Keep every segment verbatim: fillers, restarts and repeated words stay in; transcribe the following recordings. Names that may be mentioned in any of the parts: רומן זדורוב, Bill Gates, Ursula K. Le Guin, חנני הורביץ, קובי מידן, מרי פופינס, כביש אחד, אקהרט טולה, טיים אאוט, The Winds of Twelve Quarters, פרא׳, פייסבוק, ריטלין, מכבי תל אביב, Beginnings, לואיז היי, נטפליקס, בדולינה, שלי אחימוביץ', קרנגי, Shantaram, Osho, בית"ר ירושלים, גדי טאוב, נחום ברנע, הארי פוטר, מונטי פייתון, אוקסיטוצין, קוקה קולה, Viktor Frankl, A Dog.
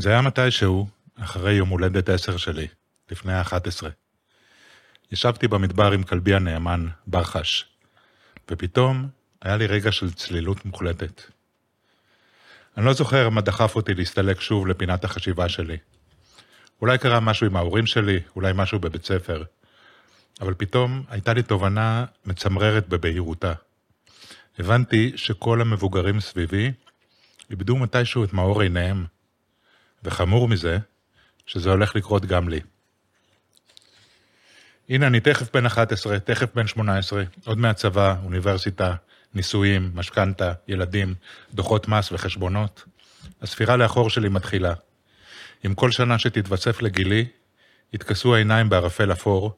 זה היה מתישהו, אחרי יום הולדת עשר שלי, לפני ה-אחת עשרה. ישבתי במדבר עם כלבי הנאמן, ברחש, ופתאום היה לי רגע של צלילות מוחלטת. אני לא זוכר מה דחף אותי להסתלק שוב לפינת החשיבה שלי. אולי קרה משהו עם ההורים שלי, אולי משהו בבית ספר, אבל פתאום הייתה לי תובנה מצמררת בבהירותה. הבנתי שכל המבוגרים סביבי איבדו מתישהו את מאור עיניהם, וחמור מזה, שזה הולך לקרות גם לי. הנה, אני תכף בן אחת עשרה, תכף בן שמונה עשרה, עוד מהצבא, אוניברסיטה, נישואים, משכנתה, ילדים, דוחות מס וחשבונות. הספירה לאחור שלי מתחילה. עם כל שנה שתתווסף לגילי, התכסו העיניים בערפל אפור,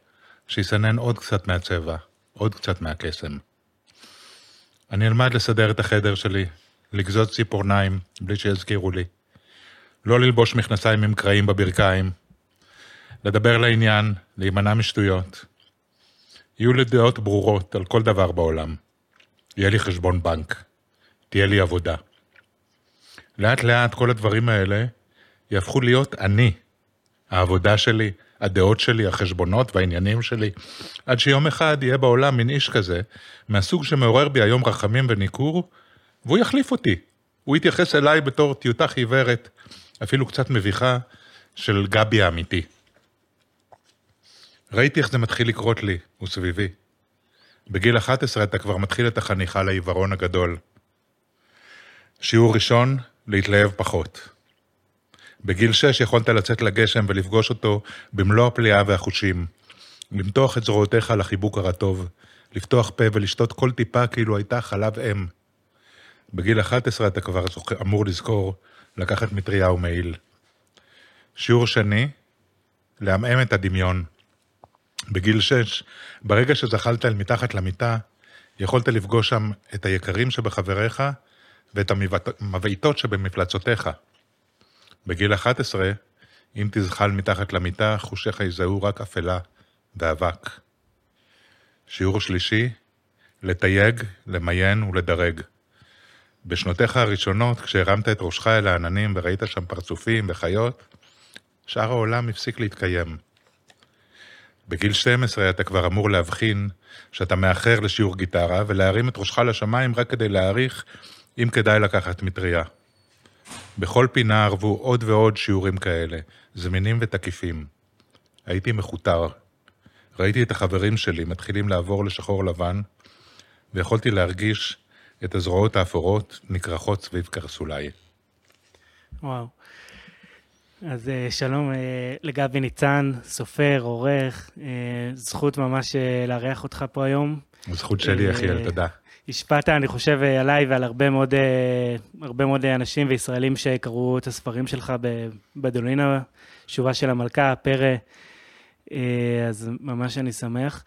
שיסנן עוד קצת מהצבע, עוד קצת מהקסם. אני אלמד לסדר את החדר שלי, לגזות ציפורניים בלי שיזכירו לי, לא ללבוש מכנסיים עם קרעים בברכיים, לדבר לעניין, להימנע משטויות. יהיו לי דעות ברורות על כל דבר בעולם. יהיה לי חשבון בנק, תהיה לי עבודה. לאט לאט כל הדברים האלה יהפכו להיות אני, העבודה שלי, הדעות שלי, החשבונות והעניינים שלי, עד שיום אחד יהיה בעולם מין איש כזה, מהסוג שמעורר בי היום רחמים וניכור, והוא יחליף אותי. הוא יתייחס אליי בתור טיוטה חיוורת, אפילו קצת מביכה, של גבי האמיתי. ראיתי איך זה מתחיל לקרות לי, הוא סביבי. בגיל אחת עשרה אתה כבר מתחיל את החניכה לעיוורון הגדול. שיעור ראשון, להתלהב פחות. בגיל שש יכולת לצאת לגשם ולפגוש אותו במלוא הפליאה והחושים. למתוח את זרועותיך על החיבוק הרטוב, לפתוח פה ולשתות כל טיפה כאילו הייתה חלב אם. בגיל אחת עשרה אתה כבר אמור לזכור לקחת מטריה ומעיל. שיעור שני, לעמעם את הדמיון. בגיל שש, ברגע שזחלת אל מתחת למיטה, יכולת לפגוש שם את היקרים שבחבריך ואת המבעיטות שבמפלצותיך. בגיל אחת עשרה, אם תזחל מתחת למיטה, חושך יזהו רק אפלה ואבק. שיעור שלישי, לתייג, למיין ולדרג. בשנותיך הראשונות, כשהרמת את ראשך אל העננים וראית שם פרצופים וחיות, שאר העולם הפסיק להתקיים. בגיל שתים עשרה אתה כבר אמור להבחין שאתה מאחר לשיעור גיטרה ולהרים את ראשך לשמיים רק כדי להעריך אם כדאי לקחת מטריה. בכל פינה ערבו עוד ועוד שיעורים כאלה, זמינים ותקיפים. הייתי מחותר. ראיתי את החברים שלי מתחילים לעבור לשחור לבן, ויכולתי להרגיש את הזרועות האפורות נקרחות סביב קרסולי. וואו. אז שלום לגבי ניצן, סופר, עורך, זכות ממש לארח אותך פה היום. זכות שלי, אחיאל, תודה. השפעת, אני חושב, עליי ועל הרבה מאוד, הרבה מאוד אנשים וישראלים שקראו את הספרים שלך בבדולינה, שובה של המלכה, הפרא, אז ממש אני שמח.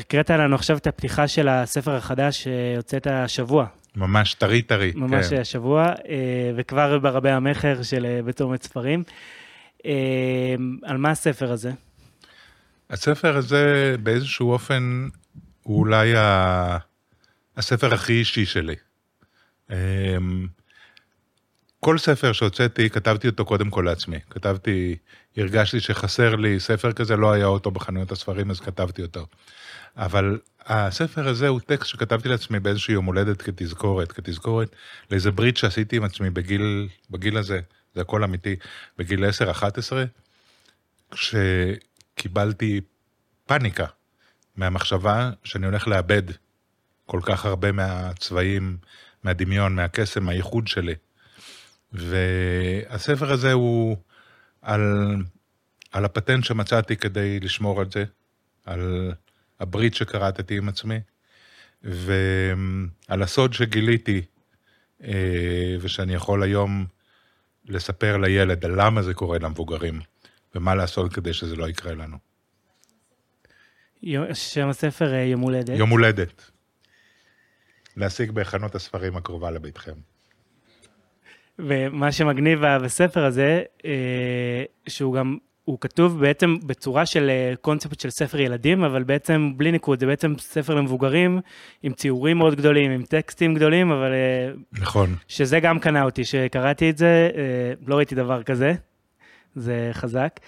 הקראת לנו עכשיו את הפתיחה של הספר החדש שיוצאת השבוע. ממש טרי טרי. ממש כן. השבוע, וכבר ברבי המחר של בתום הספרים. על מה הספר הזה? הספר הזה באיזשהו אופן הוא אולי ה... הספר הכי אישי שלי. כל ספר שהוצאתי, כתבתי אותו קודם כל לעצמי. כתבתי, הרגשתי שחסר לי ספר כזה, לא היה אותו בחנויות הספרים, אז כתבתי אותו. אבל הספר הזה הוא טקסט שכתבתי לעצמי באיזושהי יום הולדת כתזכורת, כתזכורת לאיזה ברית שעשיתי עם עצמי בגיל, בגיל הזה, זה הכל אמיתי, בגיל עשר אחת עשרה, כשקיבלתי פאניקה מהמחשבה שאני הולך לאבד כל כך הרבה מהצבעים, מהדמיון, מהקסם, מהייחוד שלי. והספר הזה הוא על, על הפטנט שמצאתי כדי לשמור על זה, על הברית שקראתי עם עצמי, ועל הסוד שגיליתי, ושאני יכול היום לספר לילד על למה זה קורה למבוגרים, ומה לעשות כדי שזה לא יקרה לנו. שם הספר יום הולדת. יום הולדת. להשיג בהכנות הספרים הקרובה לביתכם. ומה שמגניב בספר הזה, שהוא גם הוא כתוב בעצם בצורה של קונספט של ספר ילדים, אבל בעצם בלי ניקוד, זה בעצם ספר למבוגרים, עם ציורים מאוד גדולים, עם טקסטים גדולים, אבל... נכון. שזה גם קנה אותי, שקראתי את זה, לא ראיתי דבר כזה, זה חזק.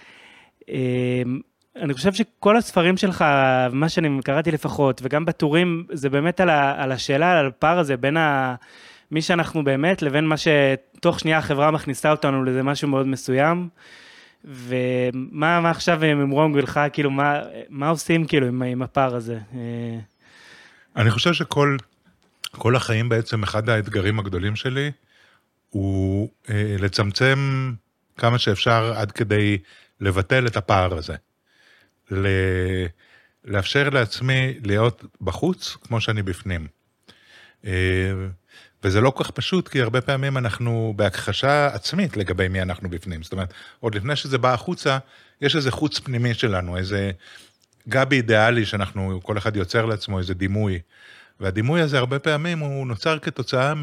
אני חושב שכל הספרים שלך, מה שאני קראתי לפחות, וגם בטורים, זה באמת על, ה, על השאלה, על הפער הזה, בין ה, מי שאנחנו באמת, לבין מה שתוך שנייה החברה מכניסה אותנו לזה משהו מאוד מסוים, ומה מה עכשיו עם אמרום גבילך, כאילו, מה, מה עושים כאילו, עם, עם הפער הזה? אני חושב שכל כל החיים בעצם, אחד האתגרים הגדולים שלי, הוא אה, לצמצם כמה שאפשר עד כדי לבטל את הפער הזה. ל... לאפשר לעצמי להיות בחוץ, כמו שאני בפנים. וזה לא כל כך פשוט, כי הרבה פעמים אנחנו בהכחשה עצמית לגבי מי אנחנו בפנים. זאת אומרת, עוד לפני שזה בא החוצה, יש איזה חוץ פנימי שלנו, איזה גבי אידיאלי שאנחנו, כל אחד יוצר לעצמו, איזה דימוי. והדימוי הזה הרבה פעמים הוא נוצר כתוצאה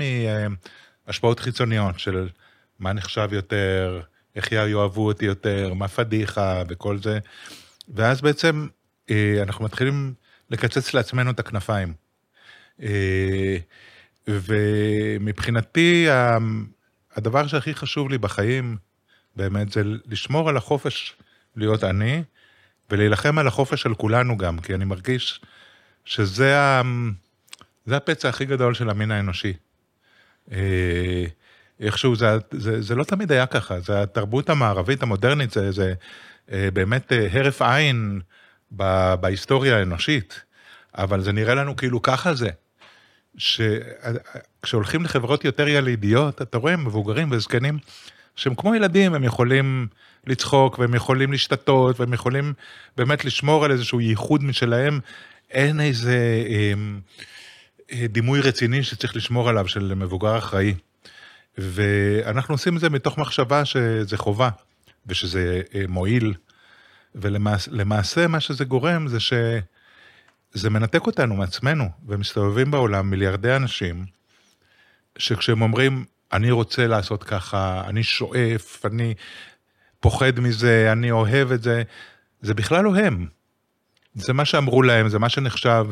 מהשפעות חיצוניות של מה נחשב יותר, איך יאהבו אותי יותר, מה פדיחה וכל זה. ואז בעצם אנחנו מתחילים לקצץ לעצמנו את הכנפיים. ומבחינתי, הדבר שהכי חשוב לי בחיים, באמת, זה לשמור על החופש להיות אני, ולהילחם על החופש של כולנו גם, כי אני מרגיש שזה הפצע הכי גדול של המין האנושי. איכשהו, זה, זה, זה לא תמיד היה ככה, זה התרבות המערבית, המודרנית, זה, זה באמת הרף עין בהיסטוריה האנושית, אבל זה נראה לנו כאילו ככה זה, שכשהולכים לחברות יותר ילידיות, אתה רואה מבוגרים וזקנים, שהם כמו ילדים, הם יכולים לצחוק, והם יכולים להשתתות, והם יכולים באמת לשמור על איזשהו ייחוד משלהם, אין איזה דימוי רציני שצריך לשמור עליו של מבוגר אחראי. ואנחנו עושים את זה מתוך מחשבה שזה חובה, ושזה מועיל, ולמעשה מה שזה גורם זה שזה מנתק אותנו מעצמנו, ומסתובבים בעולם מיליארדי אנשים, שכשהם אומרים, אני רוצה לעשות ככה, אני שואף, אני פוחד מזה, אני אוהב את זה, זה בכלל לא הם. זה מה שאמרו להם, זה מה שנחשב,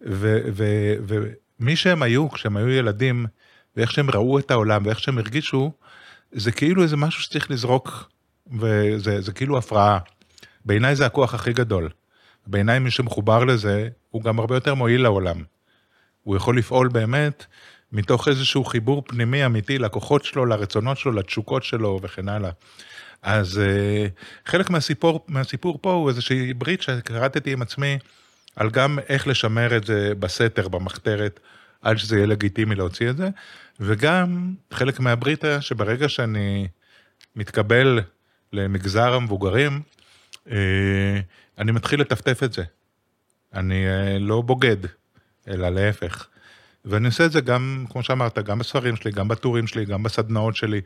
ומי שהם היו, כשהם היו ילדים, ואיך שהם ראו את העולם, ואיך שהם הרגישו, זה כאילו איזה משהו שצריך לזרוק, וזה זה כאילו הפרעה. בעיניי זה הכוח הכי גדול. בעיניי מי שמחובר לזה, הוא גם הרבה יותר מועיל לעולם. הוא יכול לפעול באמת, מתוך איזשהו חיבור פנימי אמיתי, לכוחות שלו, לרצונות שלו, לתשוקות שלו, וכן הלאה. אז חלק מהסיפור, מהסיפור פה, הוא איזושהי ברית שקראתי עם עצמי, על גם איך לשמר את זה בסתר, במחתרת, עד שזה יהיה לגיטימי להוציא את זה, וגם חלק מהבריטה, שברגע שאני מתקבל למגזר המבוגרים, אני מתחיל לטפטף את זה. אני לא בוגד, אלא להפך. ואני עושה את זה גם, כמו שאמרת, גם בספרים שלי, גם בטורים שלי, גם בסדנאות שלי,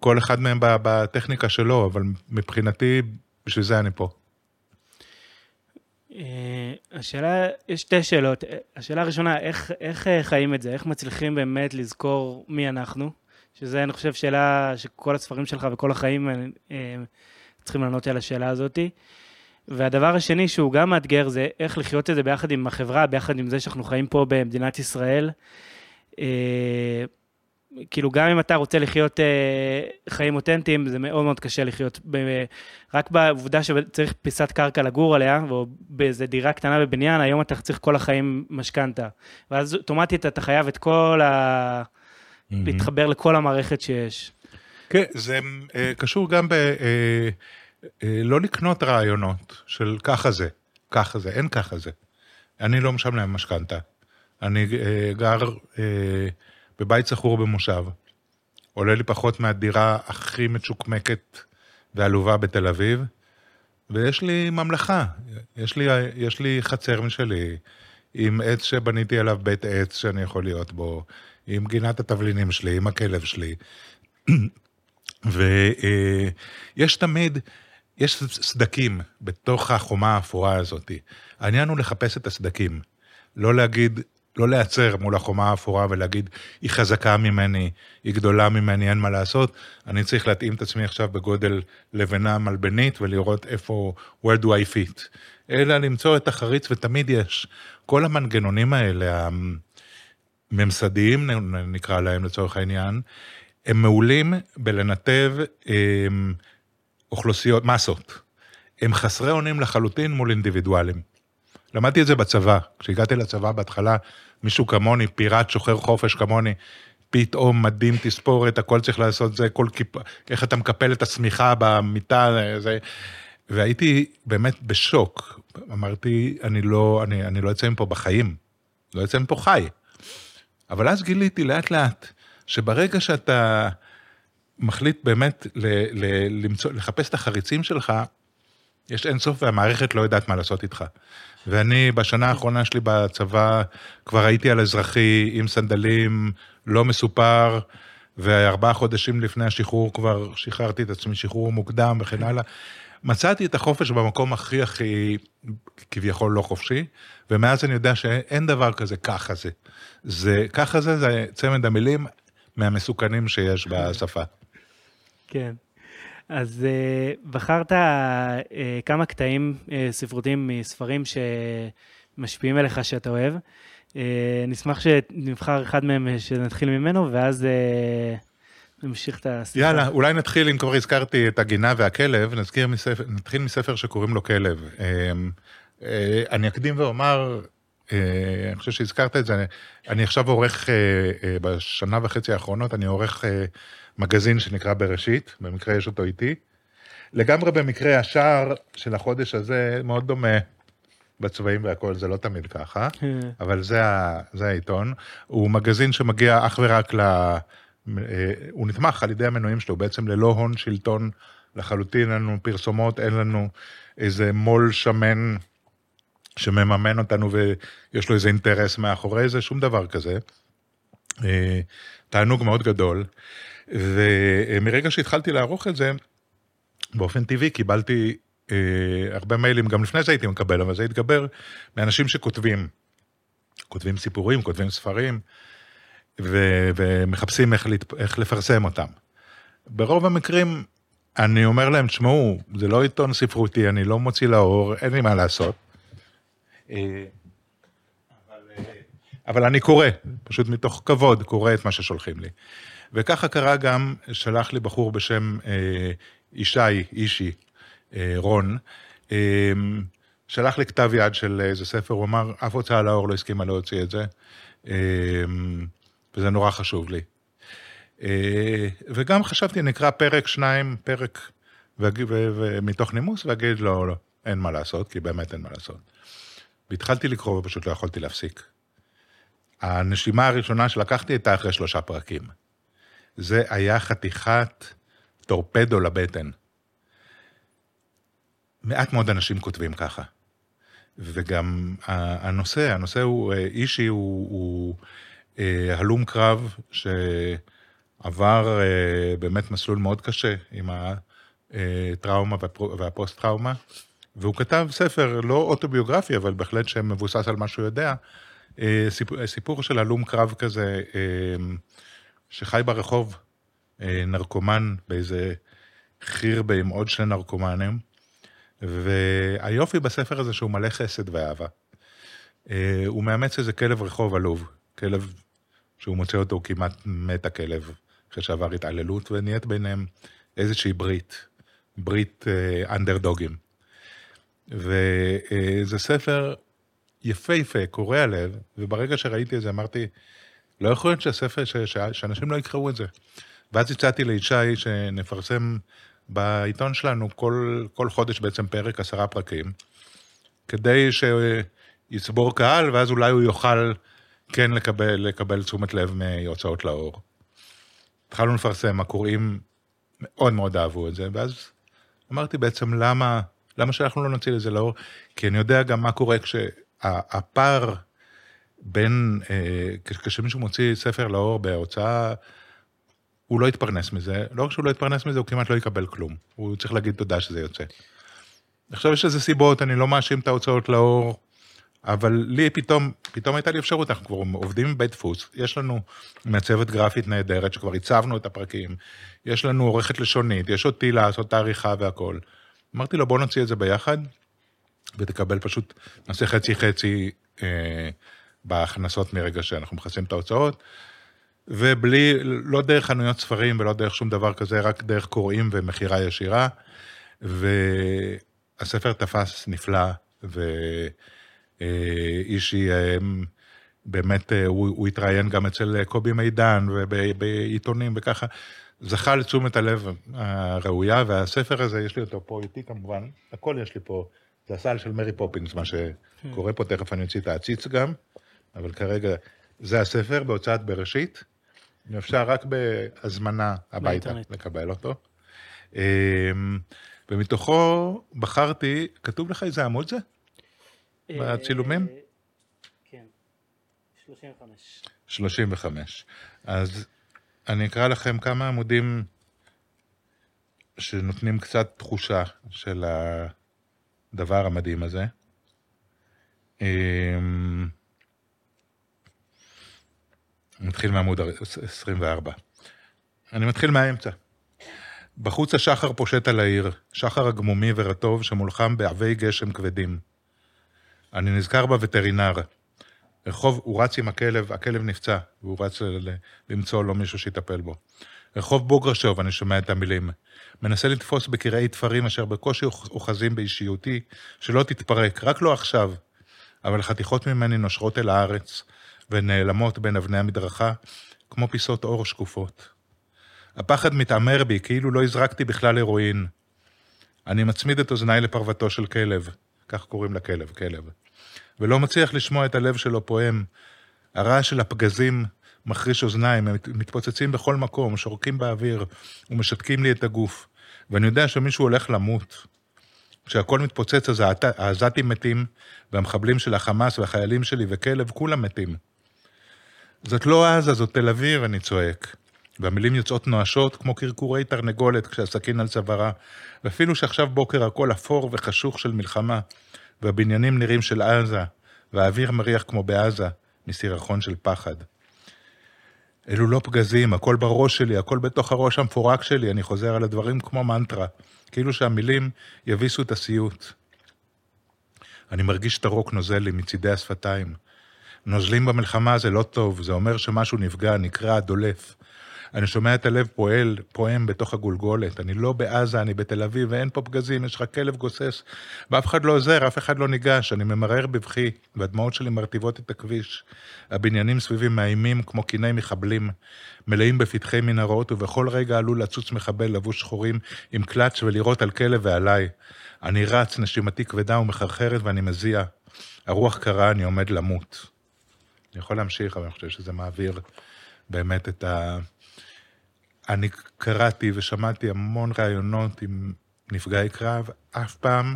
כל אחד מהם בטכניקה שלו, אבל מבחינתי, בשביל זה אני פה. השאלה, יש שתי שאלות. השאלה הראשונה, איך, איך חיים את זה? איך מצליחים באמת לזכור מי אנחנו? שזה, אני חושב, שאלה שכל הספרים שלך וכל החיים צריכים לענות על השאלה הזאת. והדבר השני, שהוא גם מאתגר, זה איך לחיות את זה ביחד עם החברה, ביחד עם זה שאנחנו חיים פה במדינת ישראל. כאילו, גם אם אתה רוצה לחיות חיים אותנטיים, זה מאוד מאוד קשה לחיות. רק בעובדה שצריך פיסת קרקע לגור עליה, או באיזו דירה קטנה בבניין, היום אתה צריך כל החיים משכנתה. ואז אוטומטית אתה חייב את כל ה... להתחבר לכל המערכת שיש. כן, זה קשור גם ב... לא לקנות רעיונות של ככה זה, ככה זה, אין ככה זה. אני לא משם להם משכנתה. אני גר... בבית סחור במושב, עולה לי פחות מהדירה הכי מצ'וקמקת ועלובה בתל אביב, ויש לי ממלכה, יש לי, יש לי חצר משלי, עם עץ שבניתי עליו בית עץ שאני יכול להיות בו, עם גינת התבלינים שלי, עם הכלב שלי, ויש תמיד, יש סדקים בתוך החומה האפורה הזאת, העניין הוא לחפש את הסדקים, לא להגיד, לא לייצר מול החומה האפורה ולהגיד, היא חזקה ממני, היא גדולה ממני, אין מה לעשות, אני צריך להתאים את עצמי עכשיו בגודל לבנה מלבנית, ולראות איפה, where do I fit, אלא למצוא את החריץ, ותמיד יש, כל המנגנונים האלה, הממסדיים, נקרא להם לצורך העניין, הם מעולים בלנתב הם, אוכלוסיות, מסות, הם חסרי עונים לחלוטין מול אינדיבידואלים, למדתי את זה בצבא, כשהגעתי לצבא בהתחלה, מישהו כמוני, פיראט, שוחר חופש כמוני, פתאום מדהים תספורת, הכל צריך לעשות זה, כל כיפה, איך אתה מקפל את הסמיכה במיטה, זה, והייתי באמת בשוק, אמרתי, אני לא, אני, אני לא אצא מפה בחיים, לא אצא מפה חי, אבל אז גיליתי לאט לאט, שברגע שאתה מחליט באמת ל, ל, למצוא, לחפש את החריצים שלך, יש אינסוף והמערכת לא יודעת מה לעשות איתך. ואני בשנה האחרונה שלי בצבא, כבר הייתי על אזרחי, עם סנדלים, לא מסופר, וארבעה חודשים לפני השחרור כבר שחררתי את עצמי, שחרור מוקדם וכן הלאה. מצאתי את החופש במקום הכי הכי כביכול לא חופשי, ומאז אני יודע שאין דבר כזה, ככה זה. זה ככה זה, זה צמד המילים מהמסוכנים שיש בשפה. כן. אז בחרת כמה קטעים ספרותיים מספרים שמשפיעים עליך שאתה אוהב. נשמח שנבחר אחד מהם שנתחיל ממנו, ואז נמשיך את הספר. יאללה, אולי נתחיל, אם כבר הזכרתי את הגינה והכלב, נזכיר מספר, נתחיל מספר שקוראים לו כלב. אני אקדים ואומר, אני חושב שהזכרת את זה, אני עכשיו עורך, בשנה וחצי האחרונות, אני עורך מגזין שנקרא בראשית, במקרה יש אותו איתי. לגמרי במקרה השער של החודש הזה מאוד דומה בצבעים והכל, זה לא תמיד ככה, אבל זה, זה העיתון. הוא מגזין שמגיע אך ורק ל... הוא נתמך על ידי המנויים שלו, בעצם ללא הון שלטון לחלוטין, אין לנו פרסומות, אין לנו איזה מול שמן שמממן אותנו ויש לו איזה אינטרס מאחורי זה, שום דבר כזה. תענוג מאוד גדול. ומרגע שהתחלתי לערוך את זה, באופן טבעי קיבלתי אה, הרבה מיילים, גם לפני זה הייתי מקבל, אבל זה התגבר, מאנשים שכותבים, כותבים סיפורים, כותבים ספרים, ו- ומחפשים איך, להת- איך לפרסם אותם. ברוב המקרים, אני אומר להם, תשמעו, זה לא עיתון ספרותי, אני לא מוציא לאור, אין לי מה לעשות. אה, אבל, אה, אבל אני קורא, פשוט מתוך כבוד, קורא את מה ששולחים לי. וככה קרה גם, שלח לי בחור בשם אה, אישי, אישי, אה, רון, אה, שלח לי כתב יד של איזה ספר, הוא אמר, אף הוצאה לאור לא הסכימה להוציא את זה, אה, וזה נורא חשוב לי. אה, וגם חשבתי, נקרא פרק שניים, פרק וג... ו... ו... מתוך נימוס, ואגיד, לא, לא, אין מה לעשות, כי באמת אין מה לעשות. והתחלתי לקרוא ופשוט לא יכולתי להפסיק. הנשימה הראשונה שלקחתי הייתה אחרי שלושה פרקים. זה היה חתיכת טורפדו לבטן. מעט מאוד אנשים כותבים ככה. וגם הנושא, הנושא הוא אישי, הוא, הוא אה, הלום קרב שעבר אה, באמת מסלול מאוד קשה עם הטראומה והפוסט-טראומה, והוא כתב ספר, לא אוטוביוגרפי, אבל בהחלט שמבוסס על מה שהוא יודע, אה, סיפור, סיפור של הלום קרב כזה, אה, שחי ברחוב, נרקומן, באיזה חירבה עם עוד שני נרקומנים, והיופי בספר הזה שהוא מלא חסד ואהבה. הוא מאמץ איזה כלב רחוב עלוב, כלב שהוא מוצא אותו, הוא כמעט מת הכלב, אחרי שעבר התעללות, ונהיית ביניהם איזושהי ברית, ברית אנדרדוגים. וזה ספר יפהפה, קורע הלב, וברגע שראיתי את זה אמרתי, לא יכול להיות שהספר, ש, ש, שאנשים לא יקראו את זה. ואז הצעתי לישי שנפרסם בעיתון שלנו כל, כל חודש בעצם פרק עשרה פרקים, כדי שיצבור קהל, ואז אולי הוא יוכל כן לקבל, לקבל תשומת לב מהוצאות לאור. התחלנו לפרסם, הקוראים מאוד מאוד אהבו את זה, ואז אמרתי בעצם למה, למה שאנחנו לא נוציא לזה לאור, כי אני יודע גם מה קורה כשהפער, בין, כשמישהו מוציא ספר לאור בהוצאה, הוא לא יתפרנס מזה, לא רק שהוא לא יתפרנס מזה, הוא כמעט לא יקבל כלום, הוא צריך להגיד תודה שזה יוצא. עכשיו יש איזה סיבות, אני לא מאשים את ההוצאות לאור, אבל לי פתאום, פתאום הייתה לי אפשרות, אנחנו כבר עובדים עם בית דפוס, יש לנו מעצבת גרפית נהדרת, שכבר הצבנו את הפרקים, יש לנו עורכת לשונית, יש אותי לעשות העריכה והכל. אמרתי לו, בוא נוציא את זה ביחד, ותקבל פשוט, נעשה חצי-חצי אה, בהכנסות מרגע שאנחנו מכסים את ההוצאות, ובלי, לא דרך חנויות ספרים, ולא דרך שום דבר כזה, רק דרך קוראים ומחירה ישירה, והספר תפס נפלא, ו... אישי, באמת הוא, הוא התראיין גם אצל קובי מידן ובעיתונים וככה, זכה לתשומת הלב הראויה, והספר הזה יש לי אותו פה איתי כמובן, הכל יש לי פה, זה הסל של מרי פופינס, מה שקורה פה, תכף אני אוציא את העציץ גם, אבל כרגע זה הספר בהוצאת בראשית, אפשר רק בהזמנה הביתה לקבל אותו, ומתוכו בחרתי, כתוב לך איזה עמוד זה? בצילומים? כן, שלושים וחמש. שלושים וחמש. אז אני אקרא לכם כמה עמודים שנותנים קצת תחושה של הדבר המדהים הזה. נתחיל מעמוד עשרים וארבע. אני מתחיל מהאמצע. בחוץ השחר פושט על העיר, שחר הגמומי ורטוב שמולחם בעבי גשם כבדים. אני נזכר בווטרינר, רחוב, הוא רץ עם הכלב, הכלב נפצע, והוא רץ למצוא לו מישהו שיטפל בו. רחוב בוגרשוב, אני שומע את המילים, מנסה לתפוס בקרעי תפרים אשר בקושי אוחזים באישיותי, שלא תתפרק, רק לא עכשיו, אבל חתיכות ממני נושרות אל הארץ, ונעלמות בין אבני המדרכה, כמו פיסות אור שקופות. הפחד מתאמר בי, כאילו לא הזרקתי בכלל הירואין. אני מצמיד את אוזניי לפרוותו של כלב, כך קוראים לכלב, כלב. ולא מצליח לשמוע את הלב שלו פועם. הרעש של הפגזים מחריש אוזניים, הם מתפוצצים בכל מקום, שורקים באוויר ומשתקים לי את הגוף. ואני יודע שמישהו הולך למות. כשהכל מתפוצץ, אז העזתים מתים, והמחבלים של החמאס והחיילים שלי וכלב, כולם מתים. זאת לא עזה, זאת תל אביב, אני צועק. והמילים יוצאות נואשות, כמו קרקורי תרנגולת כשהסכין על צווארה, ואפילו שעכשיו בוקר הכל אפור וחשוך של מלחמה, והבניינים נראים של עזה, והאוויר מריח כמו בעזה, מסירחון של פחד. אלו לא פגזים, הכל בראש שלי, הכל בתוך הראש המפורק שלי, אני חוזר על הדברים כמו מנטרה, כאילו שהמילים יביסו את הסיוט. אני מרגיש תרוק נוזל לי מצידי השפתיים. נוזלים במלחמה זה לא טוב, זה אומר שמשהו נפגע, נקרע, דולף. אני שומע את הלב פועל, פועם בתוך הגולגולת, אני לא בעזה, אני בתל אביב, ואין פה פגזים, יש לך כלב גוסס, ואף אחד לא עוזר, אף אחד לא ניגש, אני ממרר בבכי, והדמעות שלי מרטיבות את הכביש, הבניינים סביבי מאיימים כמו קיני מחבלים, מלאים בפתחי מנהרות, ובכל רגע עלול לצוץ מחבל לבוש שחורים עם קלאץ' ולירות על כלב ועליי, אני רץ, נשימתי כבדה ומחרחרת ואני מזיע, הרוח קרה, אני עומד למות. אני יכול להמשיך, אבל אני חושב שזה מעביר באמת את ה... אני קראתי ושמעתי המון רעיונות עם נפגעי קרב, אף פעם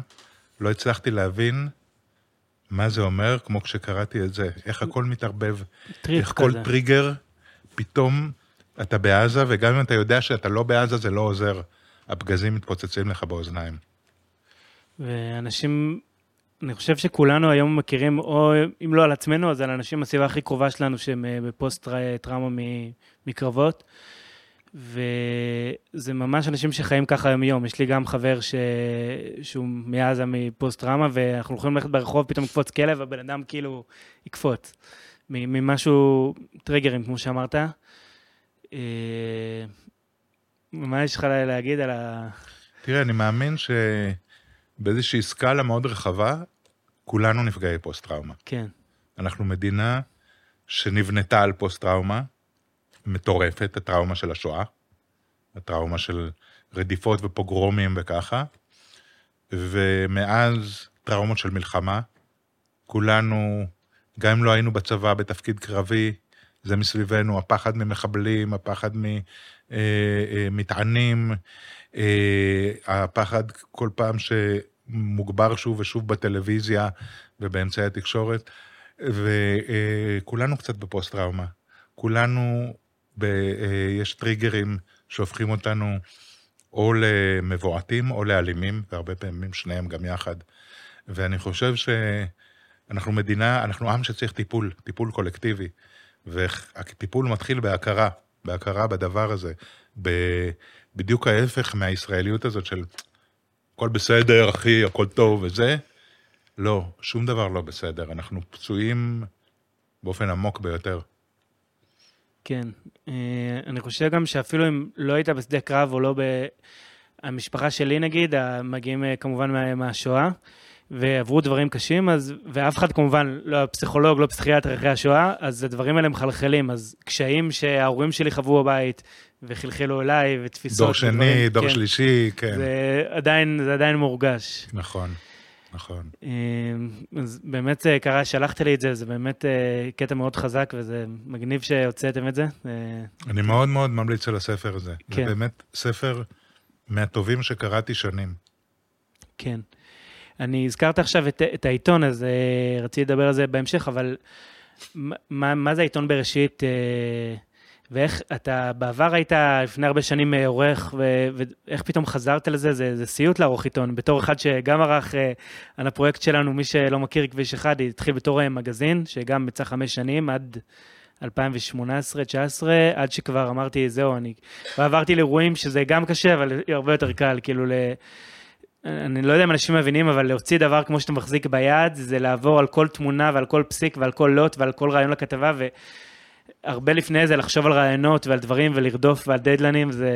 לא הצלחתי להבין מה זה אומר, כמו כשקראתי את זה, איך הכל מתערבב, איך כל טריגר, פתאום אתה בעזה, וגם אם אתה יודע שאתה לא בעזה, זה לא עוזר, הפגזים מתפוצצים לך באוזניים. ואנשים, אני חושב שכולנו היום מכירים, או אם לא על עצמנו, אז על אנשים הסביבה הכי קרובה שלנו, שהם בפוסט טראומה מקרבות, וזה ממש אנשים שחיים ככה יום יום. יש לי גם חבר ש... שהוא מעזה מפוסט טראומה, ואנחנו יכולים ללכת ברחוב, פתאום יקפוץ כלב, הבן אדם כאילו יקפוץ. ממשהו טריגרים, כמו שאמרת. מה יש לך להגיד על ה... תראה, אני מאמין שבאיזושהי סקאלה מאוד רחבה, כולנו נפגעי פוסט טראומה. כן. אנחנו מדינה שנבנתה על פוסט טראומה, מטורפת, הטראומה של השואה, הטראומה של רדיפות ופוגרומים וככה, ומאז טראומות של מלחמה, כולנו, גם אם לא היינו בצבא בתפקיד קרבי, זה מסביבנו, הפחד ממחבלים, הפחד ממטענים, הפחד כל פעם שמוגבר שוב ושוב בטלוויזיה ובאמצעי התקשורת, וכולנו קצת בפוסט טראומה. כולנו, ב, יש טריגרים שהופכים אותנו או למבועתים או לאלימים, והרבה פעמים שניהם גם יחד. ואני חושב אנחנו מדינה, אנחנו עם שצריך טיפול, טיפול קולקטיבי, והטיפול מתחיל בהכרה, בהכרה בדבר הזה, בדיוק ההפך מהישראליות הזאת של הכל בסדר, אחי, הכל טוב וזה, לא, שום דבר לא בסדר, אנחנו פצועים באופן עמוק ביותר. כן, אני חושב גם שאפילו אם לא היית בשדה קרב או לא במשפחה שלי נגיד, מגיעים כמובן מהשואה, ועברו דברים קשים, אז, ואף אחד כמובן, לא פסיכולוג, לא פסיכיאטר אחרי השואה, אז הדברים האלה מחלחלים, אז קשיים שההורים שלי חוו בבית, וחלחלו אליי, ותפיסות. דור שני, ודברים, דור כן. שלישי, כן. זה עדיין, זה עדיין מורגש. נכון, נכון. אז באמת קרה, שלחת לי את זה, זה באמת קטע מאוד חזק, וזה מגניב שהוצאתם את זה. אני מאוד מאוד ממליץ על הספר הזה. כן. זה באמת ספר מהטובים שקראתי שנים. כן. אני הזכרת עכשיו את, את העיתון, אז uh, רציתי לדבר על זה בהמשך, אבל מה, מה זה העיתון בראשית, uh, ואיך אתה בעבר היית לפני הרבה שנים עורך, ו, ואיך פתאום חזרת לזה, זה, זה סיוט לערוך עיתון, בתור אחד שגם ערך, uh, על הפרויקט שלנו, מי שלא מכיר כביש אחד, התחיל בתור מגזין, שגם מצא חמש שנים עד אלפיים שמונה עשרה תשע עשרה, עד שכבר אמרתי, זהו, אני עברתי לאירועים שזה גם קשה, אבל הרבה יותר קל, כאילו ל... אני לא יודע אם אנשים מבינים, אבל להוציא דבר כמו שאתה מחזיק ביד, זה לעבור על כל תמונה ועל כל פסיק ועל כל לוט ועל כל רעיון לכתבה, והרבה לפני זה לחשוב על רעיונות ועל דברים ולרדוף ועל דדלנים, זה...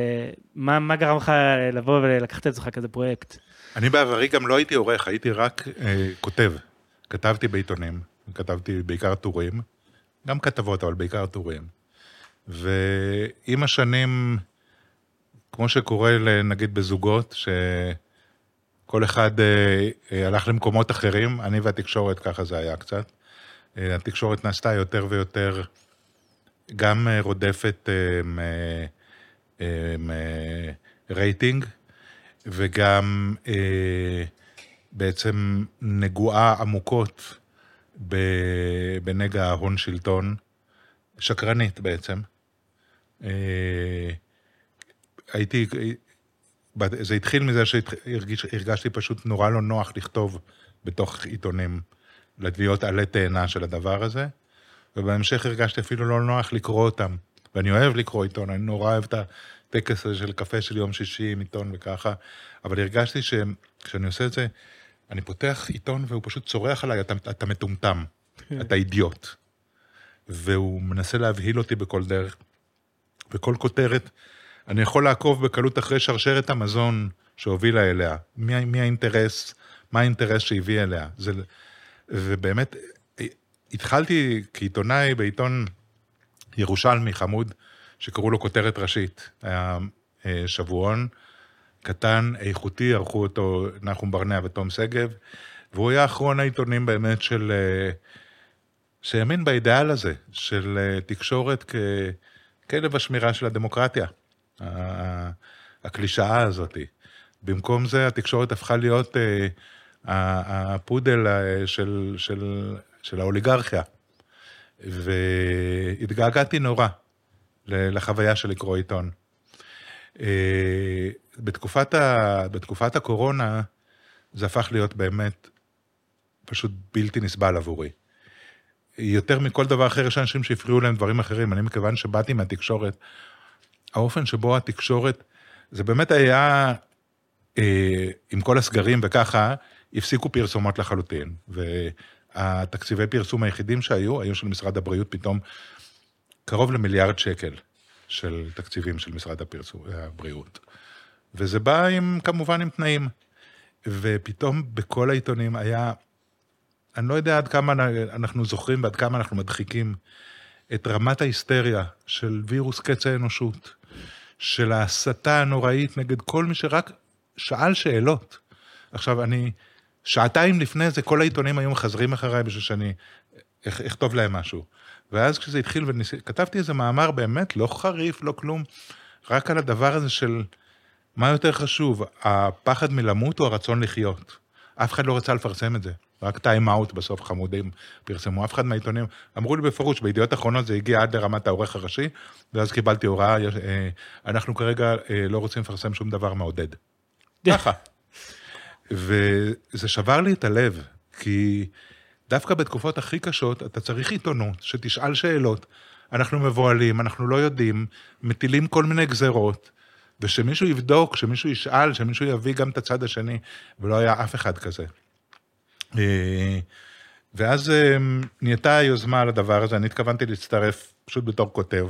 מה, מה גרם לך לבוא ולקחת את זה כזה פרויקט? אני בעברי גם לא הייתי עורך, הייתי רק אה, כותב. כתבתי בעיתונים, כתבתי בעיקר טורים, גם כתבות, אבל בעיקר טורים. ועם השנים, כמו שקורה נגיד בזוגות, ש... כל אחד אה, אה, הלך למקומות אחרים, אני והתקשורת, ככה זה היה קצת. אה, התקשורת נעשתה יותר ויותר, גם אה, רודפת אה, אה, אה, אה, רייטינג, וגם אה, בעצם נגועה עמוקות ב, בנגע ההון שלטון, שקרנית בעצם. אה, הייתי... זה התחיל מזה שהרגשתי פשוט נורא לא נוח לכתוב בתוך עיתונים, לתביעות עלי טענה של הדבר הזה, ובהמשך הרגשתי אפילו לא נוח לקרוא אותם, ואני אוהב לקרוא עיתון, אני נורא אוהב את הטקס הזה של קפה של יום שישי עם עיתון וככה, אבל הרגשתי שכשאני עושה את זה, אני פותח עיתון והוא פשוט צורח עליי, אתה, אתה מטומטם, אתה אידיוט, והוא מנסה להבהיל אותי בכל דרך, וכל כותרת, אני יכול לעקוב בקלות אחרי שרשרת המזון שהובילה אליה. מי, מי האינטרס, מה האינטרס שהביא אליה. זה, ובאמת, התחלתי כעיתונאי בעיתון ירושלמי חמוד, שקראו לו כותרת ראשית. היה שבועון, קטן, איכותי, ערכו אותו נחום ברנע ותום סגב, והוא היה אחרון העיתונים באמת של, שהאמין באידאל הזה, של תקשורת כ, כלב השמירה של הדמוקרטיה. הקלישאה הזאת. במקום זה, התקשורת הפכה להיות הפודל של, של, של האוליגרכיה. והתגעגעתי נורא לחוויה של לקרוא עיתון. בתקופת ה, בתקופת הקורונה, זה הפך להיות באמת פשוט בלתי נסבל עבורי. יותר מכל דבר אחר, יש אנשים שהפריעו להם דברים אחרים. אני מכיוון שבאתי מהתקשורת, האופן שבו התקשורת, זה באמת היה, אה, עם כל הסגרים וככה, הפסיקו פרסומות לחלוטין, והתקציבי פרסום היחידים שהיו, היו של משרד הבריאות פתאום, קרוב למיליארד שקל של תקציבים של משרד הפרסום, הבריאות. וזה בא עם, כמובן עם תנאים, ופתאום בכל העיתונים היה, אני לא יודע עד כמה אנחנו זוכרים, ועד כמה אנחנו מדחיקים, את רמת ההיסטריה של וירוס קץ האנושות, של ההסתה הנוראית נגד כל מי שרק שאל שאלות. עכשיו, אני, שעתיים לפני זה, כל העיתונים היו מחזרים אחריי, בשביל שאני אכתוב להם משהו. ואז כשזה התחיל, וכתבתי איזה מאמר באמת, לא חריף, לא כלום, רק על הדבר הזה של, מה יותר חשוב, הפחד מלמות או הרצון לחיות? אף אחד לא רצה לפרסם את זה. רק טיים אאוט בסוף חמודים פרסמו, אף אחד מהעיתונים, אמרו לי בפירוש, בידיעות אחרונות זה הגיע עד לרמת העורך הראשי, ואז קיבלתי הוראה, אנחנו כרגע לא רוצים לפרסם שום דבר מעודד. ככה. וזה שבר לי את הלב, כי דווקא בתקופות הכי קשות, אתה צריך עיתונות, שתשאל שאלות. אנחנו מבועלים, אנחנו לא יודעים, מטילים כל מיני גזרות, ושמישהו יבדוק, שמישהו ישאל, שמישהו יביא גם את הצד השני, ולא היה אף אחד כזה. ואז נהייתה היוזמה על הדבר הזה, אני התכוונתי להצטרף פשוט בתור כותב.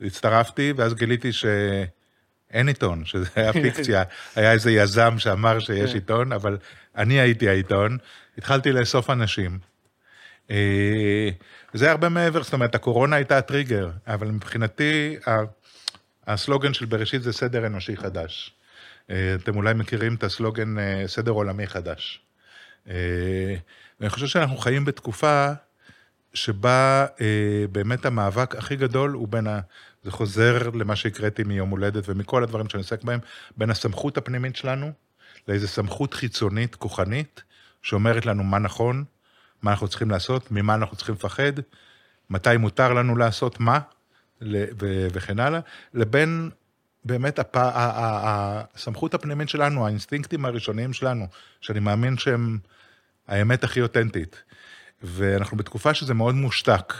הצטרפתי, ואז גיליתי שאין עיתון, שזה היה פיקציה, היה איזה יזם שאמר שיש עיתון, אבל אני הייתי העיתון, התחלתי לאסוף אנשים. זה הרבה מעבר, זאת אומרת, הקורונה הייתה הטריגר, אבל מבחינתי, הסלוגן של בראשית זה סדר אנושי חדש. אתם אולי מכירים את הסלוגן סדר עולמי חדש. ואני חושב שאנחנו חיים בתקופה שבה באמת המאבק הכי גדול הוא בין, זה חוזר למה שהקראתי מיום הולדת ומכל הדברים שאני עוסק בהם, בין הסמכות הפנימית שלנו, לאיזו סמכות חיצונית, כוחנית, שאומרת לנו מה נכון, מה אנחנו צריכים לעשות, ממה אנחנו צריכים לפחד, מתי מותר לנו לעשות מה, וכן הלאה, לבין באמת הסמכות הפנימית שלנו, האינסטינקטים הראשוניים שלנו, שאני מאמין שהם האמת הכי אותנטית. ואנחנו בתקופה שזה מאוד מושתק,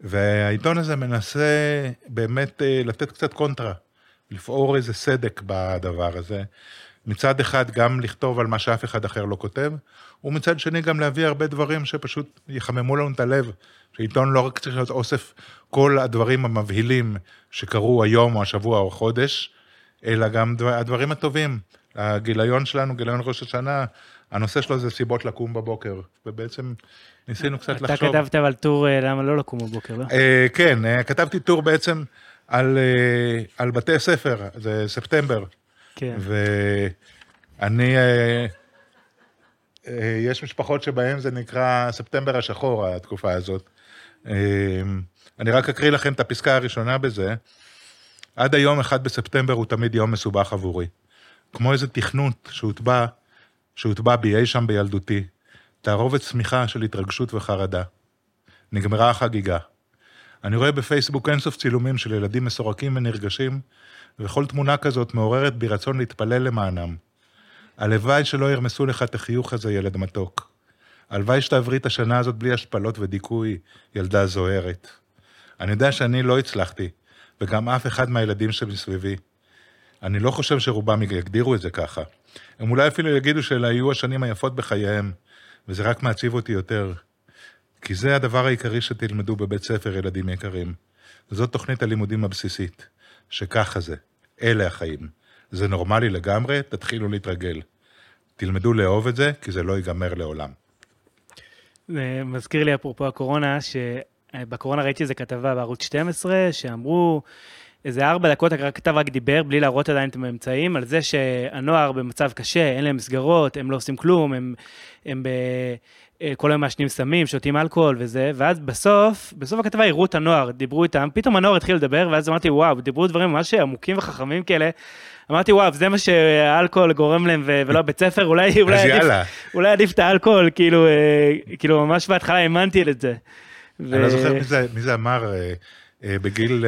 והעיתון הזה מנסה באמת לתת קצת קונטרה, לפעור איזה סדק בדבר הזה, מצד אחד גם לכתוב על מה שאף אחד אחר לא כותב, ומצד שני גם להביא הרבה דברים שפשוט יחממו לנו את הלב, שעיתון לא רק צריך להיות אוסף כל הדברים המבהילים שקרו היום או השבוע או חודש, אלא גם הדברים הטובים. הגיליון שלנו, גיליון ראש השנה, הנושא שלו זה סיבות לקום בבוקר, ובעצם ניסינו קצת לחשוב. אתה כתבת על טור למה לא לקום בבוקר, לא? כן, כתבתי טור בעצם על בתי ספר, זה ספטמבר. כן. ואני, יש משפחות שבהן זה נקרא ספטמבר השחור, התקופה הזאת. אני רק אקריא לכם את הפסקה הראשונה בזה. עד היום אחד בספטמבר הוא תמיד יום מסובך עבורי. כמו איזה תכנות שהוטבע, שהוטבע בי אי שם בילדותי, תערובת צמיחה של התרגשות וחרדה. נגמרה החגיגה. אני רואה בפייסבוק אינסוף צילומים של ילדים מסורקים ונרגשים, וכל תמונה כזאת מעוררת בי רצון להתפלל למענם. הלוואי שלא ירמסו לך את החיוך הזה, ילד מתוק. הלוואי שתעברי את השנה הזאת בלי השפלות ודיכוי, ילדה זוהרת. אני יודע שאני לא הצלחתי, וגם אף אחד מהילדים שמסביבי. אני לא חושב שרובם יגדירו את זה ככה. הם אולי אפילו יגידו שאלה היו השנים היפות בחייהם, וזה רק מעציב אותי יותר. כי זה הדבר העיקרי שתלמדו בבית ספר, ילדים יקרים. זאת תוכנית הלימודים הבסיסית. שככה זה, אלה החיים. זה נורמלי לגמרי, תתחילו להתרגל. תלמדו לאהוב את זה, כי זה לא ייגמר לעולם. זה מזכיר לי אפרופו הקורונה, שבקורונה ראיתי איזו כתבה בערוץ שתים עשרה, שאמרו, איזה ארבע דקות הכתב רק דיבר, בלי להראות עדיין את הממצאים, על זה שהנוער במצב קשה, אין להם מסגרות, הם לא עושים כלום, הם, הם ב... כל היום מעשנים סמים, שותים אלכוהול וזה, ואז בסוף, בסוף הכתבה הראו את הנוער, דיברו איתם, פתאום הנוער התחיל לדבר, ואז אמרתי, וואו, דיברו דברים ממש עמוקים וחכמים כאלה, אמרתי, וואו, זה מה שהאלכוהול גורם להם, ולא בית ספר, אולי, אולי, עדיף, אולי עדיף את האלכוהול, כאילו, כאילו, ממש בהתחלה האמנתי את זה. ו... אני לא זוכר מי זה, מי זה אמר, בגיל,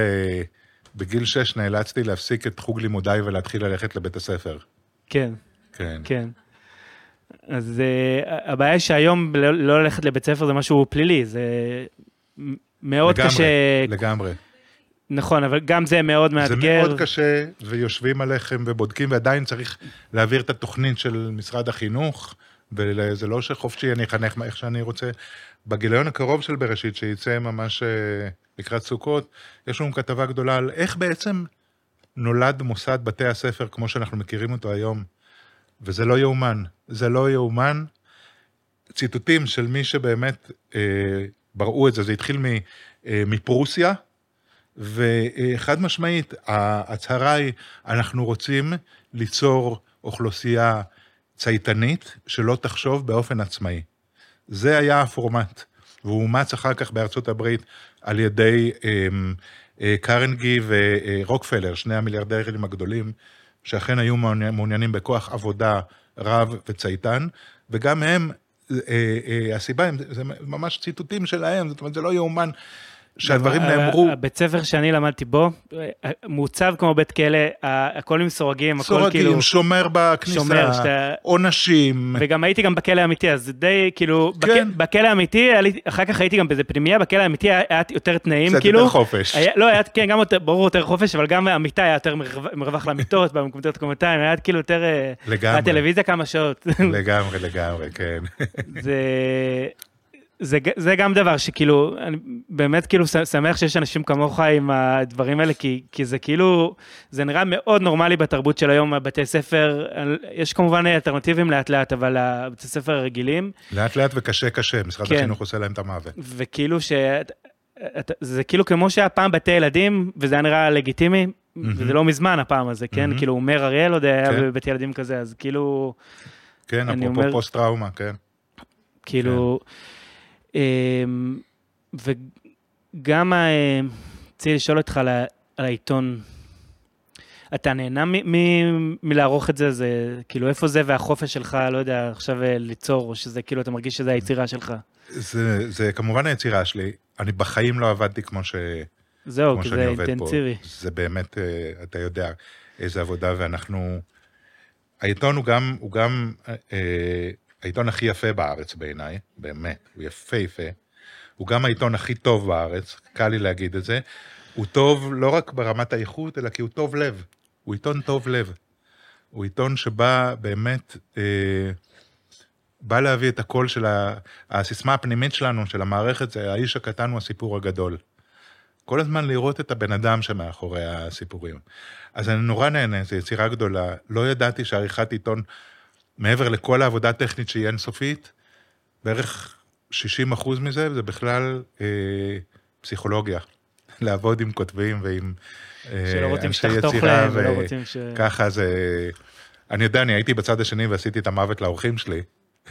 בגיל שש נאלצתי להפסיק את חוג לימודיי, ולהתחיל ללכת לבית הספר. כן, כן. כן. אז הבעיה היא שהיום לא ללכת לבית ספר זה משהו פלילי, זה מאוד קשה. לגמרי. נכון, אבל גם זה מאוד מאתגר. זה מאוד קשה, ויושבים עליכם ובודקים, ועדיין צריך להעביר את התוכנית של משרד החינוך, וזה לא שחופשי, אני אחנך איך שאני רוצה. בגיליון הקרוב של בראשית, שייצא ממש לקראת סוכות, יש לנו כתבה גדולה על איך בעצם נולד מוסד בתי הספר, כמו שאנחנו מכירים אותו היום. וזה לא יאומן, זה לא יאומן, ציטוטים של מי שבאמת אה, בראו את זה, זה התחיל מ, אה, מפרוסיה, וחד משמעית, ההצהרה היא, אנחנו רוצים ליצור אוכלוסייה צייתנית, שלא תחשוב באופן עצמאי. זה היה הפורמט, והוא אומץ אחר כך בארצות הברית, על ידי אה, אה, קרנגי ורוקפלר, שני המיליארדרים הגדולים, שאכן היו מעוניינים בכוח עבודה רב וצייתן, וגם הם, הסיבה, זה ממש ציטוטים שלהם, זאת אומרת, זה לא יאומן, שהדברים נאמרו. הבית ספר שאני למדתי בו, מוצב כמו בית כלא, הכל עם סורגים, סורגים, שומר בכניסה, עונשים. וגם הייתי גם בכלא האמיתי, אז די, כאילו, בכלא האמיתי, אחר כך הייתי גם באיזה פנימיה, בכלא האמיתי היה יותר תנאים, כאילו. זה יותר חופש. לא, היה, כן, גם ברור יותר חופש, אבל גם האמיתה היה יותר מרווח למיטות, במקומות הקומתיים, היה כאילו יותר, הטלוויזיה כמה שעות. לגמרי, לגמרי, כן. זה... זה, זה גם דבר שכאילו, אני באמת כאילו שמח שיש אנשים כמוך עם הדברים האלה, כי, כי זה כאילו, זה נראה מאוד נורמלי בתרבות של היום, בתי ספר, יש כמובן אלטרנטיבים לאט לאט, אבל בתי ספר הרגילים. לאט לאט וקשה קשה, משרד כן. החינוך עושה להם את המוות. וכאילו ש... זה כאילו כמו שהפעם בתי ילדים, וזה נראה לגיטימי, mm-hmm. וזה לא מזמן הפעם הזה, כן? Mm-hmm. כאילו אומר אריאל עוד היה כן. בבית ילדים כזה, אז כאילו... כן, אפרופו אומר... פוסט טראומה, כן. כאילו... כן. וגם צריך לשאול אותך על העיתון, אתה נהנה מלערוך את זה, כאילו איפה זה והחופש שלך, לא יודע, עכשיו ליצור, או שזה כאילו אתה מרגיש שזה היצירה שלך? זה כמובן היצירה שלי, אני בחיים לא עבדתי כמו שאני עובד פה. זהו, זה אינטנסיבי. זה באמת, אתה יודע, איזו עבודה, ואנחנו, העיתון הוא גם, הוא גם, העיתון הכי יפה בארץ בעיניי, באמת, הוא יפה יפה, הוא גם העיתון הכי טוב בארץ, קל לי להגיד את זה, הוא טוב לא רק ברמת האיכות, אלא כי הוא טוב לב, הוא עיתון טוב לב, הוא עיתון שבא באמת, אה, בא להביא את הקול של ה, הסיסמה הפנימית שלנו, של המערכת, זה האיש הקטן הוא הסיפור הגדול, כל הזמן לראות את הבן אדם שמאחורי הסיפורים, אז אני נורא נהנה, זו יצירה גדולה, לא ידעתי שעריכת עיתון, מעבר לכל העבודה הטכנית שהיא אינסופית, בערך שישים אחוז מזה, זה בכלל אה, פסיכולוגיה. לעבוד עם כותבים ועם אה, אנשי יצירה. ו... ולא רוצים ש... ככה זה... אני יודע, אני הייתי בצד השני ועשיתי את המוות לאורחים שלי.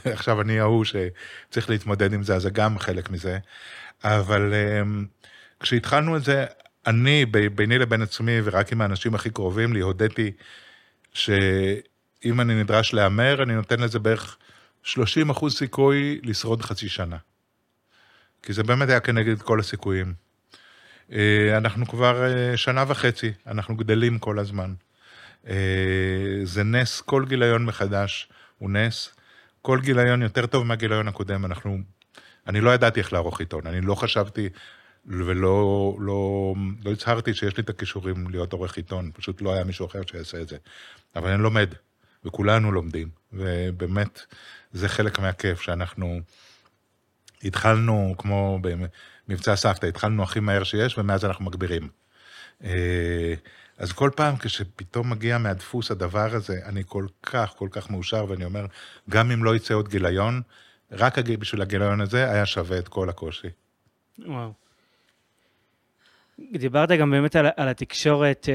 עכשיו אני ההוא שצריך להתמודד עם זה, אז זה גם חלק מזה. אבל אה, כשהתחלנו את זה, אני, ביני לבין עצמי, ורק עם האנשים הכי קרובים לי, הודיתי ש... אם אני נדרש לאמר, אני נותן לזה בערך שלושים אחוז סיכוי לשרוד חצי שנה. כי זה באמת היה כנגד כל הסיכויים. אנחנו כבר שנה וחצי, אנחנו גדלים כל הזמן. זה נס, כל גיליון מחדש הוא נס. כל גיליון יותר טוב מהגיליון הקודם. אנחנו, אני לא ידעתי איך לערוך עיתון, אני לא חשבתי ולא לא, לא הצהרתי שיש לי את הכישורים להיות עורך עיתון, פשוט לא היה מישהו אחר שיעשה את זה. אבל אני לומד. וכולנו לומדים, ובאמת זה חלק מהכיף שאנחנו התחלנו, כמו במבצע סבתא, התחלנו הכי מהר שיש, ומאז אנחנו מגבירים. אז כל פעם כשפתאום מגיע מהדפוס הדבר הזה, אני כל כך, כל כך מאושר, ואני אומר, גם אם לא יצא עוד גיליון, רק בשביל הגיליון הזה היה שווה את כל הקושי. וואו. דיברת גם באמת על, על התקשורת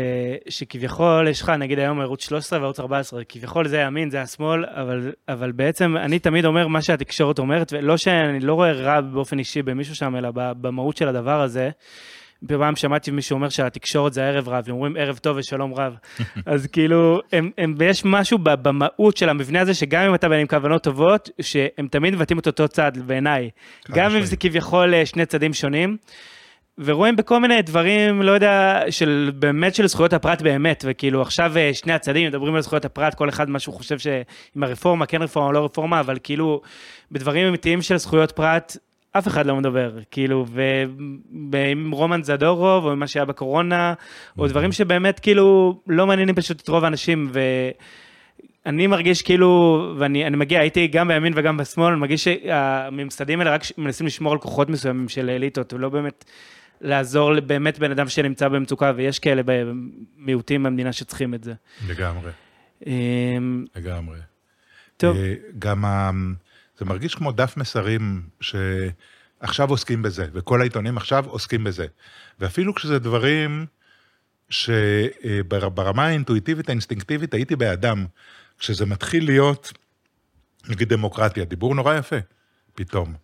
שכביכול יש לך, נגיד היום ערוץ שלוש עשרה וערוץ ארבע עשרה, כביכול זה ימין, זה השמאל, אבל, אבל בעצם אני תמיד אומר מה שהתקשורת אומרת, ולא שאני לא רואה רע באופן אישי במישהו שם, אלא במהות של הדבר הזה. בפעם שמעתי מישהו אומר שהתקשורת זה ערב רב, הם אומרים ערב טוב ושלום רב. אז כאילו, הם, הם, יש משהו במהות של המבנה הזה, שגם אם אתה בין עם כוונות טובות, שהם תמיד מבטאים אותו אותו צד בעיניי. גם אם זה כביכול שני צדים שונים, ורואים בכל מיני דברים, לא יודע, של, באמת של זכויות הפרט באמת, וכאילו עכשיו שני הצדדים מדברים על זכויות הפרט, כל אחד משהו חושב שאם הרפורמה, כן רפורמה או לא רפורמה, אבל כאילו בדברים אמיתיים של זכויות פרט, אף אחד לא מדבר, כאילו, ועם רומן זדורוב, או עם מה שהיה בקורונה, או דברים שבאמת כאילו לא מעניינים פשוט את רוב האנשים, ו... אני מרגיש כאילו, ואני אני מגיע, הייתי גם בימין וגם בשמאל, אני מרגיש שהממסדים האלה רק מנסים לשמור על כוחות מסוימים של אליטות, ולא באמת לעזור באמת בן אדם שנמצא במצוקה, ויש כאלה מיעוטים במדינה שצריכים את זה. לגמרי. לגמרי. טוב. גם זה מרגיש כמו דף מסרים שעכשיו עוסקים בזה, וכל העיתונים עכשיו עוסקים בזה. ואפילו כשזה דברים שברמה האינטואיטיבית, האינסטינקטיבית, הייתי באדם, כשזה מתחיל להיות, נגיד דמוקרטיה, דיבור נורא יפה, פתאום.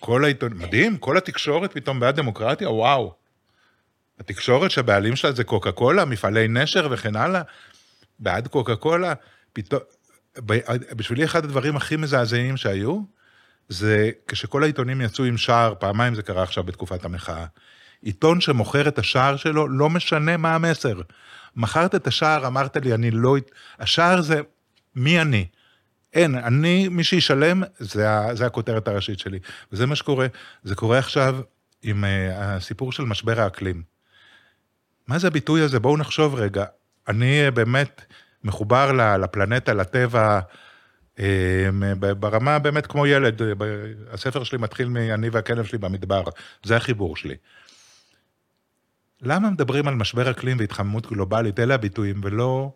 כל העיתון, מדהים, כל התקשורת פתאום בעד דמוקרטיה, וואו. התקשורת שהבעלים שלה זה קוקה קולה, מפעלי נשר וכן הלאה, בעד קוקה קולה, פתאום, בשבילי אחד הדברים הכי מזעזעים שהיו, זה כשכל העיתונים יצאו עם שער, פעמיים זה קרה עכשיו בתקופת המחאה, עיתון שמוכר את השער שלו, לא משנה מה המסר. מכרת את השער, אמרת לי, אני לא... השער זה מי אני. אין, אני, מי שישלם, זה, זה הכותרת הראשית שלי. וזה מה שקורה. זה קורה עכשיו עם הסיפור של משבר האקלים. מה זה הביטוי הזה? בואו נחשוב רגע. אני באמת מחובר לפלנטה, לטבע, ברמה באמת כמו ילד, הספר שלי מתחיל מאני והכלב שלי במדבר, זה החיבור שלי. למה מדברים על משבר אקלים והתחממות גלובלית, אלה הביטויים, ולא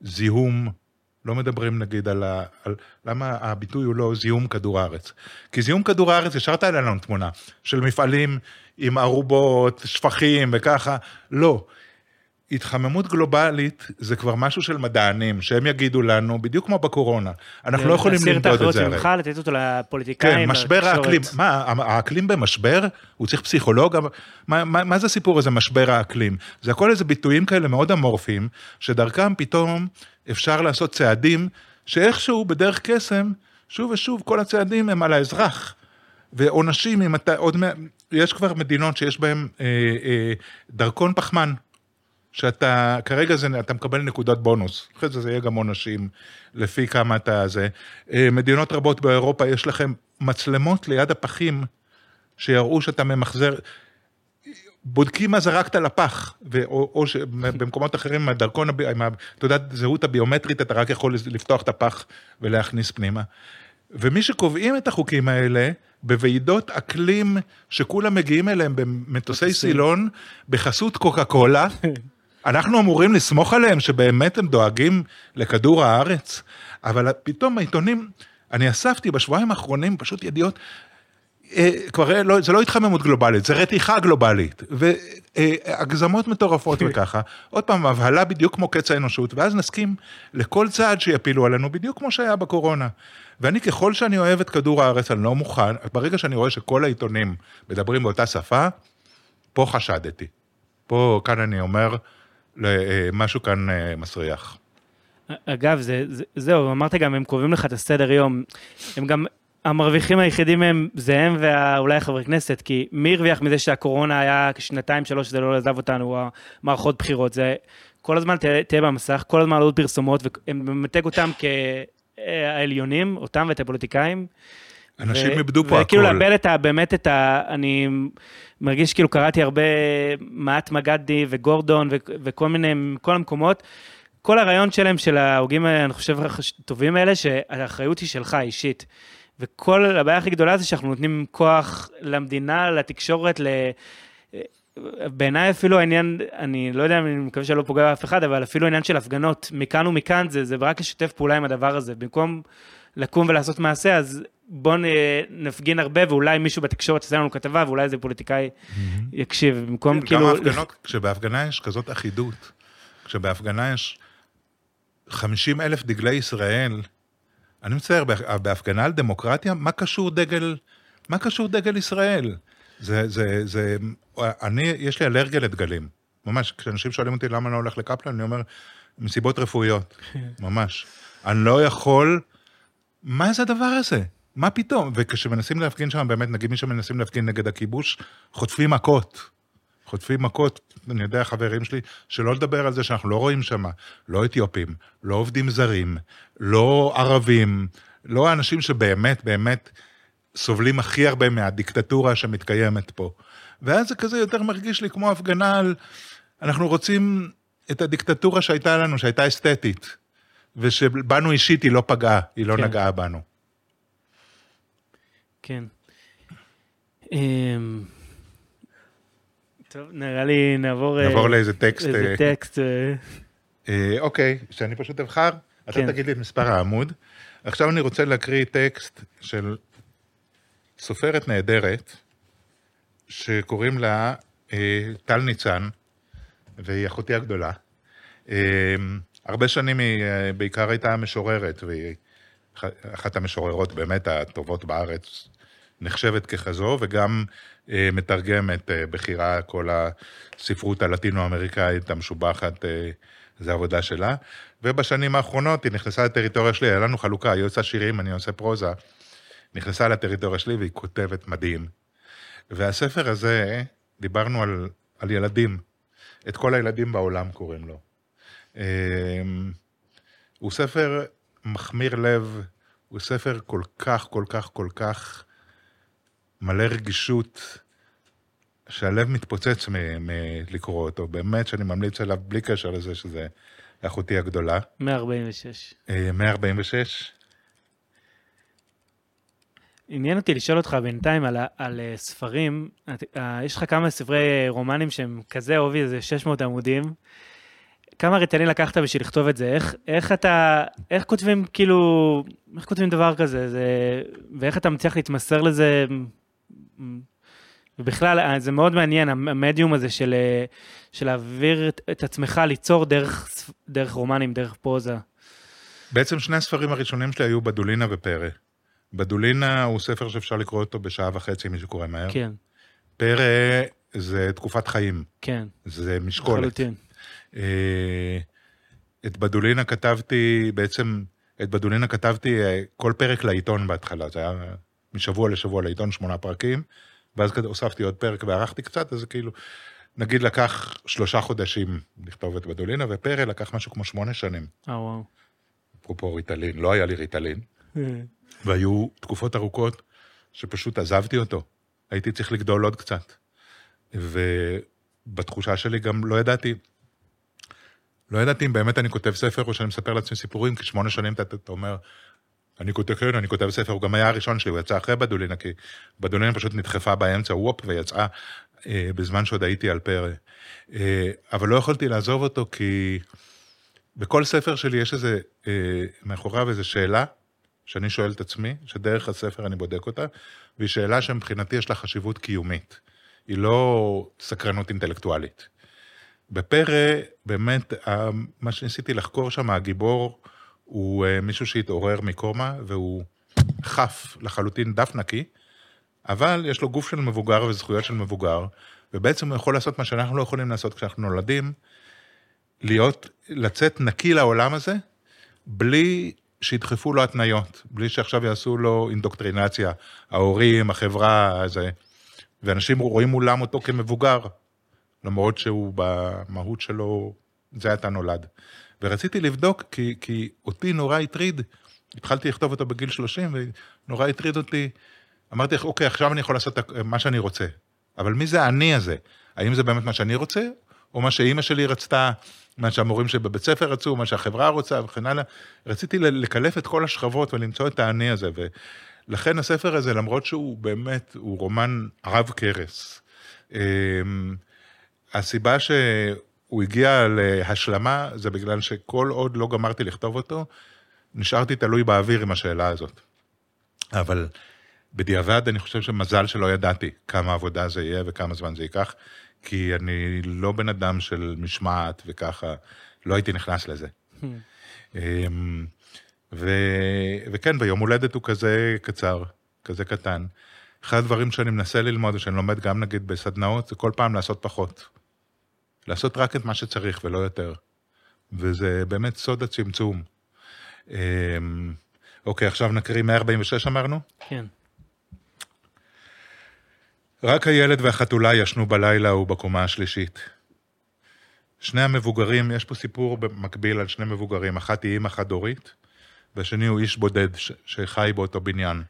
זיהום, לא מדברים נגיד על, ה, על למה הביטוי הוא לא זיהום כדור הארץ? כי זיהום כדור הארץ, ישרת עלינו תמונה, של מפעלים עם ערובות, שפכים וככה, לא. התחממות גלובלית זה כבר משהו של מדענים, שהם יגידו לנו, בדיוק כמו בקורונה, אנחנו לא יכולים למדוד את זה הרי. ממך, לתת אותו לפוליטיקאים. כן, משבר האקלים, מה, האקלים במשבר? הוא צריך פסיכולוג? מה, מה, מה זה הסיפור הזה, משבר האקלים? זה הכל איזה ביטויים כאלה מאוד אמורפיים, שדרכם פתאום אפשר לעשות צעדים, שאיכשהו בדרך קסם, שוב ושוב, כל הצעדים הם על האזרח. ועונשים, אם אתה, עוד, יש כבר מדינות שיש בהם אה, אה, דרכון פחמן, שאתה, כרגע זה, אתה מקבל נקודת בונוס, אחרי זה זה יהיה גם אנשים, לפי כמה אתה זה. מדינות רבות באירופה, יש לכם מצלמות ליד הפחים, שיראו שאתה ממחזר, בודקים מה זרקת לפח, או במקומות אחרים, הדרכון, תעודת זהות הביומטרית, אתה רק יכול לפתוח את הפח, ולהכניס פנימה. ומי שקובעים את החוקים האלה, בוועידות אקלים, שכולם מגיעים אליהם, במטוסי סילון, בחסות קוקה קולה, אנחנו אמורים לסמוך עליהם, שבאמת הם דואגים לכדור הארץ, אבל פתאום העיתונים, אני אספתי בשבועיים האחרונים, פשוט ידיעות, אה, כבר, לא, זה לא התחממות גלובלית, זה רתיחה גלובלית, והגזמות מטורפות וככה, עוד פעם, הבהלה בדיוק כמו קץ האנושות, ואז נסכים לכל צעד שיפילו עלינו, בדיוק כמו שהיה בקורונה, ואני ככל שאני אוהב את כדור הארץ, אני לא מוכן, ברגע שאני רואה שכל העיתונים מדברים באותה שפה, פה חשדתי, פה כאן אני אומר, משהו כאן מסריח. אגב, זה, זה, זהו, אמרת גם, הם קובעים לך את הסדר יום, הם גם, המרוויחים היחידים הם, זה הם ואולי חברי כנסת, כי מי הרוויח מזה שהקורונה היה שנתיים, שלוש, זה לא עזב אותנו, מערכות בחירות, זה כל הזמן תה, תהיה במסך, כל הזמן עלות פרסומות, והם מתג אותם כ... העליונים, אותם ואת הפוליטיקאים. אנשים איבדו פה הכל. וכאילו לאבד את ה... באמת את ה... אני מרגיש כאילו קראתי הרבה מעט מגדי וגורדון וכל מיני, כל המקומות. כל הרעיון שלהם, של ההוגים, אני חושב, טובים האלה, שהאחריות היא שלך, אישית. וכל הבעיה הכי גדולה זה שאנחנו נותנים כוח למדינה, לתקשורת, ל... בעיניי אפילו העניין, אני לא יודע, אני מקווה שלא פוגע באף אחד, אבל אפילו העניין של הפגנות, מכאן ומכאן, זה, זה רק לשתף פעולה עם הדבר הזה. במקום לקום ולעשות מעשה, אז בוא נפגין הרבה, ואולי מישהו בתקשורת עשה לנו כתבה, ואולי איזה פוליטיקאי יקשיב. במקום כאילו... גם ההפגנות, כשבהפגנה יש כזאת אחידות, כשבהפגנה יש חמישים אלף דגלי ישראל, אני מצטער, בהפגנה על דמוקרטיה, מה קשור דגל, מה קשור דגל ישראל? זה, זה, זה, אני, יש לי אלרגיה לדגלים, ממש, כשאנשים שואלים אותי למה אני הולך לקפלן, אני אומר, מסיבות רפואיות, ממש, אני לא יכול, מה זה הדבר הזה? מה פתאום? וכשמנסים להפגין שם, באמת, נגיד מי שמנסים להפגין נגד הכיבוש, חוטפים מכות, חוטפים מכות, אני יודע, החברים שלי, שלא לדבר על זה שאנחנו לא רואים שם, לא אתיופים, לא עובדים זרים, לא ערבים, לא האנשים שבאמת, באמת, סובלים הכי הרבה מהדיקטטורה שמתקיימת פה. ואז זה כזה יותר מרגיש לי כמו הפגנה על, אנחנו רוצים את הדיקטטורה שהייתה לנו, שהייתה אסתטית, ושבנו אישית היא לא פגעה, היא לא נגעה בנו. כן. טוב, נראה לי נעבור... נעבור לאיזה טקסט. איזה טקסט. אוקיי, שאני פשוט אבחר, אתה תגיד לי את מספר העמוד. עכשיו אני רוצה להקריא טקסט של... סופרת נהדרת, שקוראים לה טל ניצן, והיא אחותי הגדולה. הרבה שנים היא בעיקר הייתה משוררת, והיא אחת המשוררות באמת הטובות בארץ, נחשבת ככזו, וגם מתרגמת בחירה כל הספרות הלטינו-אמריקאית המשובחת, זו עבודה שלה. ובשנים האחרונות היא נכנסה לטריטוריה שלי, היה לנו חלוקה, היא עושה שירים, אני עושה פרוזה, נכנסה לטריטוריה שלי, והיא כותבת מדהים. והספר הזה, דיברנו על, על ילדים, את כל הילדים בעולם קוראים לו. הוא ספר מחמיר לב, הוא ספר כל כך, כל כך, כל כך מלא רגישות, שהלב מתפוצץ מלקרוא אותו. באמת שאני ממליץ עליו בלי קשר לזה שזה אחותי הגדולה. מאה ארבעים ושש. מאה ארבעים ושש. עניין אותי לשאול אותך בינתיים על, על ספרים. יש לך כמה ספרי רומנים שהם כזה אובי, זה שש מאות עמודים. כמה רטלין לקחת בשביל לכתוב את זה? איך, איך אתה, איך כותבים, כאילו, איך כותבים דבר כזה? זה, ואיך אתה מצליח להתמסר לזה? ובכלל, זה מאוד מעניין, המדיום הזה של, של להעביר את עצמך, ליצור דרך, דרך רומנים, דרך פוזה. בעצם שני הספרים הראשונים שלי היו בדולינה ופרא. בדולינה הוא ספר שאפשר לקרוא אותו בשעה וחצי, מי שקורא מהר. כן. פרא זה תקופת חיים. כן. זה משקולת. חלוטין. את בדולינה כתבתי, בעצם את בדולינה כתבתי כל פרק לעיתון בהתחלה, זה היה משבוע לשבוע לעיתון, שמונה פרקים, ואז הוספתי עוד פרק וערכתי קצת, אז כאילו, נגיד לקח שלושה חודשים לכתוב את בדולינה, ופרא לקח משהו כמו שמונה שנים. אה, וואו. אפרופו ריטלין, לא היה לי ריטלין, והיו תקופות ארוכות שפשוט עזבתי אותו, הייתי צריך לגדול עוד קצת, ובתחושה שלי גם לא ידעתי, לא ידעתי אם באמת אני כותב ספר, או שאני מספר לעצמי סיפורים, כי שמונה שנים אתה אומר, אני כותב, אני כותב ספר, הוא גם היה הראשון שלי, הוא יצא אחרי בדולינה, כי בדולינה פשוט נדחפה באמצע, וופ, ויצאה אה, בזמן שעוד הייתי על פרא. אה, אבל לא יכולתי לעזוב אותו, כי בכל ספר שלי יש איזה, אה, מאחוריו איזו שאלה, שאני שואל את עצמי, שדרך הספר אני בודק אותה, והיא שאלה שמבחינתי יש לה חשיבות קיומית. היא לא סקרנות אינטלקטואלית. בפרא, באמת, מה שניסיתי לחקור שם, הגיבור הוא מישהו שהתעורר מקומה, והוא חף לחלוטין דף נקי, אבל יש לו גוף של מבוגר וזכויות של מבוגר, ובעצם הוא יכול לעשות מה שאנחנו לא יכולים לעשות כשאנחנו נולדים, להיות, לצאת נקי לעולם הזה, בלי שידחפו לו התניות, בלי שעכשיו יעשו לו אינדוקטרינציה, ההורים, החברה, הזה. ואנשים רואים מולם אותו כמבוגר, למרות שהוא במהות שלו, זה אתה נולד. ורציתי לבדוק, כי, כי אותי נורא הטריד, התחלתי לכתוב אותו בגיל שלושים, ונורא הטריד אותי, אמרתי, אוקיי, עכשיו אני יכול לעשות מה שאני רוצה, אבל מי זה אני הזה? האם זה באמת מה שאני רוצה, או מה שאימא שלי רצתה, מה שהמורים שבבית ספר רצו, מה שהחברה רוצה, וכן הלאה. רציתי לקלף את כל השכבות, ולמצוא את האני הזה, ולכן הספר הזה, למרות שהוא באמת, הוא רומן רב קרס, הסיבה שהוא הגיע להשלמה, זה בגלל שכל עוד לא גמרתי לכתוב אותו, נשארתי תלוי באוויר עם השאלה הזאת. אבל בדיעבד אני חושב שמזל שלא ידעתי כמה עבודה זה יהיה וכמה זמן זה ייקח, כי אני לא בן אדם של משמעת וככה, לא הייתי נכנס לזה. ו- וכן, ביום הולדת הוא כזה קצר, כזה קטן. אחד הדברים שאני מנסה ללמוד, שאני לומד גם נגיד בסדנאות, זה כל פעם לעשות פחות. לעשות רק את מה שצריך ולא יותר. וזה באמת סוד הצמצום. אוקיי, עכשיו נקריא מאה ארבעים ושש אמרנו? כן. רק הילד והחתולה ישנו בלילה ובקומה השלישית. שני המבוגרים, יש פה סיפור במקביל על שני מבוגרים, אחת היא אמא חד הורית, והשני הוא איש בודד שחי באותו בניין.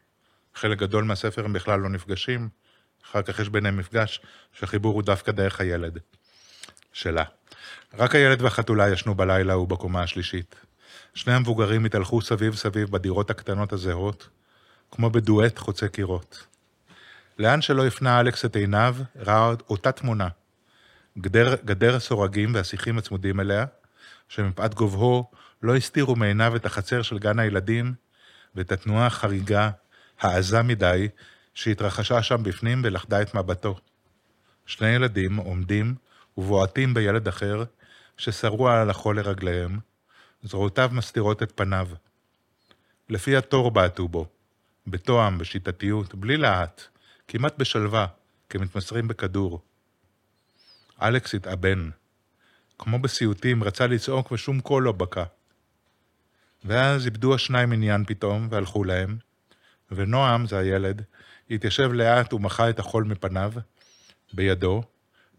חלק גדול מהספר הם בכלל לא נפגשים, אחר כך יש ביניהם מפגש, שהחיבור הוא דווקא דרך הילד שלה. רק הילד והחתולה ישנו בלילה ובקומה השלישית. שני המבוגרים התהלכו סביב סביב בדירות הקטנות הזהות, כמו בדואט חוצה קירות. לאן שלא הפנה אלכס את עיניו, ראה אותה תמונה. גדר, גדר הסורגים והשיחים הצמודים אליה, שמפאת גובהו לא הסתירו מעיניו את החצר של גן הילדים, ואת התנועה החריגה, העזה מדי, שהתרחשה שם בפנים ולחדה את מבטו. שני ילדים עומדים ובועטים בילד אחר, ששרוע על החול לרגליהם, זרועותיו מסתירות את פניו. לפי התור בעטו בו, בתואם, בשיטתיות, בלי להט, כמעט בשלווה, כמתמסרים בכדור. אלכס התאבן. כמו בסיוטים, רצה לצעוק ושום קול לא בקע. ואז איבדו השניים עניין פתאום והלכו להם, ונועם, זה הילד, התיישב לאט ומחה את החול מפניו, בידו,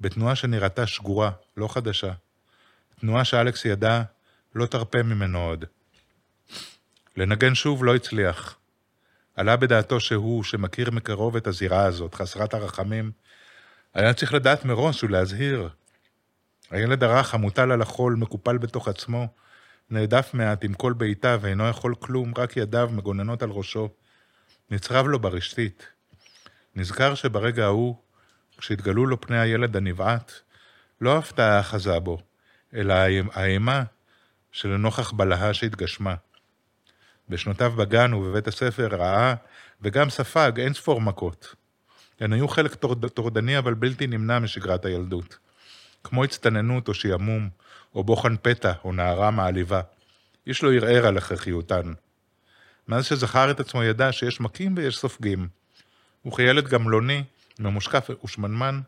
בתנועה שנראתה שגורה, לא חדשה. תנועה שאלכס ידע לא תרפה ממנו עוד. לנגן שוב לא הצליח. עלה בדעתו שהוא, שמכיר מקרוב את הזירה הזאת, חסרת הרחמים, היה צריך לדעת מראש ולהזהיר. הילד הרח המוטל על החול, מקופל בתוך עצמו, נעדף מעט עם כל ביתה ואינו יכול כלום, רק ידיו מגוננות על ראשו. נצרב לו ברשתית. נזכר שברגע ההוא, כשהתגלו לו פני הילד הנבעט, לא הפתעה החזה בו, אלא האימה שלנוכח בלהה שהתגשמה. בשנותיו בגן ובבית הספר ראה וגם ספג אין ספור מכות. הן היו חלק טורדני אבל בלתי נמנע משגרת הילדות. כמו הצטננות או שיעמום, או בוחן פתע או נערה מעליבה. איש לא ירער על הכרחיותן. מאז שזכר את עצמו ידע שיש מכים ויש סופגים. וכילד גמלוני, ממושקף ושמנמן,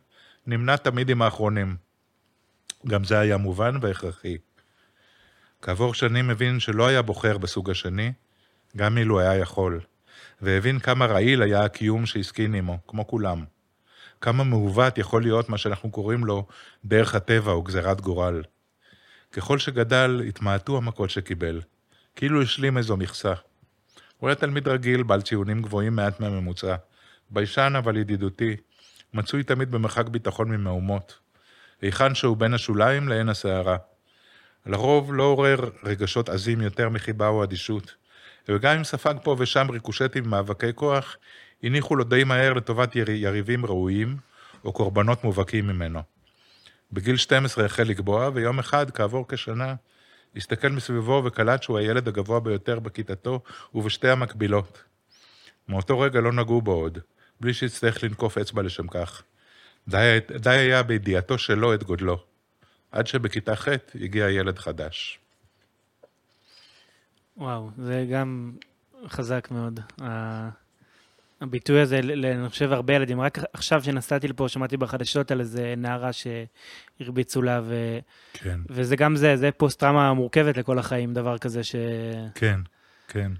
נמנע תמיד עם האחרונים. גם זה היה מובן והכרחי. כעבור שנים הבין שלא היה בוחר בסוג השני, גם אילו היה יכול, והבין כמה רעיל היה הקיום שהסכין עמו, כמו כולם. כמה מעוות יכול להיות מה שאנחנו קוראים לו דרך הטבע או גזרת גורל. ככל שגדל, התמעטו המכות שקיבל, כאילו השלים איזו מכסה. הוא היה תלמיד רגיל, בעל ציונים גבוהים מעט מהממוצע, ביישן אבל ידידותי, מצוי תמיד במרחק ביטחון ממהומות, היכן שהוא בין השוליים לעין הסערה. לרוב לא עורר רגשות עזים יותר מחיבה או אדישות, וגם אם ספג פה ושם ריקושטים מאבקי כוח, הניחו לו די מהר לטובת יריבים ראויים או קורבנות מובהקים ממנו. בגיל שתים עשרה החל לגבוה, ויום אחד, כעבור כשנה, הסתכל מסביבו וקלט שהוא הילד הגבוה ביותר בכיתתו ובשתי המקבילות. מאותו רגע לא נגעו בו עוד, בלי שהצטרך לנקוף אצבע לשם כך. די, די היה בידיעתו שלו את גודלו. עד שבכיתה ח' הגיע ילד חדש. וואו, זה גם חזק מאוד. הביטוי הזה, אני חושב הרבה ילדים, רק עכשיו שנסעתי לפה, שמעתי בחדשות על איזה נערה שהרביצו לה, ו... כן. וזה גם זה, זה פוסט-טראומה מורכבת לכל החיים, דבר כזה ש... כן, כן.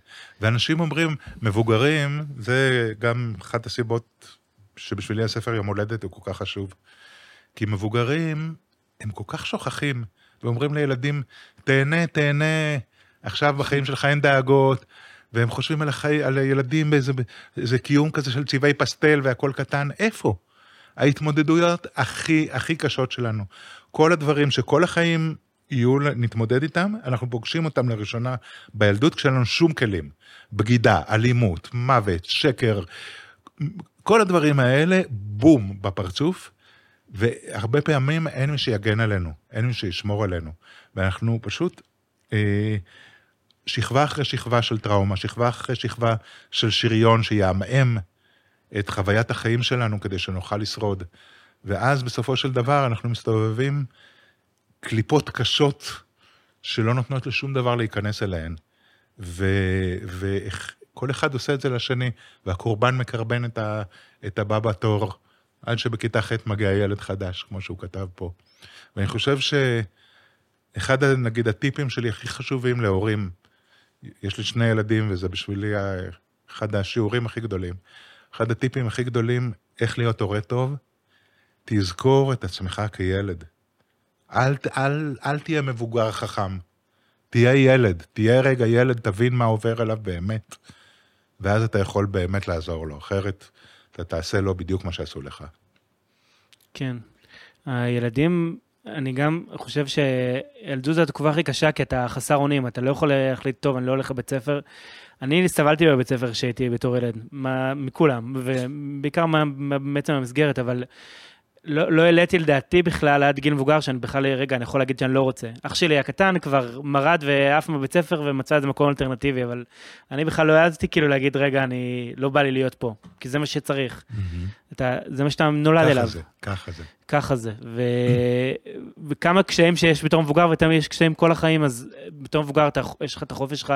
ואנשים אומרים, מבוגרים, זה גם אחת הסיבות שבשבילי הספר יום הולדת הוא כל כך חשוב. כי מבוגרים... הם כל כך שוכחים, ואומרים לילדים, תהנה, תהנה, עכשיו בחיים שלך אין דאגות, והם חושבים על, החי... על הילדים באיזה איזה קיום כזה של צבעי פסטל והכל קטן, איפה? ההתמודדויות הכי, הכי קשות שלנו. כל הדברים שכל החיים יהיו, נתמודד איתם, אנחנו פוגשים אותם לראשונה בילדות, כשאנחנו שום כלים, בגידה, אלימות, מוות, שקר, כל הדברים האלה, בום, בפרצוף, והרבה פעמים אין מי שיגן עלינו, אין מי שישמור עלינו, ואנחנו פשוט אה, שכבה אחרי שכבה של טראומה, שכבה אחרי שכבה של שריון שיעמעם את חוויית החיים שלנו כדי שנוכל לשרוד, ואז בסופו של דבר אנחנו מסתובבים קליפות קשות שלא נותנות לשום דבר להיכנס אליהן, וכל אחד עושה את זה לשני, והקורבן מקרבן את, ה, את הבא בתור, עד שבכיתה ח' מגיע ילד חדש, כמו שהוא כתב פה. ואני חושב שאחד, נגיד, הטיפים שלי הכי חשובים להורים, יש לי שני ילדים, וזה בשבילי אחד השיעורים הכי גדולים, אחד הטיפים הכי גדולים, איך להיות הורה טוב, תזכור את עצמך כילד. אל, אל, אל תהיה מבוגר חכם, תהיה ילד, תהיה רגע ילד, תבין מה עובר עליו באמת, ואז אתה יכול באמת לעזור לו, אחרת... אתה תעשה לו בדיוק מה שעשו לך. כן. הילדים, אני גם חושב שילדות זו התקופה הכי קשה, כי אתה חסר אונים, אתה לא יכול להחליט טוב, אני לא הולך לבית ספר. אני סבלתי בבית ספר שהייתי בתור ילד, מה, מכולם, ובעיקר בעצם המסגרת, אבל לא, לא העליתי לדעתי בכלל עד גיל מבוגר, שאני בכלל, רגע, אני יכול להגיד שאני לא רוצה. אח שלי הקטן כבר מרד ואף מבית ספר, ומצא איזה מקום אלטרנטיבי, אבל אני בכלל לא העזתי כאילו להגיד, רגע, אני לא בא לי להיות פה, כי זה מה שצריך. אתה, זה מה שאתה נולד אליו. ככה זה, ככה זה. ככה זה. ו... וכמה קשיים שיש בתור מבוגר, ותמיד יש קשיים כל החיים, אז בתור מבוגר אתה, יש לך את החופש שלך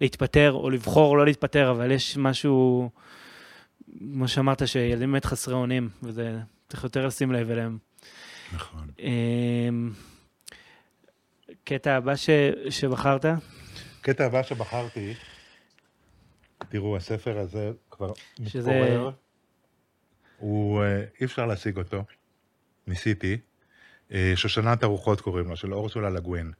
להתפטר, או לבחור, או לא להתפטר, אבל יש משהו, כמו שאמרת, שילדים באמת חסרי אונים, וזה... צריך יותר לשים לב אליהם. נכון. קטע הבא שבחרת? קטע הבא שבחרתי תראו, הספר הזה כבר מתפורר, אי אפשר להשיג אותו, ניסיתי, שושנת הרוחות קוראים לו, של אורסולה לה גווין.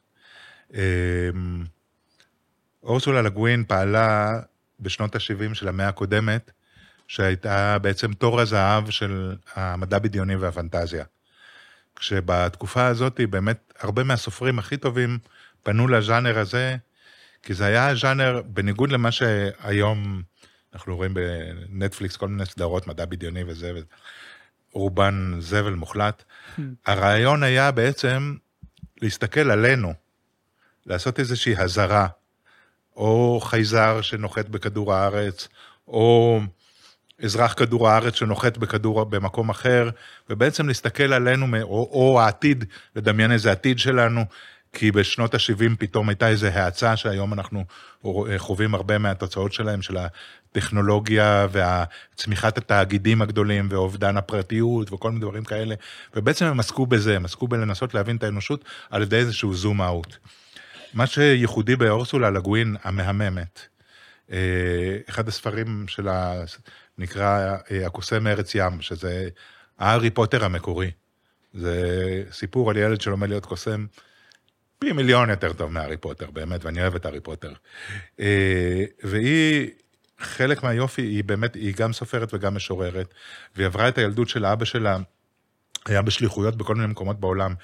אורסולה לה גווין פעלה בשנות ה-שבעים של המאה הקודמת, שהייתה בעצם תור הזהב של המדע בדיוני והפנטזיה. כשבתקופה הזאת באמת הרבה מהסופרים הכי טובים פנו לז'אנר הזה, כי זה היה ז'אנר, בניגוד למה שהיום אנחנו רואים בנטפליקס, כל מיני סדרות מדע בדיוני וזה, רובן זבל מוחלט. הרעיון היה בעצם להסתכל עלינו, לעשות איזושהי הזרה, או חייזר שנוחת בכדור הארץ, או אזרח כדור הארץ שנוחת בכדור במקום אחר, ובעצם להסתכל עלינו, או, או העתיד, לדמיין איזה עתיד שלנו, כי בשנות ה-שבעים פתאום הייתה איזו האצה, שהיום אנחנו חווים הרבה מהתוצאות שלהם, של הטכנולוגיה והצמיחת התאגידים הגדולים, ואובדן הפרטיות וכל מיני דברים כאלה, ובעצם הם עסקו בזה, הם עסקו בלנסות להבין את האנושות, על ידי איזשהו זום אאוט. מה שייחודי באורסולה לה גווין המהממת, אחד הספרים שלה נקרא הקוסם מארץ ים, שזה הארי פוטר המקורי, זה סיפור על ילד שלומד להיות קוסם, פי מיליון יותר טוב מהארי פוטר, באמת, ואני אוהב את הארי פוטר. והיא, חלק מהיופי, היא באמת, היא גם סופרת וגם משוררת, והיא עברה את הילדות של האבא שלה, היה בשליחויות בכל מיני מקומות בעולם,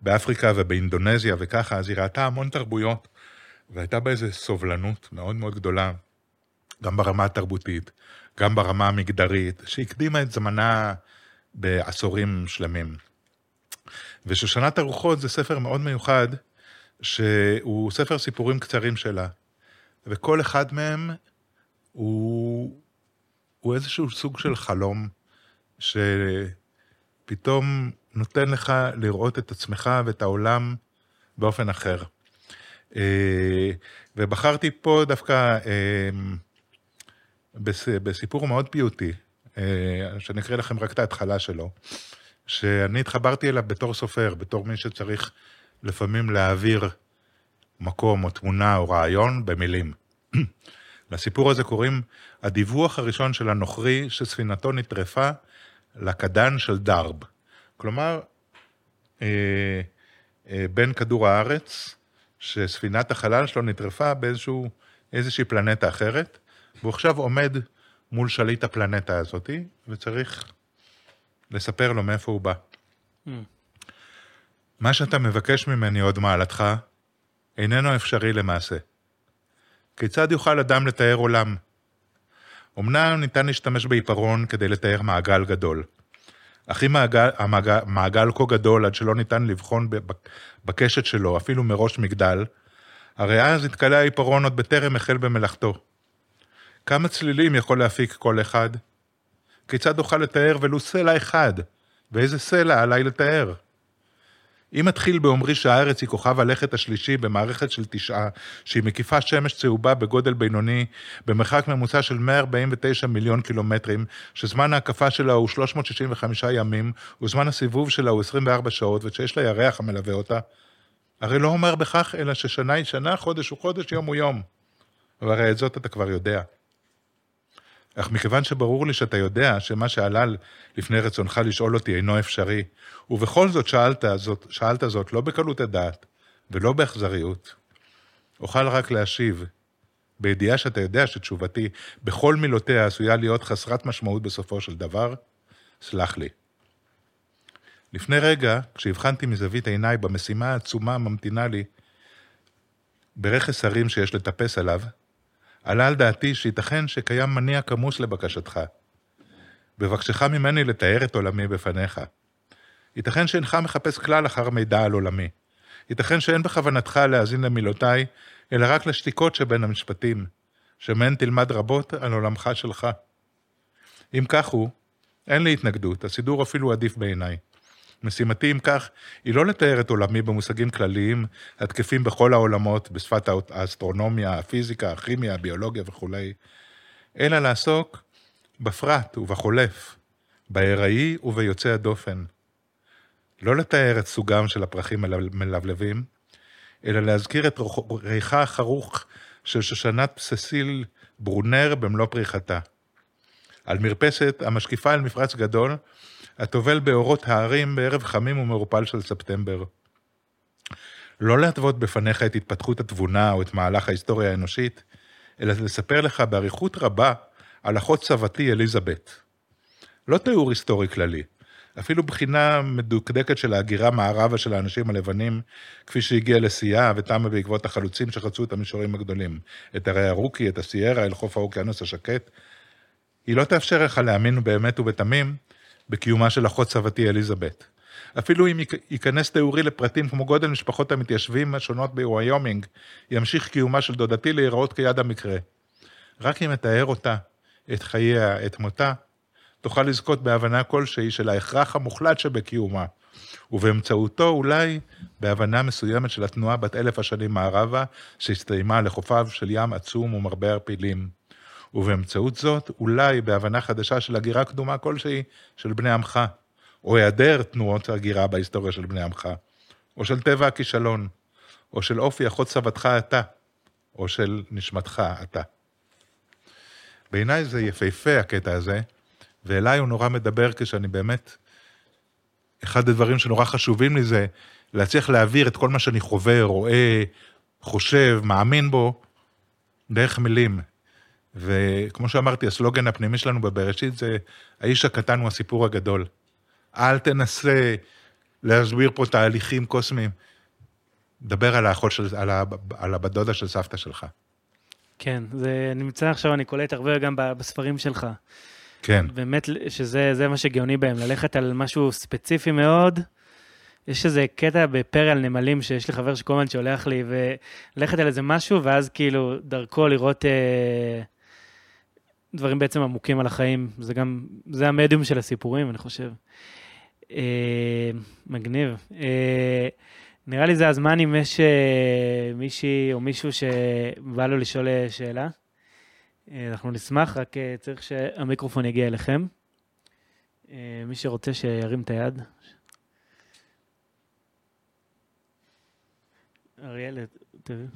באפריקה ובאינדונזיה וככה, אז היא ראתה המון תרבויות, והייתה בה איזו סובלנות מאוד מאוד גדולה, גם ברמה התרבותית, גם ברמה המגדרית, שהקדימה את זמנה בעשורים שלמים. ושושנת הרוחות זה ספר מאוד מיוחד, שהוא ספר סיפורים קצרים שלה, וכל אחד מהם הוא, הוא איזשהו סוג של חלום, שפתאום נותן לך לראות את עצמך ואת העולם באופן אחר. ובחרתי פה דווקא בסיפור מאוד פיוטי, שאני אקריא לכם רק את ההתחלה שלו, שאני התחברתי אליו בתור סופר, בתור מי שצריך לפעמים להעביר מקום או תמונה או רעיון במילים. לסיפור הזה קוראים הדיווח הראשון של הנוכרי שספינתו נטרפה לקדן של דרב. כלומר, אה, אה, בין כדור הארץ, שספינת החלל שלו נטרפה באיזשהו, איזושהי פלנטה אחרת, והוא עכשיו עומד מול שליט הפלנטה הזאת, וצריך לספר לו מאיפה הוא בא. Mm. מה שאתה מבקש ממני עוד מעלתך, איננו אפשרי למעשה. כיצד יוכל אדם לתאר עולם? אמנם ניתן להשתמש בעיפרון כדי לתאר מעגל גדול. אך אם מעגל, המעגל, מעגל כה גדול, עד שלא ניתן לבחון בקשת שלו, אפילו מראש מגדל, הרי אז התקלה העיפרון עוד בטרם החל במלאכתו. כמה צלילים יכול להפיק כל אחד? כיצד אוכל לתאר ולו סלע אחד? ואיזה סלע עליי לתאר? אם מתחיל באומרי שהארץ היא כוכב הלכת השלישי במערכת של תשעה, שהיא מקיפה שמש צהובה בגודל בינוני, במרחק ממוצע של מאה ארבעים ותשעה מיליון קילומטרים, שזמן ההקפה שלה הוא שלוש מאות שישים וחמישה ימים, וזמן הסיבוב שלה הוא עשרים וארבע שעות, ושיש לה ירח המלווה אותה, הרי לא אומר בכך, אלא ששנה היא שנה, חודש הוא חודש, יום הוא יום. והרי את זאת אתה כבר יודע. אך מכיוון שברור לי שאתה יודע שמה שעלה לפני רצונך לשאול אותי אינו אפשרי, ובכל זאת שאלת זאת, שאלת זאת לא בקלות הדעת ולא באכזריות, אוכל רק להשיב, בידיעה שאתה יודע שתשובתי בכל מילותיה עשויה להיות חסרת משמעות בסופו של דבר, סלח לי. לפני רגע, כשהבחנתי מזווית עיניי במשימה העצומה הממתינה לי, ברכס הרים שיש לטפס עליו, עלה על דעתי שייתכן שקיים מניע כמוס לבקשתך. בבקשך ממני לתאר את עולמי בפניך. ייתכן שאינך מחפש כלל אחר מידע על עולמי. ייתכן שאין בכוונתך להאזין למילותיי, אלא רק לשתיקות שבין המשפטים, שמהן תלמד רבות על עולמך שלך. אם כך הוא, אין לי התנגדות, הסידור אפילו עדיף בעיניי. משימתי אם כך, היא לא לתאר את עולמי במושגים כלליים, התקפים בכל העולמות, בשפת האסטרונומיה, הפיזיקה, הכימיה, הביולוגיה וכו', אלא לעסוק בפרט ובחולף, בהיראי וביוצא הדופן. לא לתאר את סוגם של הפרחים מלבלבים, אלא להזכיר את ריחה החרוך של שושנת ססיל ברונר במלוא פריחתה. על מרפסת, המשקיפה אל מפרץ גדול, הטובל באורות הערים בערב חמים ומרופל של ספטמבר. לא להתוות בפניך את התפתחות התבונה או את מהלך ההיסטוריה האנושית, אלא לספר לך בעריכות רבה על אחות סבתי אליזבת. לא תיאור היסטורי כללי, אפילו בחינה מדוקדקת של ההגירה מערבה של האנשים הלבנים, כפי שהגיע לסייה ותמה בעקבות החלוצים שחצו את המישורים הגדולים, את הרי הרוקי, את הסיירה, אל חוף האוקיינוס השקט. היא לא תאפשר לך להאמין באמת ובתמים בקיומה של אחות סבתי אליזבת. אפילו אם ייכנס תיאורי לפרטים כמו גודל משפחות המתיישבים השונות בוויומינג, ימשיך קיומה של דודתי להיראות כיד המקרה. רק אם מתאר אותה, את חייה, את מותה, תוכל לזכות בהבנה כלשהי של ההכרח המוחלט שבקיומה, ובאמצעותו אולי בהבנה מסוימת של התנועה בת אלף השנים מערבה, שהסתיימה לחופיו של ים עצום ומרבה הרפילים. ובאמצעות זאת אולי בהבנה חדשה של הגירה קדומה כלשהי של בני עמך, או היעדר תנועות הגירה בהיסטוריה של בני עמך, או של טבע הכישלון, או של אופי אחות סבתך אתה, או של נשמתך אתה. בעיניי זה יפהפה הקטע הזה, ואליי הוא נורא מדבר כשאני באמת, אחד הדברים שנורא חשובים לי זה, להצליח להעביר את כל מה שאני חווה, רואה, חושב, מאמין בו, דרך מילים. וכמו שאמרתי, הסלוגן הפנימי שלנו בבראשית זה, האיש הקטן הוא הסיפור הגדול. אל תנסה להסביר פה תהליכים קוסמיים. דבר על האחות של, על, על הבת דודה של סבתא שלך. כן, זה נמצא עכשיו, אני קולט הרבה גם בספרים שלך. כן. באמת שזה זה מה שגאוני בהם, ללכת על משהו ספציפי מאוד. יש איזה קטע בפרל נמלים שיש לי חבר שקומן שהולך לי, וללכת על איזה משהו, ואז כאילו דרכו לראות אה, דברים בעצם עמוקים על החיים. זה גם, זה המדיום של הסיפורים, אני חושב. אה, מגניב. אה, נראה לי זה הזמן אם יש מישהי או מישהו שבא לו לשאול שאלה. אנחנו נשמח, רק צריך שהמיקרופון יגיע אליכם. מי שרוצה שירים את היד. אריאל, תביא.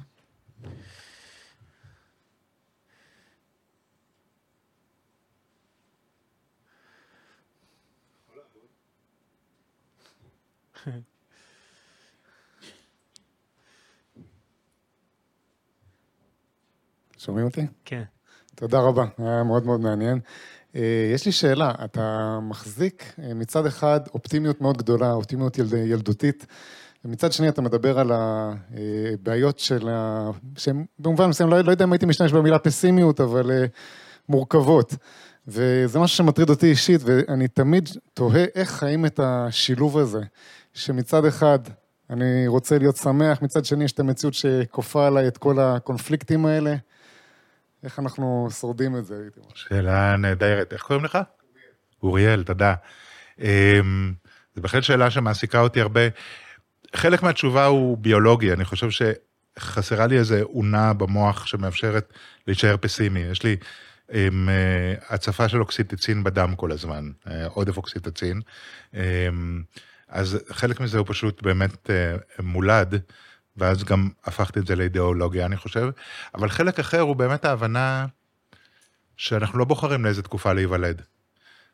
שומעים אותי? כן. תודה רבה, היה מאוד מאוד מעניין. יש לי שאלה, אתה מחזיק מצד אחד אופטימיות מאוד גדולה, אופטימיות ילדותית, ומצד שני אתה מדבר על הבעיות של ה... שהם במובן מסוים, לא, לא יודע אם הייתי משתמש במילה פסימיות, אבל מורכבות. וזה משהו שמטריד אותי אישית, ואני תמיד תוהה איך חיים את השילוב הזה, שמצד אחד אני רוצה להיות שמח, מצד שני יש את המציאות שכופה עליי את כל הקונפליקטים האלה, איך אנחנו שורדים את זה? שאלה נהדרת. איך קוראים לך? אוריאל, תודה. זה בהחלט שאלה שמעסיקה אותי הרבה. חלק מהתשובה הוא ביולוגי. אני חושב שחסרה לי איזו עונה במוח שמאפשרת להישאר פסימי. יש לי הצפה של אוקסיטוצין בדם כל הזמן, עודף אוקסיטוצין. אז חלק מזה הוא פשוט באמת מולד, ואז גם הפכתי את זה לאידיאולוגיה, אני חושב. אבל חלק אחר הוא באמת ההבנה שאנחנו לא בוחרים לאיזו תקופה להיוולד.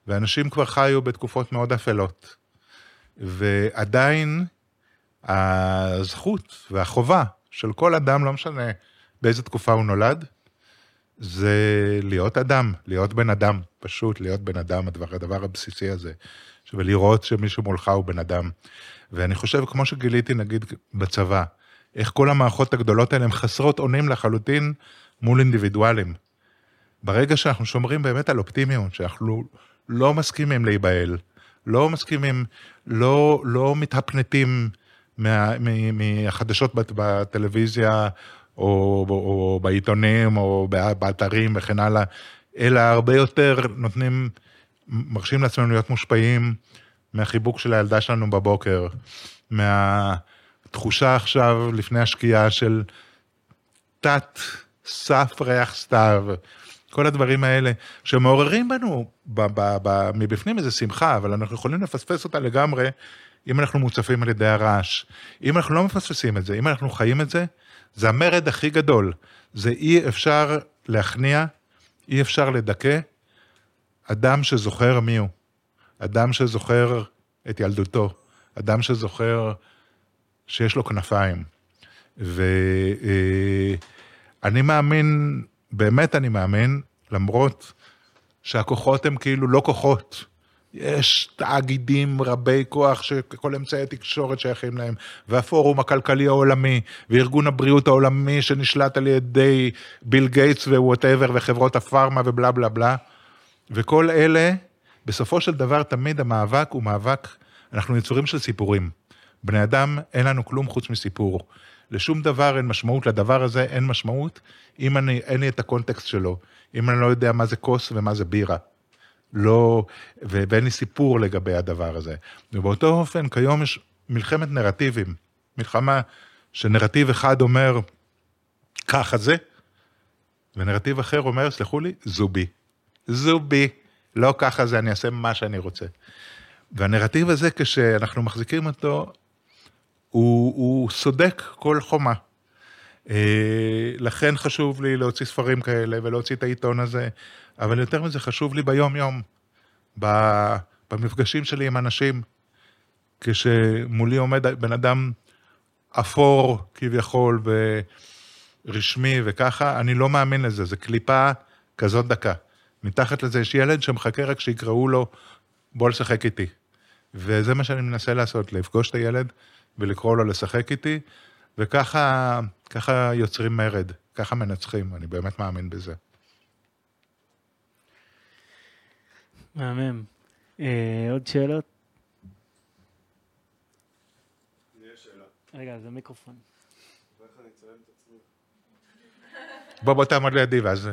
ואנשים כבר חיו בתקופות מאוד אפלות. ועדיין הזכות והחובה של כל אדם, לא משנה באיזו תקופה הוא נולד, זה להיות אדם, להיות בן אדם, פשוט להיות בן אדם, הדבר, הדבר הבסיסי הזה. ולראות שמישהו מולך הוא בן אדם. ואני חושב, כמו שגיליתי, נגיד, בצבא, איך כל המערכות הגדולות האלה הן חסרות אונים לחלוטין מול אינדיבידואלים. ברגע שאנחנו שומרים באמת על אופטימיות, שאנחנו לא מסכימים להיבעל, לא מסכימים, לא, לא מתהפנטים מה, מה, מהחדשות בטלוויזיה, או, או, או בעיתונים, או באתרים וכן הלאה, אלא הרבה יותר נותנים, מרשים לעצמנו להיות מושפעים מהחיבוק של הילדה שלנו בבוקר, מהתחושה עכשיו לפני השקיעה של תת, סף, ריח, סתיו, כל הדברים האלה שמעוררים בנו ב- ב- ב- מבפנים איזה שמחה, אבל אנחנו יכולים לפספס אותה לגמרי אם אנחנו מוצפים על ידי הרעש. אם אנחנו לא מפספסים את זה, אם אנחנו חיים את זה, זה המרד הכי גדול, זה אי אפשר להכניע, אי אפשר לדכא, אדם שזוכר מי הוא, אדם שזוכר את ילדותו, אדם שזוכר שיש לו כנפיים, ואני מאמין, באמת אני מאמין, למרות שהכוחות הם כאילו לא כוחות, יש תאגידים רבי כוח שכל אמצעי התקשורת שייכים להם, והפורום הכלכלי העולמי, וארגון הבריאות העולמי שנשלט על ידי ביל גייטס ווואטאבר, וחברות הפארמה ובלה בלה בלה, וכל אלה, בסופו של דבר תמיד המאבק הוא מאבק, אנחנו יצורים של סיפורים, בני אדם אין לנו כלום חוץ מסיפור, לשום דבר אין משמעות, לדבר הזה אין משמעות, אם אני, אין לי את הקונטקסט שלו, אם אני לא יודע מה זה כוס ומה זה בירה, לא, ואין לי סיפור לגבי הדבר הזה. ובאותו אופן, כיום יש מלחמת נרטיבים, מלחמה שנרטיב אחד אומר, ככה זה, ונרטיב אחר אומר, סלחו לי, זובי, זובי, לא ככה זה, אני אעשה מה שאני רוצה. והנרטיב הזה, כשאנחנו מחזיקים אותו, הוא, הוא סודק כל חומה. לכן חשוב לי להוציא ספרים כאלה ולהוציא את העיתון הזה, אבל יותר מזה חשוב לי ביום יום, במפגשים שלי עם אנשים, כשמולי עומד בן אדם אפור כביכול ורשמי וככה, אני לא מאמין לזה, זה קליפה כזאת דקה. מתחת לזה יש ילד שמחכה רק שיקראו לו, בוא לשחק איתי. וזה מה שאני מנסה לעשות, לפגוש את הילד ולקרוא לו לשחק איתי, וככה ככה יוצרים מרד, ככה מנצחים, אני באמת מאמין בזה. מהמם. עוד שאלות? יש שאלה. רגע, זה מיקרופון. איך אני אצלם את עצמי? בוא בוא תעמוד לידי ואז...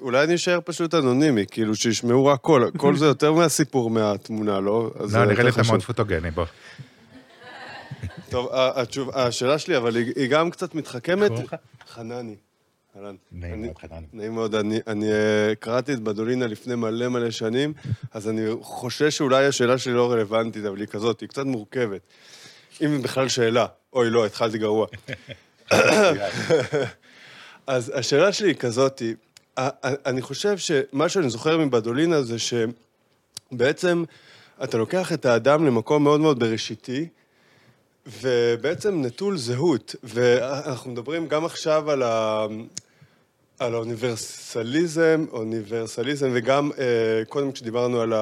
אולי אני אשאר פשוט אנונימי, כאילו שישמעו רק קול, קול זה יותר מהסיפור מהתמונה, לא? לא, נראה לי תמוד פוטוגני, בוא. טוב, השאלה שלי, אבל היא גם קצת מתחכמת. חנני. נעים מאוד, חנני. נעים מאוד, אני קראתי את בדולינה לפני מלא מלא שנים, אז אני חושש שאולי השאלה שלי לא רלוונטית, אבל היא כזאת, היא קצת מורכבת. אם בכלל שאלה, אוי לא, התחלתי גרוע. אז השאלה שלי היא כזאת, אני חושב שמה שאני זוכר מבדולינה זה שבעצם אתה לוקח את האדם למקום מאוד מאוד בראשיתי, ובעצם נטול זהות, ואנחנו מדברים גם עכשיו על, ה... על האוניברסליזם, אוניברסליזם, וגם קודם כשדיברנו על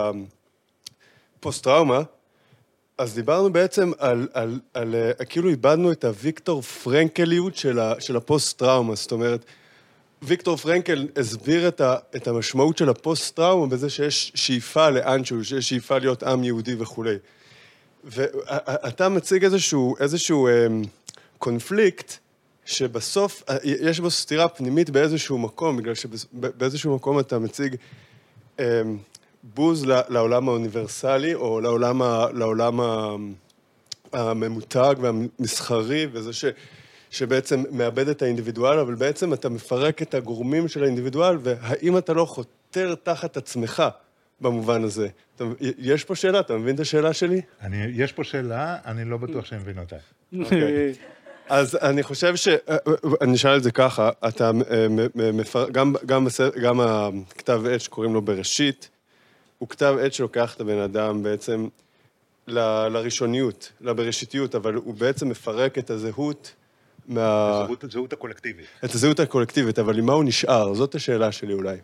הפוסט-טראומה, אז דיברנו בעצם על, על, על, על כאילו איבדנו את הוויקטור פרנקליות של, ה... של הפוסט-טראומה, זאת אומרת, ויקטור פרנקל הסביר את, ה... את המשמעות של הפוסט-טראומה בזה שיש שאיפה לאנשהו, שיש שאיפה להיות עם יהודי וכולי. ואתה מציג איזשהו, איזשהו קונפליקט שבסוף, יש בו סתירה פנימית באיזשהו מקום, בגלל שבאיזשהו מקום אתה מציג בוז לעולם האוניברסלי, או לעולם, לעולם הממותג והמסחרי, וזה ש, שבעצם מאבד את האינדיבידואל, אבל בעצם אתה מפרק את הגורמים של האינדיבידואל, והאם אתה לא חותר תחת עצמך? במובן הזה. יש פה שאלה, אתה מבין את השאלה שלי? יש פה שאלה, אני לא בטוח שאני מבין אותה. אז אני חושב ש... אני אשאל את זה ככה, אתה מפרק... גם הכתב עת שקוראים לו בראשית, הוא כתב עת שלוקח את הבן אדם בעצם לראשוניות, לבראשיתיות, אבל הוא בעצם מפרק את הזהות מה... את הזהות הקולקטיבית. את הזהות הקולקטיבית, אבל עם מה הוא נשאר? זאת השאלה שלי אולי.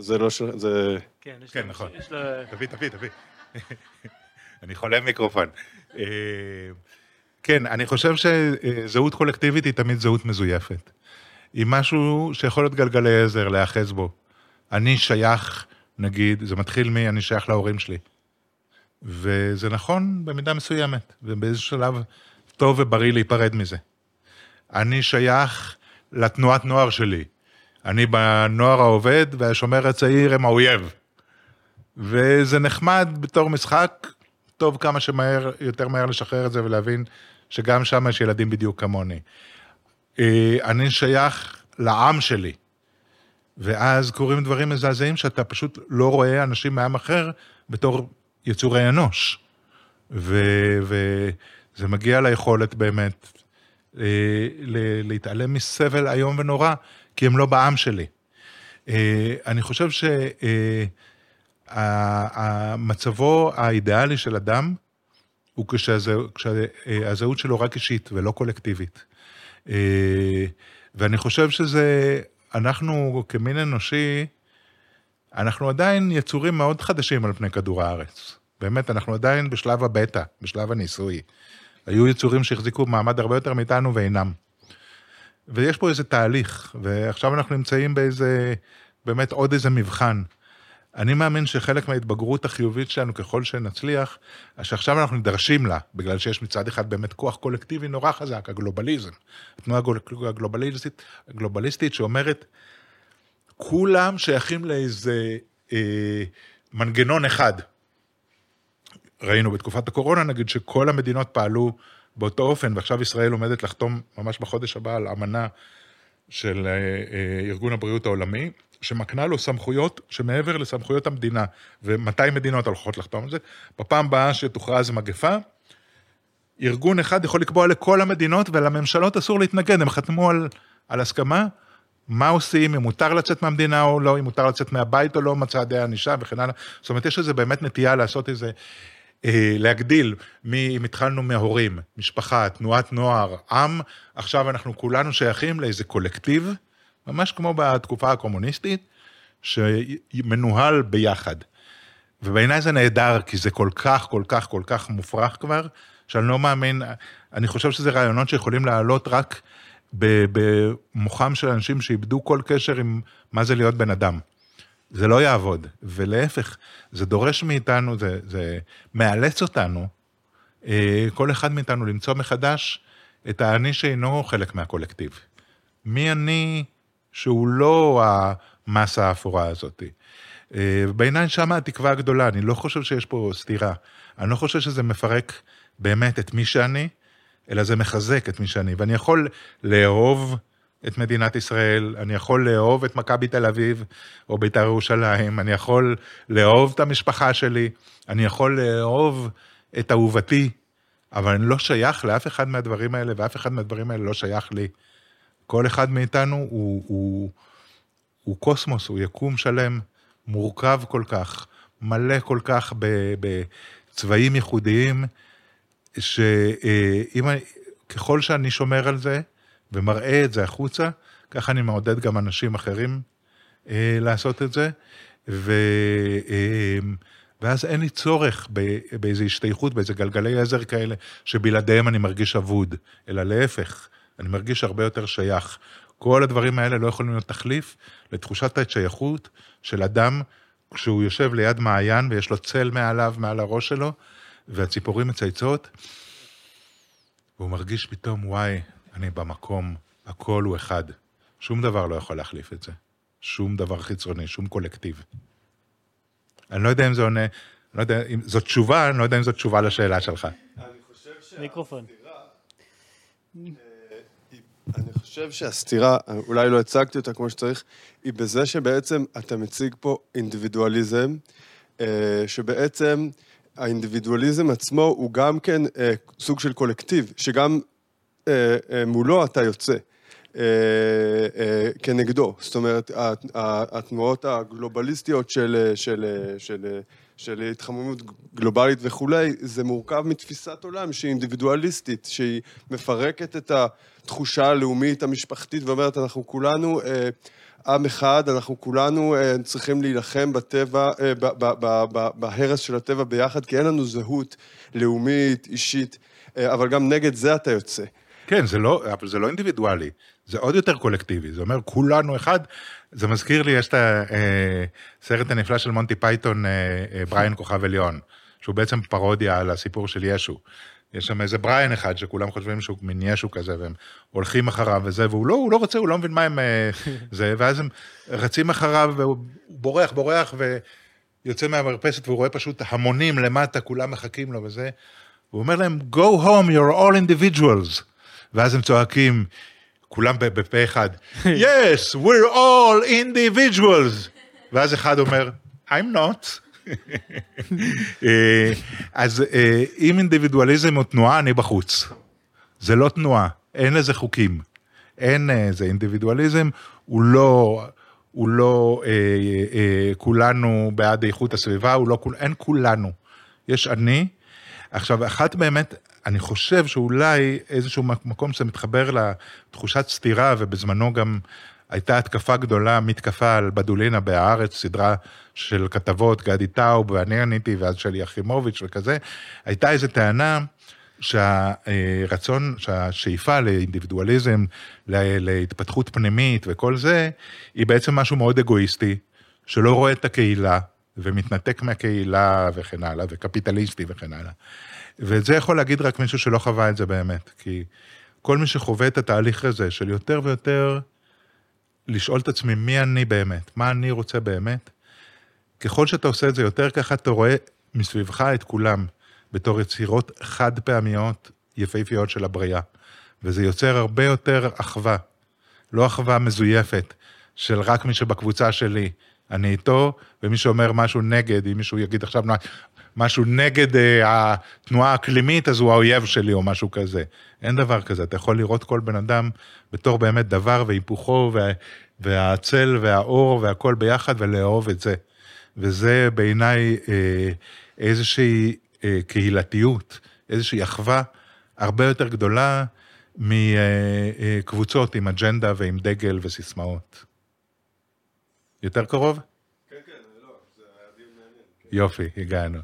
זה לא ש... זה... כן, כן, נכון. תביא, תביא, תביא. אני חולם מיקרופון. כן, אני חושב שזהות קולקטיבית היא תמיד זהות מזויפת. היא משהו שיכול להיות גלגלי עזר, להיאחז בו. אני שייך, נגיד, זה מתחיל מי, אני שייך להורים שלי. וזה נכון במידה מסוימת, ובאיזשהו שלב טוב ובריא להיפרד מזה. אני שייך לתנועת נוער שלי. אני בנוער העובד, והשומר הצעיר הם האויב. וזה נחמד בתור משחק, טוב כמה שמהר, יותר מהר לשחרר את זה, ולהבין שגם שם יש ילדים בדיוק כמוני. אני שייך לעם שלי, ואז קוראים דברים מזעזעים, שאתה פשוט לא רואה אנשים מעם אחר, בתור יצורי אנוש. וזה מגיע ליכולת באמת, להתעלם מסבל היום ונורא, כי הם לא בעם שלי. אני חושב שהמצבו האידיאלי של אדם, הוא כשהזהות שלו רק אישית ולא קולקטיבית. ואני חושב שזה, אנחנו כמין אנושי, אנחנו עדיין יצורים מאוד חדשים על פני כדור הארץ. באמת, אנחנו עדיין בשלב הבטא, בשלב הניסוי. היו יצורים שהחזיקו מעמד הרבה יותר מאיתנו ואינם. ויש פה איזה תהליך, ועכשיו אנחנו נמצאים באיזה, באמת עוד איזה מבחן. אני מאמין שחלק מההתבגרות החיובית שלנו, ככל שנצליח, שעכשיו אנחנו נדרשים לה, בגלל שיש מצד אחד באמת כוח קולקטיבי נורא חזק, הגלובליזם. התנועה הגלובליסטית, הגלובליסטית שאומרת, כולם שייכים לאיזה אה, מנגנון אחד. ראינו בתקופת הקורונה, נגיד שכל המדינות פעלו באותו אופן, ועכשיו ישראל עומדת לחתום ממש בחודש הבא על אמנה של ארגון הבריאות העולמי, שמקנה לו סמכויות שמעבר לסמכויות המדינה, ומתי מדינות הולכות לחתום על זה, בפעם הבאה שתוכרז מגפה, ארגון אחד יכול לקבוע לכל המדינות, ולממשלות אסור להתנגד, הם חתמו על, על הסכמה, מה עושים, אם מותר לצאת מהמדינה או לא, אם מותר לצאת מהבית או לא, מצעדי הענישה וכן הלאה, זאת אומרת, יש איזה באמת נטייה לעשות איזה, להגדיל, אם התחלנו מההורים, משפחה, תנועת נוער, עם, עכשיו אנחנו כולנו שייכים לאיזה קולקטיב, ממש כמו בתקופה הקומוניסטית, שמנוהל ביחד. ובעיניי זה נהדר, כי זה כל כך, כל כך, כל כך מופרך כבר, שאני לא מאמין, אני חושב שזה רעיונות שיכולים לעלות רק במוחם של אנשים שאיבדו כל קשר עם מה זה להיות בן אדם. זה לא יעבוד, ולהפך, זה דורש מאיתנו, זה, זה מאלץ אותנו, כל אחד מאיתנו למצוא מחדש את האני שאינו חלק מהקולקטיב. מי אני שהוא לא המסה האפורה הזאת? בעיניי שם התקווה הגדולה, אני לא חושב שיש פה סתירה, אני לא חושב שזה מפרק באמת את מי שאני, אלא זה מחזק את מי שאני, ואני יכול לאהוב את מדינת ישראל, אני יכול לאהוב את מכבי תל אביב, או בית"ר ירושלים, אני יכול לאהוב את המשפחה שלי, אני יכול לאהוב את אהובתי, אבל אני לא שייך לאף אחד מהדברים האלה, ואף אחד מהדברים האלה לא שייך לי. כל אחד מאיתנו הוא, הוא, הוא קוסמוס, הוא יקום שלם, מורכב כל כך, מלא כל כך בצבעים ייחודיים, שככל שאני שומר על זה, ומראה את זה החוצה, ככה אני מעודד גם אנשים אחרים אה, לעשות את זה, ו, אה, ואז אין לי צורך באיזו השתייכות, באיזה גלגלי עזר כאלה, שבלעדיהם אני מרגיש עבוד, אלא להפך, אני מרגיש הרבה יותר שייך. כל הדברים האלה לא יכולים להיות תחליף לתחושת ההתשייכות של אדם, כשהוא יושב ליד מעיין ויש לו צל מעליו, מעל הראש שלו, והציפורים מצייצות, והוא מרגיש פתאום וואי, אני במקום, הכל הוא אחד. שום דבר לא יכול להחליף את זה. שום דבר חיצוני, שום קולקטיב. אני לא יודע אם זה עונה, לא יודע, אם זאת תשובה, אני לא יודע אם זאת תשובה לשאלה שלך. אני חושב שהסתירה, אני חושב שהסתירה, אולי לא הצגתי אותה כמו שצריך, היא בזה שבעצם אתה מציג פה אינדיבידואליזם, שבעצם האינדיבידואליזם עצמו הוא גם כן סוג של קולקטיב, שגם מולו אתה יוצא כנגדו. זאת אומרת, התנועות הגלובליסטיות של, של, של, של התחממות גלובלית וכולי, זה מורכב מתפיסת עולם שהיא אינדיבידואליסטית, שהיא מפרקת את התחושה הלאומית, המשפחתית, ואומרת, אנחנו כולנו עם אחד, אנחנו כולנו צריכים להילחם בטבע, בהרס של הטבע ביחד, כי אין לנו זהות לאומית, אישית, אבל גם נגד זה אתה יוצא. כן, זה לא, אבל זה לא אינדיבידואלי, זה עוד יותר קולקטיבי, זה אומר כולנו אחד, זה מזכיר לי, יש את הסרט הנפלא של מונטי פייתון, בריין כוכב עליון, שהוא בעצם פרודיה על הסיפור של ישו, יש שם איזה בריין אחד שכולם חושבים שהוא מין ישו כזה, והם הולכים אחריו וזה, והוא לא, הוא לא רוצה, הוא לא מבין מה הם זה, ואז הם רצים אחריו, והוא בורח, בורח, ויוצא מהמרפסת, והוא רואה פשוט המונים למטה, כולם מחכים לו וזה, הוא אומר להם, go home, you're all individuals. ואז הם צועקים, כולם בפה אחד, yes, we're all individuals. ואז אחד אומר, I'm not. אז אם אינדיבידואליזם הוא תנועה, אני בחוץ. זה לא תנועה, אין לזה חוקים, אין איזה אינדיבידואליזם, הוא לא, הוא לא אה, אה, כולנו בעד איכות הסביבה, הוא לא, אין כולנו, יש אני. עכשיו, אחת באמת, אני חושב שאולי איזשהו מקום שמתחבר לתחושת סתירה, ובזמנו גם הייתה התקפה גדולה, מתקפה על בדולינה בארץ, סדרה של כתבות, גדי טאוב, ואני עניתי, ואז שלי אחימוביץ' וכזה, הייתה איזו טענה, שהרצון, שהשאיפה לאינדיבידואליזם, להתפתחות פנימית וכל זה, היא בעצם משהו מאוד אגואיסטי, שלא רואה את הקהילה, ומתנתק מהקהילה וכן הלאה, וקפיטליסטי וכן הלאה. ואת זה יכול להגיד רק מישהו שלא חווה את זה באמת, כי כל מי שחווה את התהליך הזה, של יותר ויותר לשאול את עצמי מי אני באמת, מה אני רוצה באמת, ככל שאתה עושה את זה יותר ככה, אתה רואה מסביבך את כולם, בתור יצירות חד פעמיות יפהפיות של הבריאה. וזה יוצר הרבה יותר אחווה, לא אחווה מזויפת, של רק מי שבקבוצה שלי, אני איתו, ומי שאומר משהו נגד, אם מישהו יגיד עכשיו משהו נגד אה, התנועה האקלימית, אז הוא האויב שלי או משהו כזה. אין דבר כזה, אתה יכול לראות כל בן אדם בתור באמת דבר והיפוכו, וה, והצל והאור והכל ביחד, ולאהוב את זה. וזה בעיניי אה, איזושהי קהילתיות, איזושהי אחווה הרבה יותר גדולה מקבוצות עם אג'נדה ועם דגל וסיסמאות. יותר קרוב? כן, כן, לא, זה היה דיון מעניין. יופי, הגענו.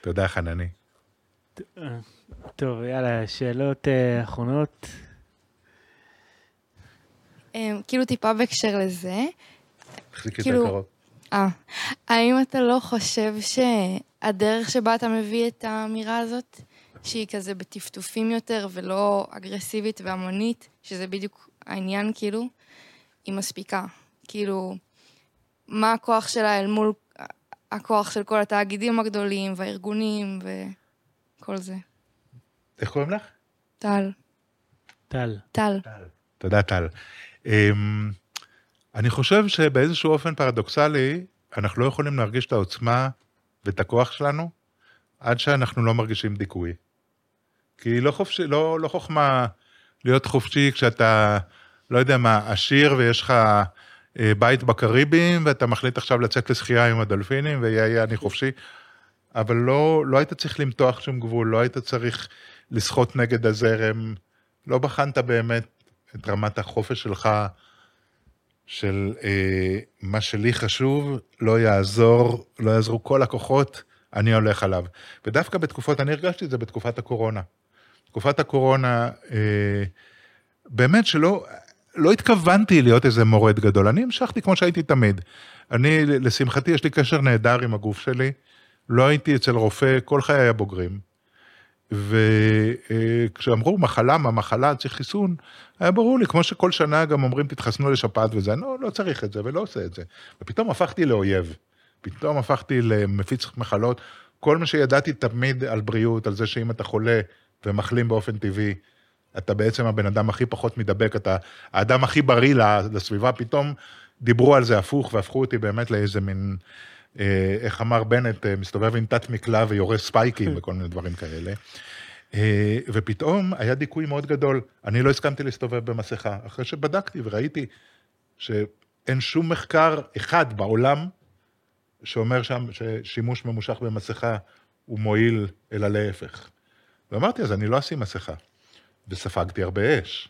תודה, חנני. טוב, יאללה, שאלות אחרונות? כאילו טיפה בקשר לזה. תחזיק יותר קרוב. אה, האם אתה לא חושב ש... הדרך שבה אתה מביא את האמירה הזאת, שהיא כזה בטפטופים יותר, ולא אגרסיבית והמונית, שזה בדיוק העניין, כאילו, היא מספיקה. כאילו, מה הכוח שלה אל מול הכוח של כל התאגידים הגדולים, והארגונים, וכל זה. איך קוראים לך? טל. טל. טל. תודה, טל. אני חושב שבאיזשהו אופן פרדוקסלי, אנחנו לא יכולים להרגיש את העוצמה, ואת הכוח שלנו, עד שאנחנו לא מרגישים דיכוי. כי לא, חופשי, לא, לא חוכמה להיות חופשי כשאתה, לא יודע מה, עשיר ויש לך בית בקריבים, ואתה מחליט עכשיו לצאת לשחייה עם הדולפינים, ויהיה אני חופשי, אבל לא, לא היית צריך למתוח שום גבול, לא היית צריך לשחות נגד הזרם, לא בחנת באמת את רמת החופש שלך, של אה, מה שלי חשוב, לא יעזור, לא יעזרו כל הכוחות, אני הולך עליו. ודווקא בתקופות, אני הרגשתי את זה בתקופת הקורונה. תקופת הקורונה, אה, באמת שלא, לא התכוונתי להיות איזה מורד גדול, אני המשכתי כמו שהייתי תמיד. אני, לשמחתי, יש לי קשר נהדר עם הגוף שלי, לא הייתי אצל רופא, כל חיי הבוגרים. וכשאמרו מחלה, מה מחלה, צריך חיסון, היה ברור לי, כמו שכל שנה גם אומרים, תתחסנו לשפעת וזה, לא, לא צריך את זה ולא עושה את זה. ופתאום הפכתי לאויב, פתאום הפכתי למפיץ מחלות, כל מה שידעתי תמיד על בריאות, על זה שאם אתה חולה ומחלים באופן טבעי, אתה בעצם הבן אדם הכי פחות מדבק, אתה האדם הכי בריא לסביבה, פתאום דיברו על זה הפוך, והפכו אותי באמת לאיזה מין... איך אמר בנט, מסתובב עם תת מקלה ויורא ספייקים וכל מיני דברים כאלה. ופתאום היה דיכוי מאוד גדול. אני לא הסכמתי להסתובב במסכה. אחרי שבדקתי וראיתי שאין שום מחקר אחד בעולם שאומר שם ששימוש ממושך במסכה הוא מועיל אלא להפך. ואמרתי, אז אני לא אשים מסכה. וספגתי הרבה אש.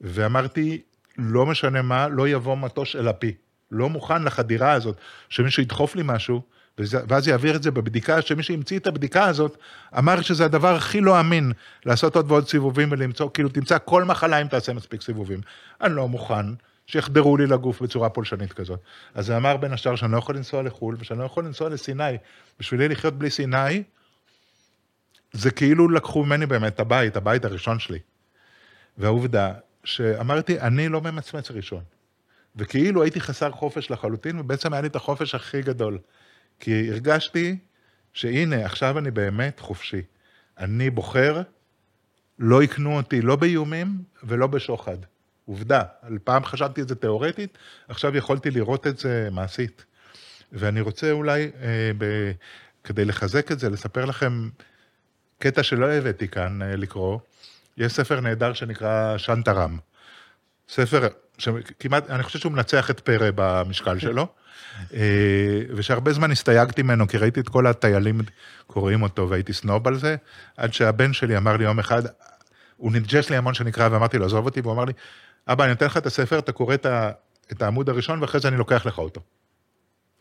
ואמרתי, לא משנה מה, לא יבוא מטוש אל הפי. לא מוכן לחדירה הזאת, שמישהו ידחוף לי משהו, ואז יעביר את זה בבדיקה, שמישהו ימציא את הבדיקה הזאת, אמר שזה הדבר הכי לא אמין, לעשות עוד ועוד סיבובים ולמצוא, כאילו תמצא כל מחלה אם תעשה מספיק סיבובים. אני לא מוכן שיחדרו לי לגוף בצורה פולשנית כזאת. אז זה אמר בין השאר שאני לא יכול לנסוע לחול, ושאני לא יכול לנסוע לסיני, בשבילי לחיות בלי סיני, זה כאילו לקחו ממני באמת את הבית, הבית הראשון שלי. והעובדה שאמרתי, אני לא ממצמץ ראשון. וכאילו הייתי חסר חופש לחלוטין, ובעצם היה לי את החופש הכי גדול. כי הרגשתי שהנה, עכשיו אני באמת חופשי. אני בוחר, לא יקנו אותי לא באיומים ולא בשוחד. עובדה, פעם חשבתי את זה תיאורטית, עכשיו יכולתי לראות את זה מעשית. ואני רוצה אולי, אה, ב- כדי לחזק את זה, לספר לכם קטע שלא הבאתי כאן אה, לקרוא, יש ספר נהדר שנקרא שנטרם. ספר שכמעט, אני חושב שהוא מנצח את פרא במשקל שלו, ושהרבה זמן הסתייגתי ממנו, כי ראיתי את כל הטיילים קוראים אותו, והייתי סנוב על זה, עד שהבן שלי אמר לי יום אחד, הוא נדג'ס לי המון שנקרא, ואמרתי לו, עזוב אותי, והוא אמר לי, אבא, אני נותן לך את הספר, אתה קורא את העמוד הראשון, ואחרי זה אני לוקח לך אותו.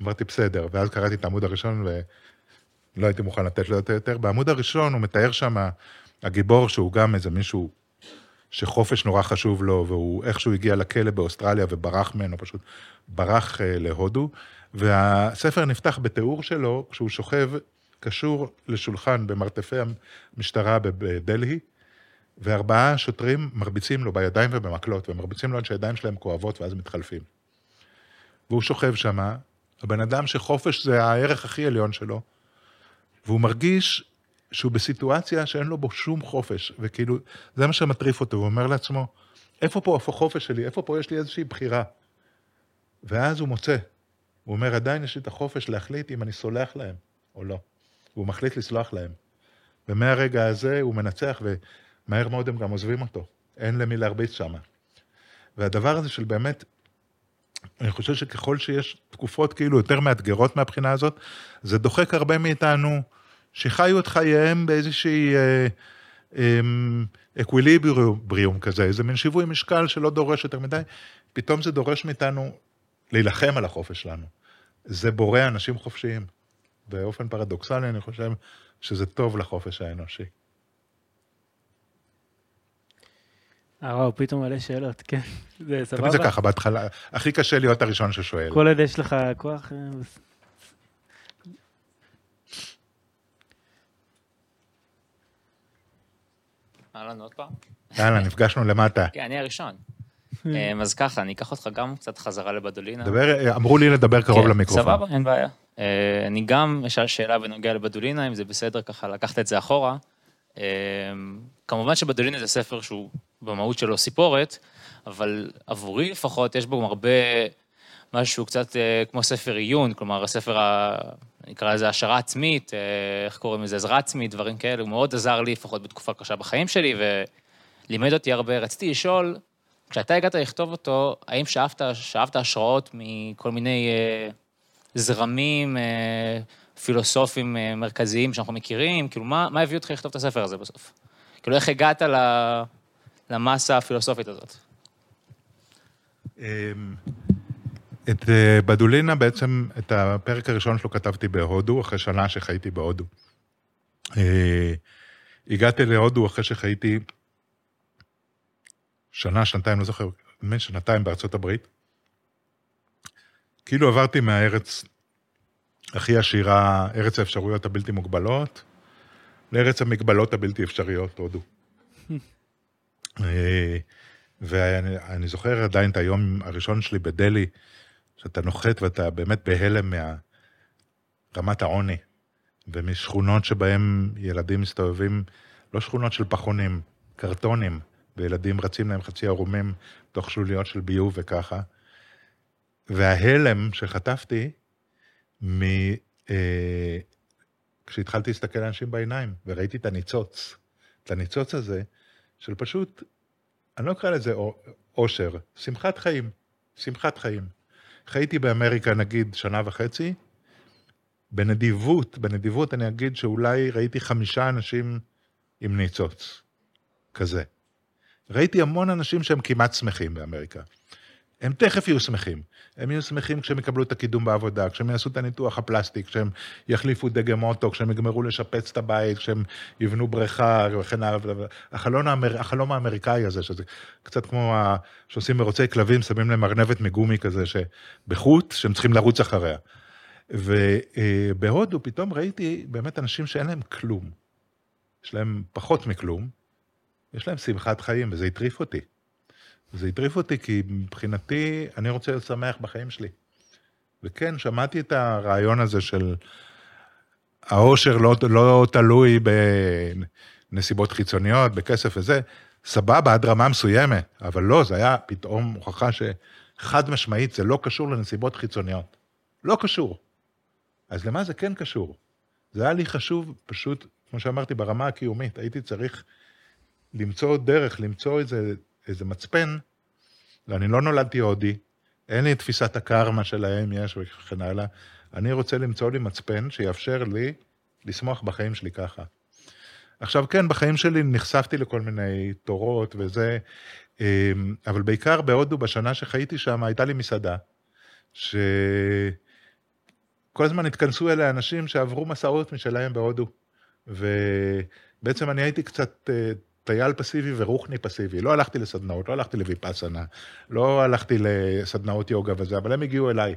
אמרתי, בסדר, ואז קראתי את העמוד הראשון, ולא הייתי מוכן לתת לו יותר. בעמוד הראשון הוא מתאר שם, הגיבור שהוא גם איזה מישהו, שחופש נורא חשוב לו, והוא איכשהו הגיע לכלא באוסטרליה, וברח ממנו, פשוט ברח להודו, והספר נפתח בתיאור שלו, כשהוא שוכב קשור לשולחן במרתפי המשטרה בדלהי, וארבעה שוטרים מרביצים לו בידיים ובמקלות, ומרביצים לו עד שהידיים שלהם כואבות, ואז מתחלפים. והוא שוכב שם, הבן אדם שחופש זה הערך הכי עליון שלו, והוא מרגיש שהוא בסיטואציה שאין לו בו שום חופש, וכאילו, זה מה שמטריף אותו, הוא אומר לעצמו, איפה פה החופש שלי, איפה פה יש לי איזושהי בחירה? ואז הוא מוצא, הוא אומר, עדיין יש לי את החופש להחליט אם אני סולח להם או לא, והוא מחליט לסלוח להם. ומהרגע הזה הוא מנצח, ומהר מאוד הם גם עוזבים אותו, אין למי להרביץ שם. והדבר הזה של באמת, אני חושב שככל שיש תקופות כאילו יותר מאתגרות מהבחינה הזאת, זה דוחק הרבה מאיתנו, שחיו את חייהם באיזושהי אה, אה, אקוויליבריום כזה, איזה מין שיווי משקל שלא דורש יותר מדי, פתאום זה דורש מאיתנו להילחם על החופש שלנו. זה בורא אנשים חופשיים. באופן פרדוקסלי אני חושב שזה טוב לחופש האנושי. וואו, פתאום מלא שאלות, כן. זה סבבה? תמיד זה ככה, בהתחלה, הכי קשה להיות הראשון ששואל. כל עוד יש לך כוח... אהלן, עוד פעם. אהלן, נפגשנו למטה. כן, אני הראשון. אז ככה, אני אקח אותך גם קצת חזרה לבדולינה. אמרו לי לדבר קרוב למיקרופון. סבבה, אין בעיה. אני גם אשאל שאלה בנוגע לבדולינה, אם זה בסדר ככה, לקחת את זה אחורה. כמובן שבדולינה זה ספר שהוא במהות שלו סיפורת, אבל עבורי לפחות יש בו גם הרבה משהו קצת כמו ספר עיון, כלומר הספר, נקרא לזה השערה עצמית, איך קוראים לזה, עזרה עצמית, דברים כאלה, הוא מאוד עזר לי, לפחות בתקופה קשה בחיים שלי, ולימד אותי הרבה. רציתי לשאול, כשאתה הגעת לכתוב אותו, האם שאבת, שאבת השראות מכל מיני זרמים פילוסופיים מרכזיים שאנחנו מכירים, כאילו מה, מה הביא אותך לכתוב את הספר הזה בסוף? כאילו איך הגעת למסה הפילוסופית הזאת? את בדולינה בעצם, את הפרק הראשון שלו כתבתי בהודו, אחרי שנה שחייתי בהודו. הגעתי להודו אחרי שחייתי שנה, שנתיים, לא זוכר, שנתיים בארצות הברית. כאילו עברתי מהארץ הכי עשירה, ארץ האפשרויות הבלתי מוגבלות, לארץ המגבלות הבלתי אפשריות, הודו. ואני זוכר עדיין את היום הראשון שלי בדלי, שאתה נוחת ואתה באמת בהלם מרמת העוני, ומשכונות שבהם ילדים מסתובבים, לא שכונות של פחונים, קרטונים, וילדים רצים להם חצי ערומים, תוך שוליות של ביוב וככה. וההלם שחטפתי, מ... כשהתחלתי להסתכל לאנשים בעיניים, וראיתי את הניצוץ, את הניצוץ הזה, של פשוט, אני לא אקרא לזה אושר, שמחת חיים, שמחת חיים. חייתי באמריקה, נגיד, שנה וחצי, בנדיבות, בנדיבות אני אגיד שאולי ראיתי חמישה אנשים עם ניצוץ, כזה. ראיתי המון אנשים שהם כמעט שמחים באמריקה. הם תכף יהיו שמחים. הם יהיו שמחים כשהם יקבלו את הקידום בעבודה, כשהם יעשו את הניתוח הפלסטי, כשהם יחליפו דגם אוטו, כשהם יגמרו לשפץ את הבית, כשהם יבנו בריכה, וכן החלום האמריקאי הזה, שזה קצת כמו שעושים מרוצי כלבים, שמים להם ארנבת מגומי כזה, שבחוט, שהם צריכים לרוץ אחריה. ובהודו פתאום ראיתי באמת אנשים שאין להם כלום. יש להם פחות מכלום, יש להם שמחת חיים, וזה הטריף אותי. זה הטריף אותי, כי מבחינתי אני רוצה להיות שמח בחיים שלי. וכן, שמעתי את הרעיון הזה של האושר לא, לא תלוי בנסיבות חיצוניות, בכסף וזה, סבבה, עד רמה מסוימת, אבל לא, זה היה פתאום הוכחה שחד משמעית, זה לא קשור לנסיבות חיצוניות. לא קשור. אז למה זה כן קשור? זה היה לי חשוב, פשוט, כמו שאמרתי, ברמה הקיומית, הייתי צריך למצוא דרך, למצוא איזה, איזה מצפן, אני לא נולדתי הודי, אין לי תפיסת הקרמה שלהם יש וכן הלאה, אני רוצה למצוא לי מצפן שיאפשר לי לשמוח בחיים שלי ככה. עכשיו כן, בחיים שלי נחשפתי לכל מיני תורות וזה, אבל בעיקר בהודו בשנה שחייתי שם, הייתה לי מסעדה, שכל הזמן התכנסו אלה אנשים שעברו מסעות משלהם בהודו, ובעצם אני הייתי קצת טייל פסיבי ורוחני פסיבי, לא הלכתי לסדנאות, לא הלכתי לויפאסנה, לא הלכתי לסדנאות יוגה וזה, אבל הם הגיעו אליי,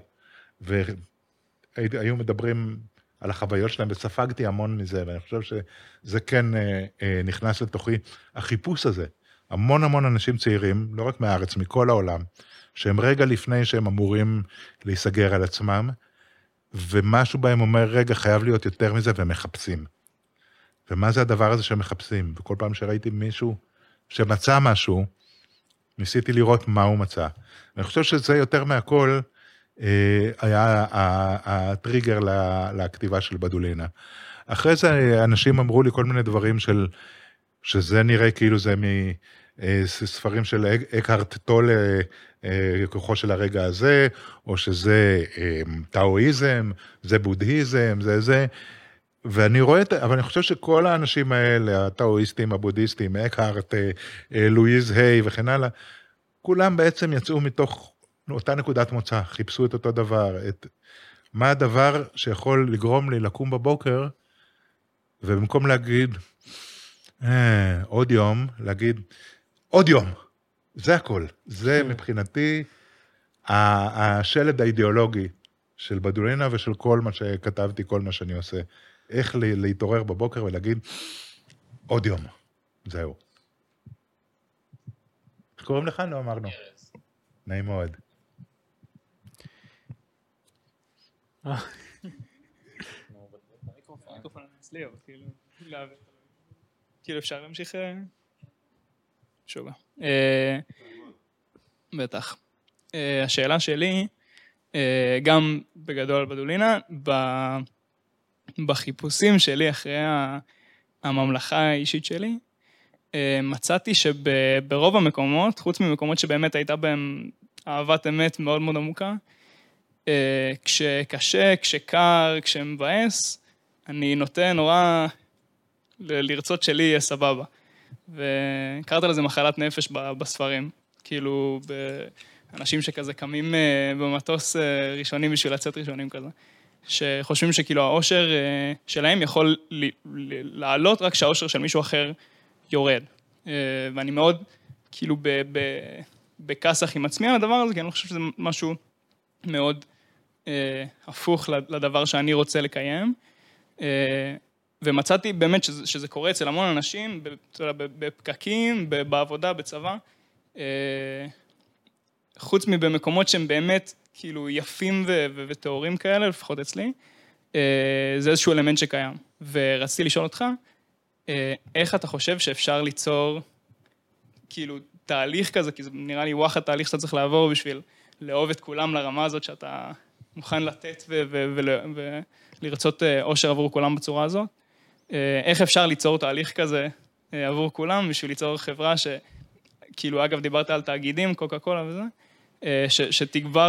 והיו מדברים על החוויות שלהם, וספגתי המון מזה, ואני חושב שזה כן נכנס לתוכי, החיפוש הזה, המון המון אנשים צעירים, לא רק מהארץ, מכל העולם, שהם רגע לפני שהם אמורים להיסגר על עצמם, ומשהו בהם אומר, רגע, חייב להיות יותר מזה, והם מחפשים. ומה זה הדבר הזה שהם מחפשים? וכל פעם שראיתי מישהו שמצא משהו, ניסיתי לראות מה הוא מצא. ואני חושב שזה יותר מהכל, היה הטריגר לכתיבה של בדולינה. אחרי זה אנשים אמרו לי כל מיני דברים של, שזה נראה כאילו זה מספרים של אקהרט טולה, כוחו של הרגע הזה, או שזה טאואיזם, זה בודהיזם, זה זה, ואני רואה, אבל אני חושב שכל האנשים האלה, הטאואיסטים, הבודהיסטים, אקהרט, לואיז היי וכן הלאה, כולם בעצם יצאו מתוך אותה נקודת מוצא, חיפשו את אותו דבר, את מה הדבר שיכול לגרום לי לקום בבוקר, ובמקום להגיד, אה, עוד יום, להגיד, עוד יום, זה הכל, זה מבחינתי השלד האידיאולוגי של בדולינה ושל כל מה שכתבתי, כל מה שאני עושה, איך להתעורר בבוקר ולהגיד, עוד יום, זהו. איך קוראים לך? לא אמרנו. נעים מאוד. המיקרופון אצלי, אבל כאילו, כאילו אפשר להמשיך שובה. בטח. השאלה שלי, גם בגדול בדולינה, בחיפושים שלי אחרי הממלכה האישית שלי, מצאתי שברוב המקומות, חוץ ממקומות שבאמת הייתה בהם אהבת אמת מאוד מאוד עמוקה, כשקשה, כשקר, כשמבאס, אני נוטה נורא לרצות שלי יהיה סבבה. וקראת לזה מחלת נפש בספרים. כאילו, אנשים שכזה קמים במטוס ראשונים בשביל לצאת ראשונים כזה. שחושבים שכאילו האושר שלהם יכול לעלות רק שהאושר של מישהו אחר יורד. ואני מאוד, כאילו, בקסח עם עצמי על הדבר הזה, כי אני לא חושב שזה משהו מאוד הפוך לדבר שאני רוצה לקיים. ומצאתי באמת שזה קורה אצל המון אנשים, בפקקים, בעבודה, בצבא, חוץ מבמקומות שהם באמת כאילו יפים וטהורים כאלה, לפחות אצלי, זה איזשהו אלמנט שקיים. ורציתי לשאול אותך, איך אתה חושב שאפשר ליצור כאילו תהליך כזה, כי זה נראה לי וואחד תהליך שאתה צריך לעבור בשביל לאהוב את כולם לרמה הזאת שאתה מוכן לתת ולרצות אושר עבור כולם בצורה הזאת. איך אפשר ליצור תהליך כזה עבור כולם בשביל ליצור חברה שכאילו, אגב, דיברת על תאגידים, קוקה קולה וזה, שתגבור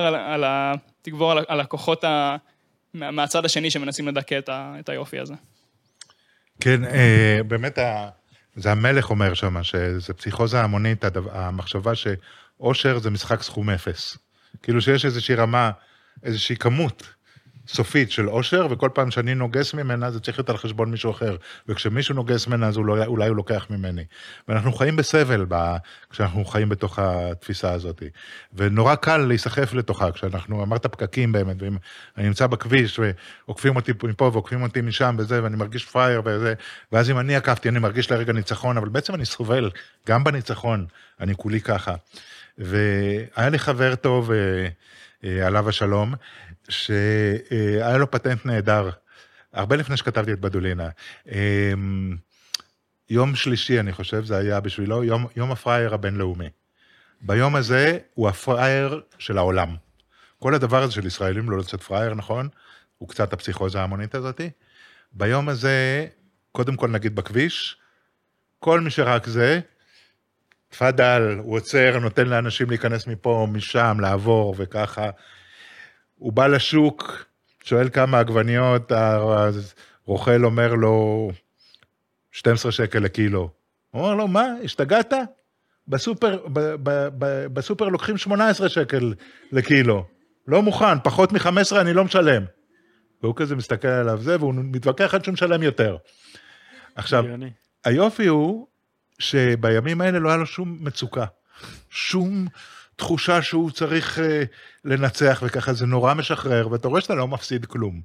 על הכוחות מהצד השני שמנסים לדכא את היופי הזה. כן, באמת, זה המלך אומר שם, שזה פסיכוזה המונית, המחשבה שאושר זה משחק סכום אפס. כאילו שיש איזושהי רמה, איזושהי כמות סופית של אושר, וכל פעם שאני נוגס ממנה, זה צריך להיות על חשבון מישהו אחר. וכשמישהו נוגס ממנה, אז אולי הוא לוקח ממני. ואנחנו חיים בסבל, כשאנחנו חיים בתוך התפיסה הזאת. ונורא קל להיסחף לתוכה, כשאנחנו, אמרת פקקים באמת, ואם אני נמצא בכביש, ועוקפים אותי מפה, ועוקפים אותי משם, וזה, ואני מרגיש פייר, וזה, ואז אם אני עקפתי, אני מרגיש לרגע ניצחון, אבל בעצם אני סובל, גם בניצחון, אני כולי ככה. והיה לי חבר טוב, עליו השלום, שהיה לו פטנט נהדר, הרבה לפני שכתבתי את בדולינה. יום שלישי, אני חושב, זה היה בשבילו, יום, יום הפרייר הבינלאומי. ביום הזה הוא הפרייר של העולם. כל הדבר הזה של ישראלים לא לצאת פרייר, נכון? הוא קצת הפסיכוזה ההמונית הזאת. ביום הזה, קודם כל נגיד בכביש, כל מי שרק זה, תפדל, הוא עוצר, נותן לאנשים להיכנס מפה, משם, לעבור וככה. הוא בא לשוק, שואל כמה עגבניות, הרוכל אומר לו שנים עשר שקל לקילו. הוא אומר לו, מה, השתגעת? בסופר, ב- ב- ב- בסופר לוקחים שמונה עשרה שקל לקילו. לא מוכן, פחות מ-חמש עשרה אני לא משלם. והוא כזה מסתכל עליו זה, והוא מתווכח עד שהוא משלם יותר. עכשיו, היופי הוא שבימים האלה לא היה לו שום מצוקה. שום תחושה שהוא צריך לנצח, וככה זה נורא משחרר, ואתה רואה שאתה לא מפסיד כלום.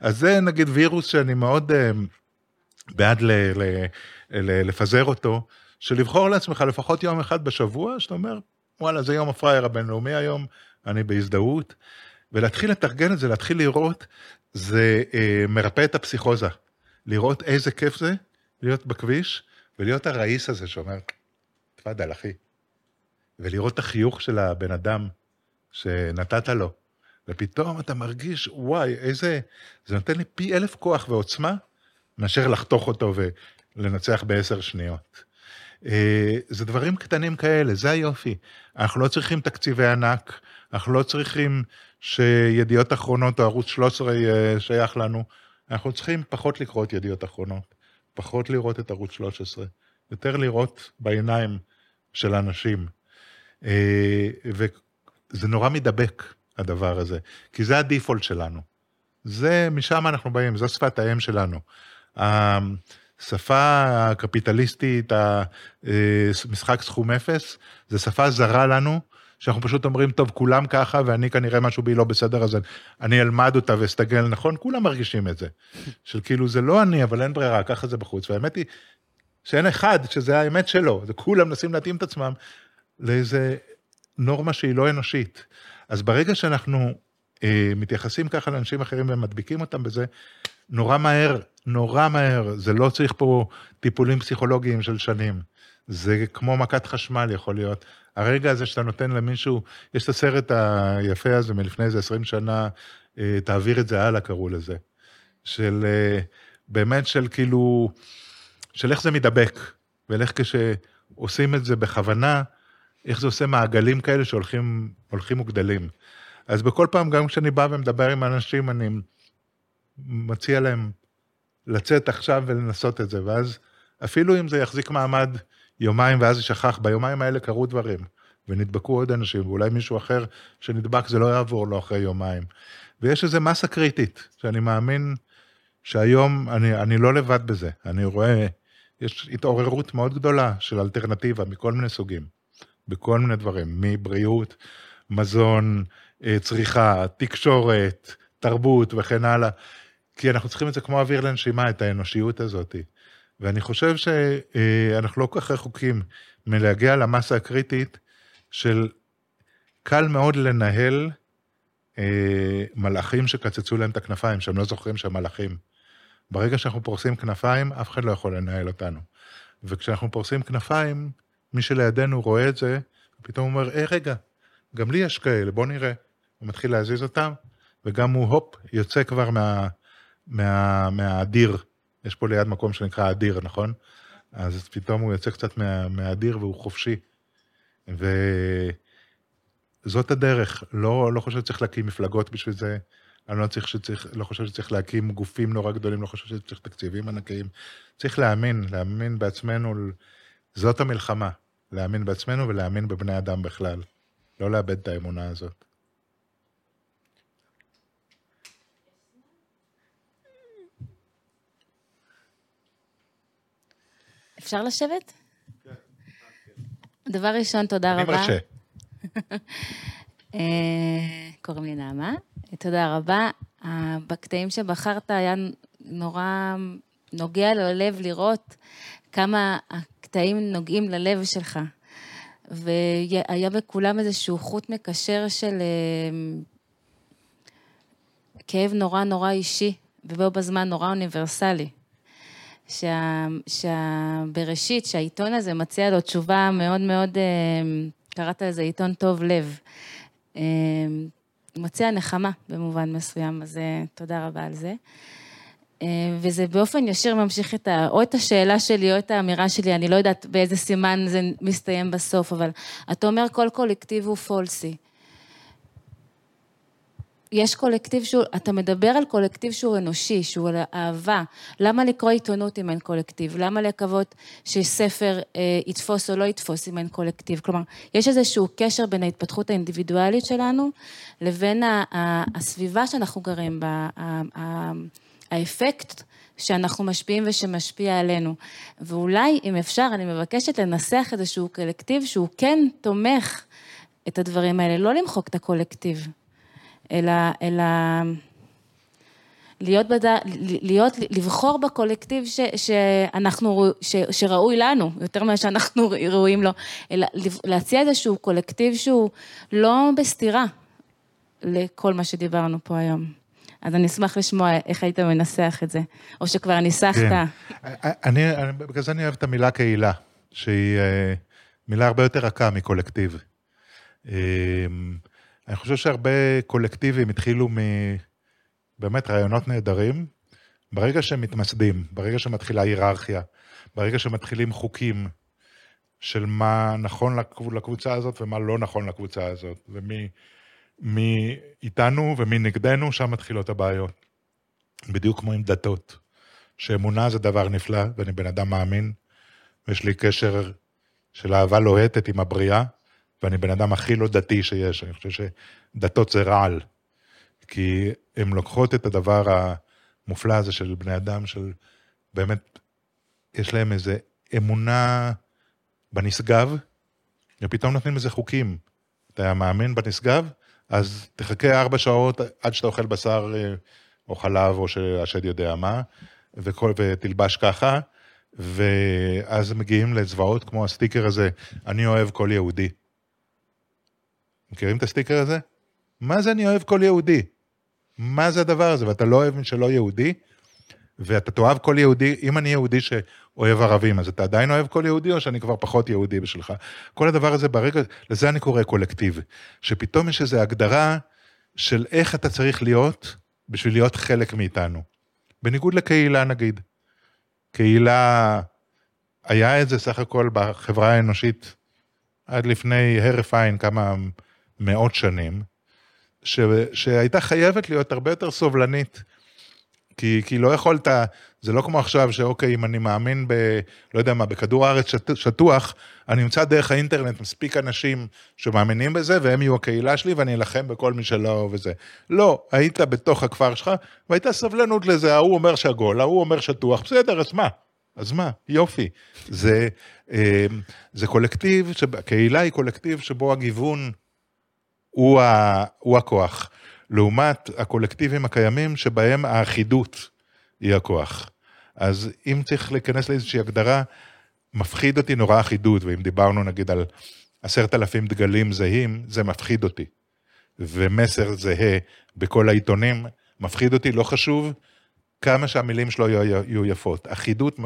אז זה נגיד וירוס שאני מאוד בעד ל- ל- ל- לפזר אותו, שלבחור לעצמך לפחות יום אחד בשבוע, שאתה אומר, וואלה, זה יום הפרייר הבינלאומי היום, אני בהזדהות, ולהתחיל לתרגן את זה, להתחיל לראות, זה אה, מרפא את הפסיכוזה, לראות איזה כיף זה, להיות בכביש, ולהיות הראיס הזה שאומר, תפדל אחי, ולראות את החיוך של הבן אדם שנתת לו, ופתאום אתה מרגיש, וואי, איזה, זה נותן לי פי אלף כוח ועוצמה, מאשר לחתוך אותו ולנצח בעשר שניות. זה דברים קטנים כאלה, זה היופי. אנחנו לא צריכים תקציבי ענק, אנחנו לא צריכים שידיעות אחרונות או ערוץ שלוש עשרה שייך לנו, אנחנו צריכים פחות לקרוא את ידיעות אחרונות, פחות לראות את ערוץ שלוש עשרה, יותר לראות בעיניים של אנשים. וזה נורא מדבק, הדבר הזה, כי זה הדיפולט שלנו. זה, משם אנחנו באים, זו שפת האם שלנו. השפה הקפיטליסטית, המשחק סכום אפס, זה שפה זרה לנו, שאנחנו פשוט אומרים, טוב, כולם ככה, ואני כנראה משהו בי לא בסדר, אז אני אלמד אותה ואסתגל, נכון? כולם מרגישים את זה. של כאילו, זה לא אני, אבל אין ברירה, ככה זה בחוץ. והאמת היא, שאין אחד, שזה האמת שלו. זה כולם נסים להתאים את עצמם, לאיזה נורמה שהיא לא אנושית. אז ברגע שאנחנו אה, מתייחסים ככה לאנשים אחרים, ומדביקים אותם בזה, נורא מהר, נורא מהר, זה לא צריך פה טיפולים פסיכולוגיים של שנים, זה כמו מכת חשמל יכול להיות, הרגע הזה שאתה נותן למישהו, יש את הסרט היפה הזה מלפני איזה עשרים שנה, תעביר את זה הלאה, קראו לזה, של באמת של כאילו, של איך זה מדבק, ואיך כשעושים את זה בכוונה, איך זה עושה מעגלים כאלה שהולכים הולכים וגדלים. אז בכל פעם, גם כשאני בא ומדבר עם אנשים, אני מציע להם לצאת עכשיו ולנסות את זה, ואז אפילו אם זה יחזיק מעמד יומיים ואז ישכח, ביומיים האלה קרו דברים, ונדבקו עוד אנשים, ואולי מישהו אחר שנדבק זה לא יעבור לו אחרי יומיים. ויש איזו מסה קריטית, שאני מאמין שהיום אני, אני לא לבד בזה, אני רואה, יש התעוררות מאוד גדולה של אלטרנטיבה מכל מיני סוגים, בכל מיני דברים, מבריאות, מזון, צריכה, תקשורת, תרבות וכן הלאה, כי אנחנו צריכים את זה כמו אוויר לנשימה, את האנושיות הזאת. ואני חושב שאנחנו לא כל כך רחוקים מלהגיע למסה הקריטית של קל מאוד לנהל מלאכים שקצצו להם את הכנפיים, שהם לא זוכרים שהם מלאכים. ברגע שאנחנו פורסים כנפיים, אף אחד לא יכול לנהל אותנו. וכשאנחנו פורסים כנפיים, מי שלידינו רואה את זה, פתאום אומר, אה, רגע, גם לי יש כאלה, בוא נראה. הוא מתחיל להזיז אותם, וגם הוא, הופ, יוצא כבר מה... מה, מהאדיר, יש פה ליד מקום שנקרא אדיר, נכון? אז פתאום הוא יוצא קצת מה, מהאדיר והוא חופשי, וזאת הדרך, לא, לא חושב שצריך להקים מפלגות בשביל זה, אני לא, צריך שצריך, לא חושב שצריך להקים גופים נורא גדולים, לא חושב שצריך תקציבים ענקיים, צריך להאמין, להאמין בעצמנו, זאת המלחמה, להאמין בעצמנו ולהאמין בבני אדם בכלל, לא לאבד את האמונה הזאת. אפשר לשבת? כן. דבר ראשון, תודה רבה. אני מרשה. קוראים לי נעמה. תודה רבה. בקטעים שבחרת היה נורא נוגע ללב לראות כמה הקטעים נוגעים ללב שלך. והיה בכולם איזשהו חוט מקשר של כאב נורא נורא אישי, ובו בזמן נורא אוניברסלי. שבראשית, שהעיתון הזה מציע לו תשובה מאוד מאוד, קראת לזה עיתון טוב לב, מציע נחמה במובן מסוים, אז תודה רבה על זה. וזה באופן ישיר ממשיך את ה... או את השאלה שלי, או את האמירה שלי, אני לא יודעת באיזה סימן זה מסתיים בסוף, אבל אתה אומר, כל קולקטיב הוא פולסי. יש קולקטיב שהוא... אתה מדבר על קולקטיב שהוא אנושי, שהוא על האהבה. למה לקרוא עיתונות אם אין קולקטיב? למה לקוות שספר אה, יתפוס או לא יתפוס אם אין קולקטיב? כלומר, יש איזשהו קשר בין ההתפתחות האינדיבידואלית שלנו, לבין ה- ה- הסביבה שאנחנו גרים בה, ה- ה- האפקט שאנחנו משפיעים ושמשפיע עלינו. ואולי, אם אפשר, אני מבקשת לנסח איזשהו קולקטיב שהוא כן תומך את הדברים האלה, לא למחוק את הקולקטיב, אלא, אלא להיות, בד... להיות, לבחור בקולקטיב ש... שאנחנו, ש... שראוי לנו, יותר מה שאנחנו ראויים לו, אלא להציע איזשהו קולקטיב שהוא לא בסתירה לכל מה שדיברנו פה היום. אז אני אשמח לשמוע איך היית מנסח את זה, או שכבר ניסחת. כן. אני, בגלל זה אני אוהב את המילה קהילה, שהיא מילה הרבה יותר רכה מקולקטיב. אני חושב שהרבה קולקטיבים התחילו מבאמת רעיונות נהדרים, ברגע שהם מתמסדים, ברגע שמתחילה היררכיה, ברגע שמתחילים חוקים של מה נכון לקבוצה הזאת ומה לא נכון לקבוצה הזאת, ומי... מי איתנו ומי נגדנו, שם מתחילות הבעיות. בדיוק כמו עם דתות, שאמונה זה דבר נפלא, ואני בן אדם מאמין, ויש לי קשר של אהבה לוהטת עם הבריאה, ואני בן אדם הכי לא דתי שיש. אני חושב שדתות זה רעל, כי הן לוקחות את הדבר המופלא הזה של בני אדם, של באמת, יש להם איזו אמונה בנשגב, ופתאום נותנים איזה חוקים. אתה מאמין בנשגב? אז תחכה ארבע שעות עד שאתה אוכל בשר או חלב, או שהשד יודע מה, וכל, ותלבש ככה, ואז מגיעים לצבאות כמו הסטיקר הזה, אני אוהב כל יהודי. מכירים את הסטיקר הזה? מה זה אני אוהב כל יהודי? מה זה הדבר הזה? ואתה לא אוהב שלא יהודי, ואתה תאהב כל יהודי, אם אני יהודי שאוהב ערבים, אז אתה עדיין אוהב כל יהודי, או שאני כבר פחות יהודי בשלך. כל הדבר הזה ברגע, לזה אני קורא קולקטיב, שפתאום יש איזו הגדרה של איך אתה צריך להיות, בשביל להיות חלק מאיתנו. בניגוד לקהילה נגיד. קהילה, היה את זה סך הכל בחברה האנושית, עד לפני הרף עין כמה מאות שנים, ש... שהייתה חייבת להיות הרבה יותר סובלנית, כי, כי לא יכולת, זה לא כמו עכשיו שאוקיי, אם אני מאמין ב, לא יודע מה, בכדור הארץ שט, שטוח, אני אמצא דרך האינטרנט מספיק אנשים שמאמינים בזה, והם יהיו הקהילה שלי, ואני אלחם בכל מי שלא וזה. לא, היית בתוך הכפר שלך, והייתה סבלנות לזה, ההוא אומר שגול, ההוא אומר שטוח, בסדר, אז מה? אז מה? יופי. זה, זה קולקטיב, הקהילה היא קולקטיב שבו הגיוון הוא, ה, הוא הכוח. לעומת הקולקטיבים הקיימים שבהם האחידות היא הכוח. אז אם צריך להיכנס לאיזושהי הגדרה, מפחיד אותי נורא אחידות, ואם דיברנו נגיד על עשרת אלפים דגלים זהים, זה מפחיד אותי. ומסר זהה בכל העיתונים, מפחיד אותי, לא חשוב כמה שהמילים שלו יהיו יפות. אחידות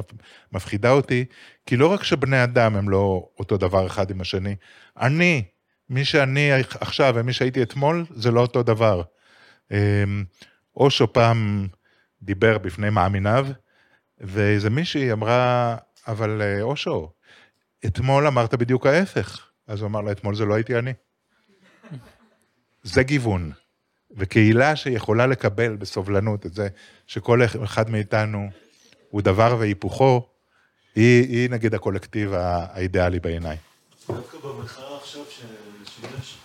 מפחידה אותי, כי לא רק שבני אדם הם לא אותו דבר אחד עם השני, אני... מי שאני עכשיו ומי שהייתי אתמול, זה לא אותו דבר. אושו פעם דיבר בפני מאמיניו, ואיזה מישהי אמרה, אבל אושו, אתמול אמרת בדיוק ההפך. אז הוא אמר לה, אתמול זה לא הייתי אני. זה גיוון. וקהילה שיכולה לקבל בסובלנות את זה, שכל אחד מאיתנו הוא דבר והיפוכו, היא, היא נגיד הקולקטיב האידיאלי בעיניי. דווקא במחאה עכשיו שיש,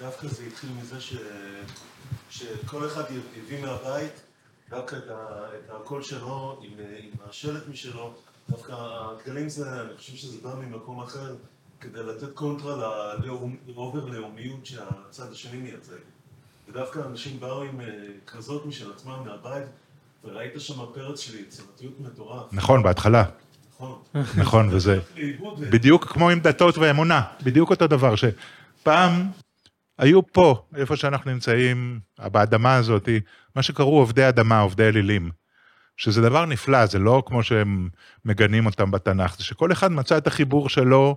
דווקא זה התחיל מזה שכל אחד הביא מהבית דווקא את הקול שלו עם השלט משלו, דווקא הדגלים זה, אני חושב שזה בא ממקום אחר כדי לתת קונטרה לעובר לאומיות שהצד השני מייצג. ודווקא אנשים באו עם כרזות משל עצמם מהבית, וראית שם הפרץ של יצירתיות מטורף. נכון, בהתחלה. נכון, וזה בדיוק כמו עם דתות ואמונה, בדיוק אותו דבר שפעם היו פה, איפה שאנחנו נמצאים, באדמה הזאת, מה שקראו עובדי אדמה, עובדי אלילים, שזה דבר נפלא, זה לא כמו שהם מגנים אותם בתנ"ך, זה שכל אחד מצא את החיבור שלו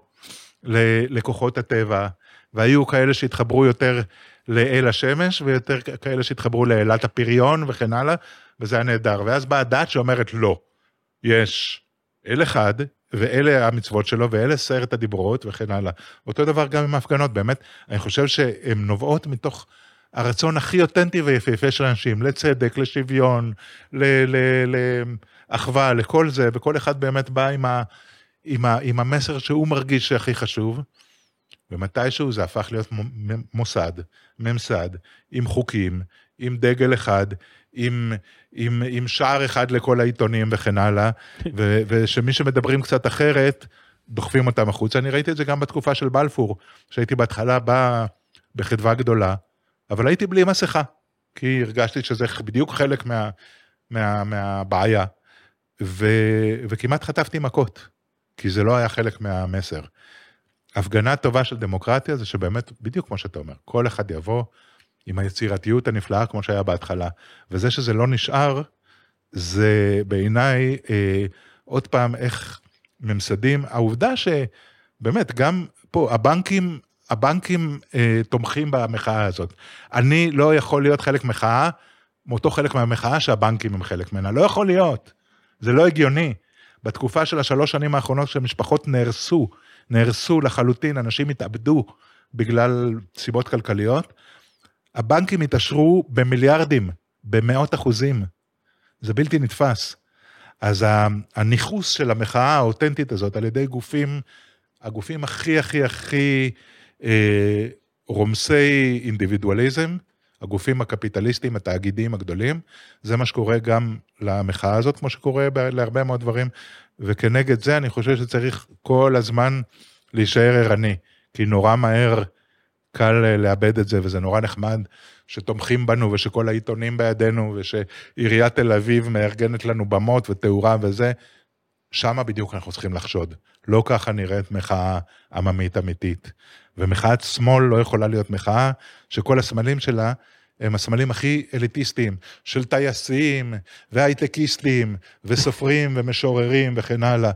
לכוחות הטבע, והיו כאלה שהתחברו יותר לאל השמש, ויותר כאלה שהתחברו לאלת הפריון וכן הלאה, וזה היה נהדר. ואז באה הדת שאומרת לא, יש אל אחד, ואלה המצוות שלו, ואלה סיירת הדיברות וכן הלאה. אותו דבר גם עם ההפגנות, באמת, אני חושב שהן נובעות מתוך הרצון הכי אותנטי ויפהפה של אנשים, לצדק, לשוויון, לאחווה, לכל זה, וכל אחד באמת בא עם ה... עם, ה, עם המסר שהוא מרגיש שהכי חשוב, ומתישהו זה הפך להיות מוסד, ממסד, עם חוקים, עם דגל אחד, עם, עם, עם שער אחד לכל העיתונים וכן הלאה, ו, ושמי שמדברים קצת אחרת, דוחפים אותם החוצה. אני ראיתי את זה גם בתקופה של בלפור, שהייתי בהתחלה בא בחדווה גדולה, אבל הייתי בלי מסכה, כי הרגשתי שזה בדיוק חלק מה, מה, מהבעיה, ו, וכמעט חטפתי מכות. כי זה לא היה חלק מהמסר. הפגנה טובה של דמוקרטיה זה שבאמת, בדיוק כמו שאתה אומר, כל אחד יבוא עם היצירתיות הנפלאה כמו שהיה בהתחלה, וזה שזה לא נשאר, זה בעיניי, אה, עוד פעם, איך ממסדים, העובדה שבאמת, גם פה, הבנקים, הבנקים אה, תומכים במחאה הזאת. אני לא יכול להיות חלק מחאה, מאותו חלק מהמחאה שהבנקים הם חלק מנה, לא יכול להיות, זה לא הגיוני. בתקופה של השלוש שנים האחרונות, כשמשפחות נהרסו, נהרסו לחלוטין, אנשים התאבדו בגלל סיבות כלכליות, הבנקים התעשרו במיליארדים, במאות אחוזים, זה בלתי נתפס. אז הניחוס של המחאה האותנטית הזאת, על ידי גופים, הגופים הכי הכי הכי אה, רומסי אינדיבידואליזם, הגופים הקפיטליסטיים, התאגידים הגדולים, זה מה שקורה גם למחאה הזאת, כמו שקורה להרבה מאוד דברים, וכנגד זה אני חושב שצריך כל הזמן להישאר ערני, כי נורא מהר קל לאבד את זה, וזה נורא נחמד שתומכים בנו, ושכל העיתונים בידינו, ושעיריית תל אביב מארגנת לנו במות ותאורה וזה, שמה בדיוק אנחנו צריכים לחשוד. לא ככה נראית מחאה עממית אמיתית. ומחאת שמאל לא יכולה להיות מחאה, שכל הסמלים שלה הם הסמלים הכי אליטיסטיים, של טייסים והייטקיסטים וסופרים ומשוררים וכן הלאה.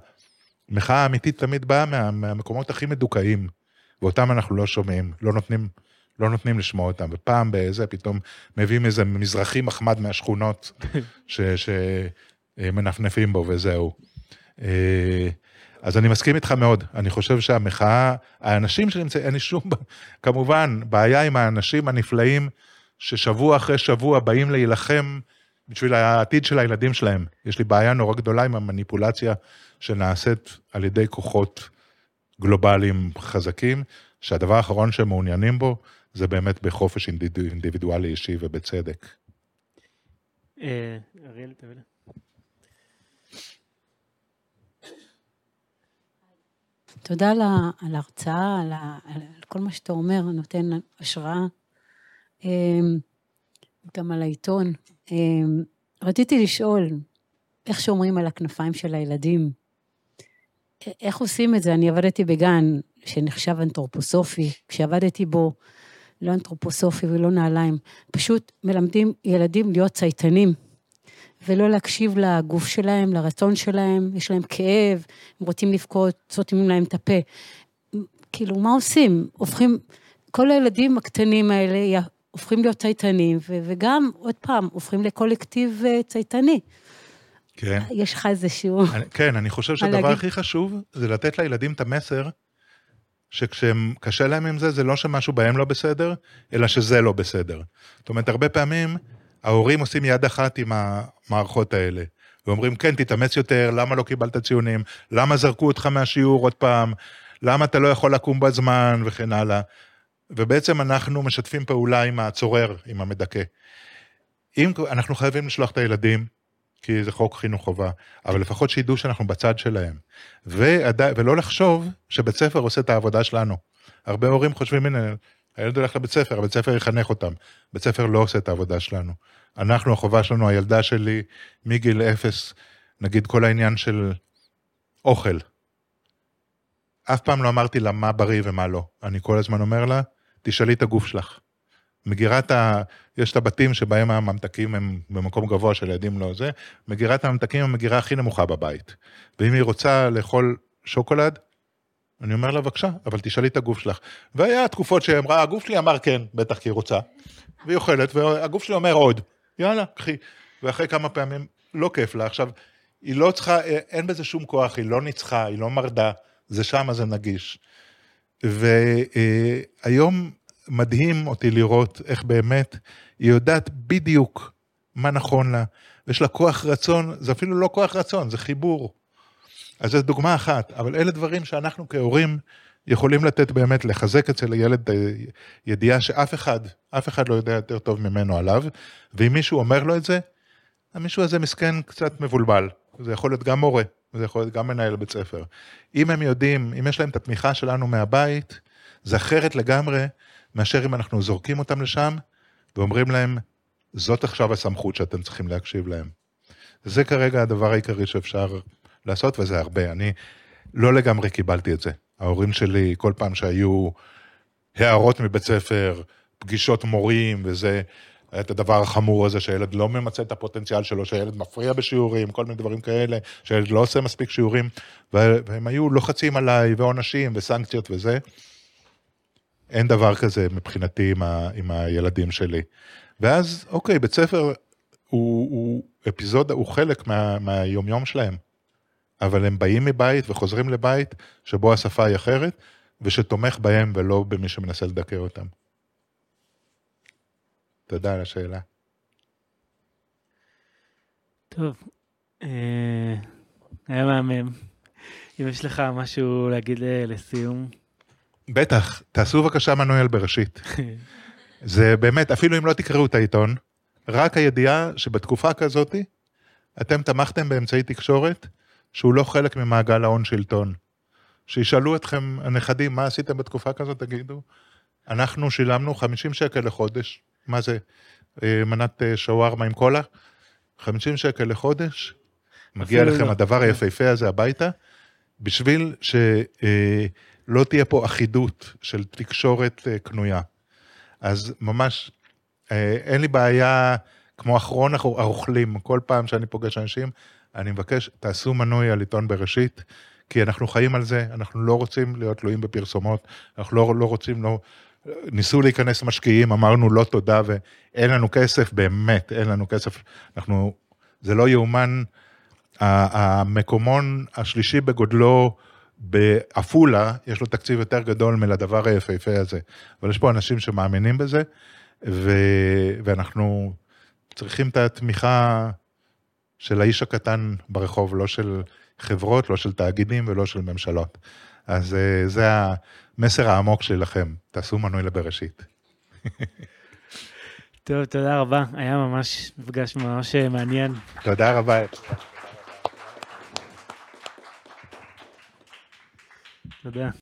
מחאה אמיתית תמיד באה מה, מהמקומות הכי מדוכאים, ואותם אנחנו לא שומעים, לא נותנים, לא נותנים לשמוע אותם, ופעם באיזה פתאום מביאים איזה מזרחי מחמד מהשכונות ש, ש, מנפנפים בו וזהו. אז אני מסכים איתך מאוד, אני חושב שהמחאה, האנשים שנמצאים, אין לי שום, כמובן, בעיה עם האנשים הנפלאים, ששבוע אחרי שבוע באים להילחם, בשביל העתיד של הילדים שלהם, יש לי בעיה נורא גדולה עם המניפולציה, שנעשית על ידי כוחות גלובליים חזקים, שהדבר האחרון שהם מעוניינים בו, זה באמת בחופש אינדיבידואלי אישי ובצדק. אריאל, תביא לה. תודה על ההרצאה, על, על כל מה שאתה אומר, נותן השראה, גם על העיתון. רציתי לשאול, איך שומרים על הכנפיים של הילדים? איך עושים את זה? אני עבדתי בגן שנחשב אנתרופוסופי, כשעבדתי בו, לא אנתרופוסופי ולא נעליים, פשוט מלמדים ילדים להיות צייתנים, ולא להקשיב לגוף שלהם, לרצון שלהם, יש להם כאב, הם רוצים לבכות, סותמים להם את הפה. כאילו, מה עושים? הופכים, כל הילדים הקטנים האלה הופכים להיות צייתנים, וגם, עוד פעם, הופכים לקולקטיב צייתני. כן. יש לך איזשהו... כן, אני חושב שהדבר הכי חשוב, זה לתת לילדים את המסר, שכשהם קשה להם עם זה, זה לא שמשהו בהם לא בסדר, אלא שזה לא בסדר. זאת אומרת, הרבה פעמים... ההורים עושים יד אחת עם המערכות האלה, ואומרים, כן, תתאמץ יותר, למה לא קיבלת ציונים, למה זרקו אותך מהשיעור עוד פעם, למה אתה לא יכול לקום בזמן, וכן הלאה. ובעצם אנחנו משתפים פעולה עם הצורר, עם המדכא. אם, אנחנו חייבים לשלוח את הילדים, כי זה חוק חינוך חובה, אבל לפחות שידעו שאנחנו בצד שלהם. ועד... ולא לחשוב שבית ספר עושה את העבודה שלנו. הרבה הורים חושבים, הנה, הילד הולך לבית ספר, הבית ספר יחנך אותם, בית ספר לא עושה את העבודה שלנו, אנחנו, החובה שלנו, הילדה שלי, מגיל אפס, נגיד כל העניין של אוכל, אף פעם לא אמרתי לה מה בריא ומה לא, אני כל הזמן אומר לה, תשאלי את הגוף שלך, מגירת ה... יש את הבתים שבהם הממתקים הם במקום גבוה של ילדים לא זה, מגירת הממתקים היא המגירה הכי נמוכה בבית, ואם היא רוצה לאכול שוקולד, אני אומר לה, בבקשה, אבל תשאלי את הגוף שלך. והיה תקופות שהיא אמרה, הגוף שלי אמר כן, בטח כי היא רוצה, והיא אוכלת, והגוף שלי אומר עוד, יאללה, קחי. ואחרי כמה פעמים, לא כיף לה. עכשיו, היא לא צריכה, אין בזה שום כוח, היא לא ניצחה, היא לא מרדה, זה שם, זה נגיש. והיום מדהים אותי לראות איך באמת היא יודעת בדיוק מה נכון לה, ויש לה כוח רצון, זה אפילו לא כוח רצון, זה חיבור. אז זו דוגמה אחת, אבל אלה דברים שאנחנו כהורים יכולים לתת באמת, לחזק אצל הילד ידיעה שאף אחד, אף אחד לא יודע יותר טוב ממנו עליו, ואם מישהו אומר לו את זה, המישהו הזה מסכן קצת מבולבל, זה יכול להיות גם מורה, זה יכול להיות גם מנהל בית ספר. אם הם יודעים, אם יש להם את התמיכה שלנו מהבית, זה אחרת לגמרי, מאשר אם אנחנו זורקים אותם לשם, ואומרים להם, זאת עכשיו הסמכות שאתם צריכים להקשיב להם. זה כרגע הדבר העיקרי שאפשר לעשות, וזה הרבה. אני לא לגמרי קיבלתי את זה. ההורים שלי, כל פעם שהיו הערות מבית ספר, פגישות מורים, וזה את הדבר החמור הזה, שהילד לא ממצא את הפוטנציאל שלו, שהילד מפריע בשיעורים, כל מיני דברים כאלה, שהילד לא עושה מספיק שיעורים, והם היו לוחצים עליי, ועונשים, וסנקציות וזה. אין דבר כזה מבחינתי עם, ה, עם הילדים שלי. ואז, אוקיי, בית ספר הוא, הוא אפיזודה, הוא חלק מה, מהיומיום שלהם. אבל הם באים מבית וחוזרים לבית שבו השפה היא אחרת, ושתומך בהם ולא במי שמנסה לדכא אותם. תודה על השאלה. טוב. אה, היה מהמם. אם יש לך משהו להגיד לסיום? בטח, תעשו בבקשה מנואל בראשית. זה באמת, אפילו אם לא תקראו את העיתון, רק הידיעה שבתקופה כזאת, אתם תמכתם באמצעי תקשורת, שהוא לא חלק ממעגל ההון שלטון. שישאלו אתכם הנכדים, מה עשיתם בתקופה כזאת, תגידו, אנחנו שילמנו חמישים שקל לחודש, מה זה, מנת שווארמה עם קולה, חמישים שקל לחודש, מגיע לכם לא. הדבר היפהפה הזה הביתה, בשביל ש... לא תהיה פה אחידות של תקשורת קנויה. אז ממש, אין לי בעיה, כמו אחרון הרוכלים, כל פעם שאני פוגש אנשים, אני מבקש, תעשו מנוי על עיתון בראשית, כי אנחנו חיים על זה, אנחנו לא רוצים להיות תלויים בפרסומות, אנחנו לא, לא רוצים, לא, ניסו להיכנס משקיעים, אמרנו לא תודה, ואין לנו כסף, באמת, אין לנו כסף, אנחנו, זה לא יאומן, המקומון השלישי בגודלו, באפולה יש לו תקציב יותר גדול מלדבר היפהפה הזה, אבל יש פה אנשים שמאמינים בזה, ו... ואנחנו צריכים את התמיכה של האיש הקטן ברחוב, לא של חברות, לא של תאגידים ולא של ממשלות. אז זה המסר העמוק שלכם, תעשו מנוי לבראשית. טוב, תודה רבה, היה ממש מפגש ממש מעניין. תודה רבה. תודה.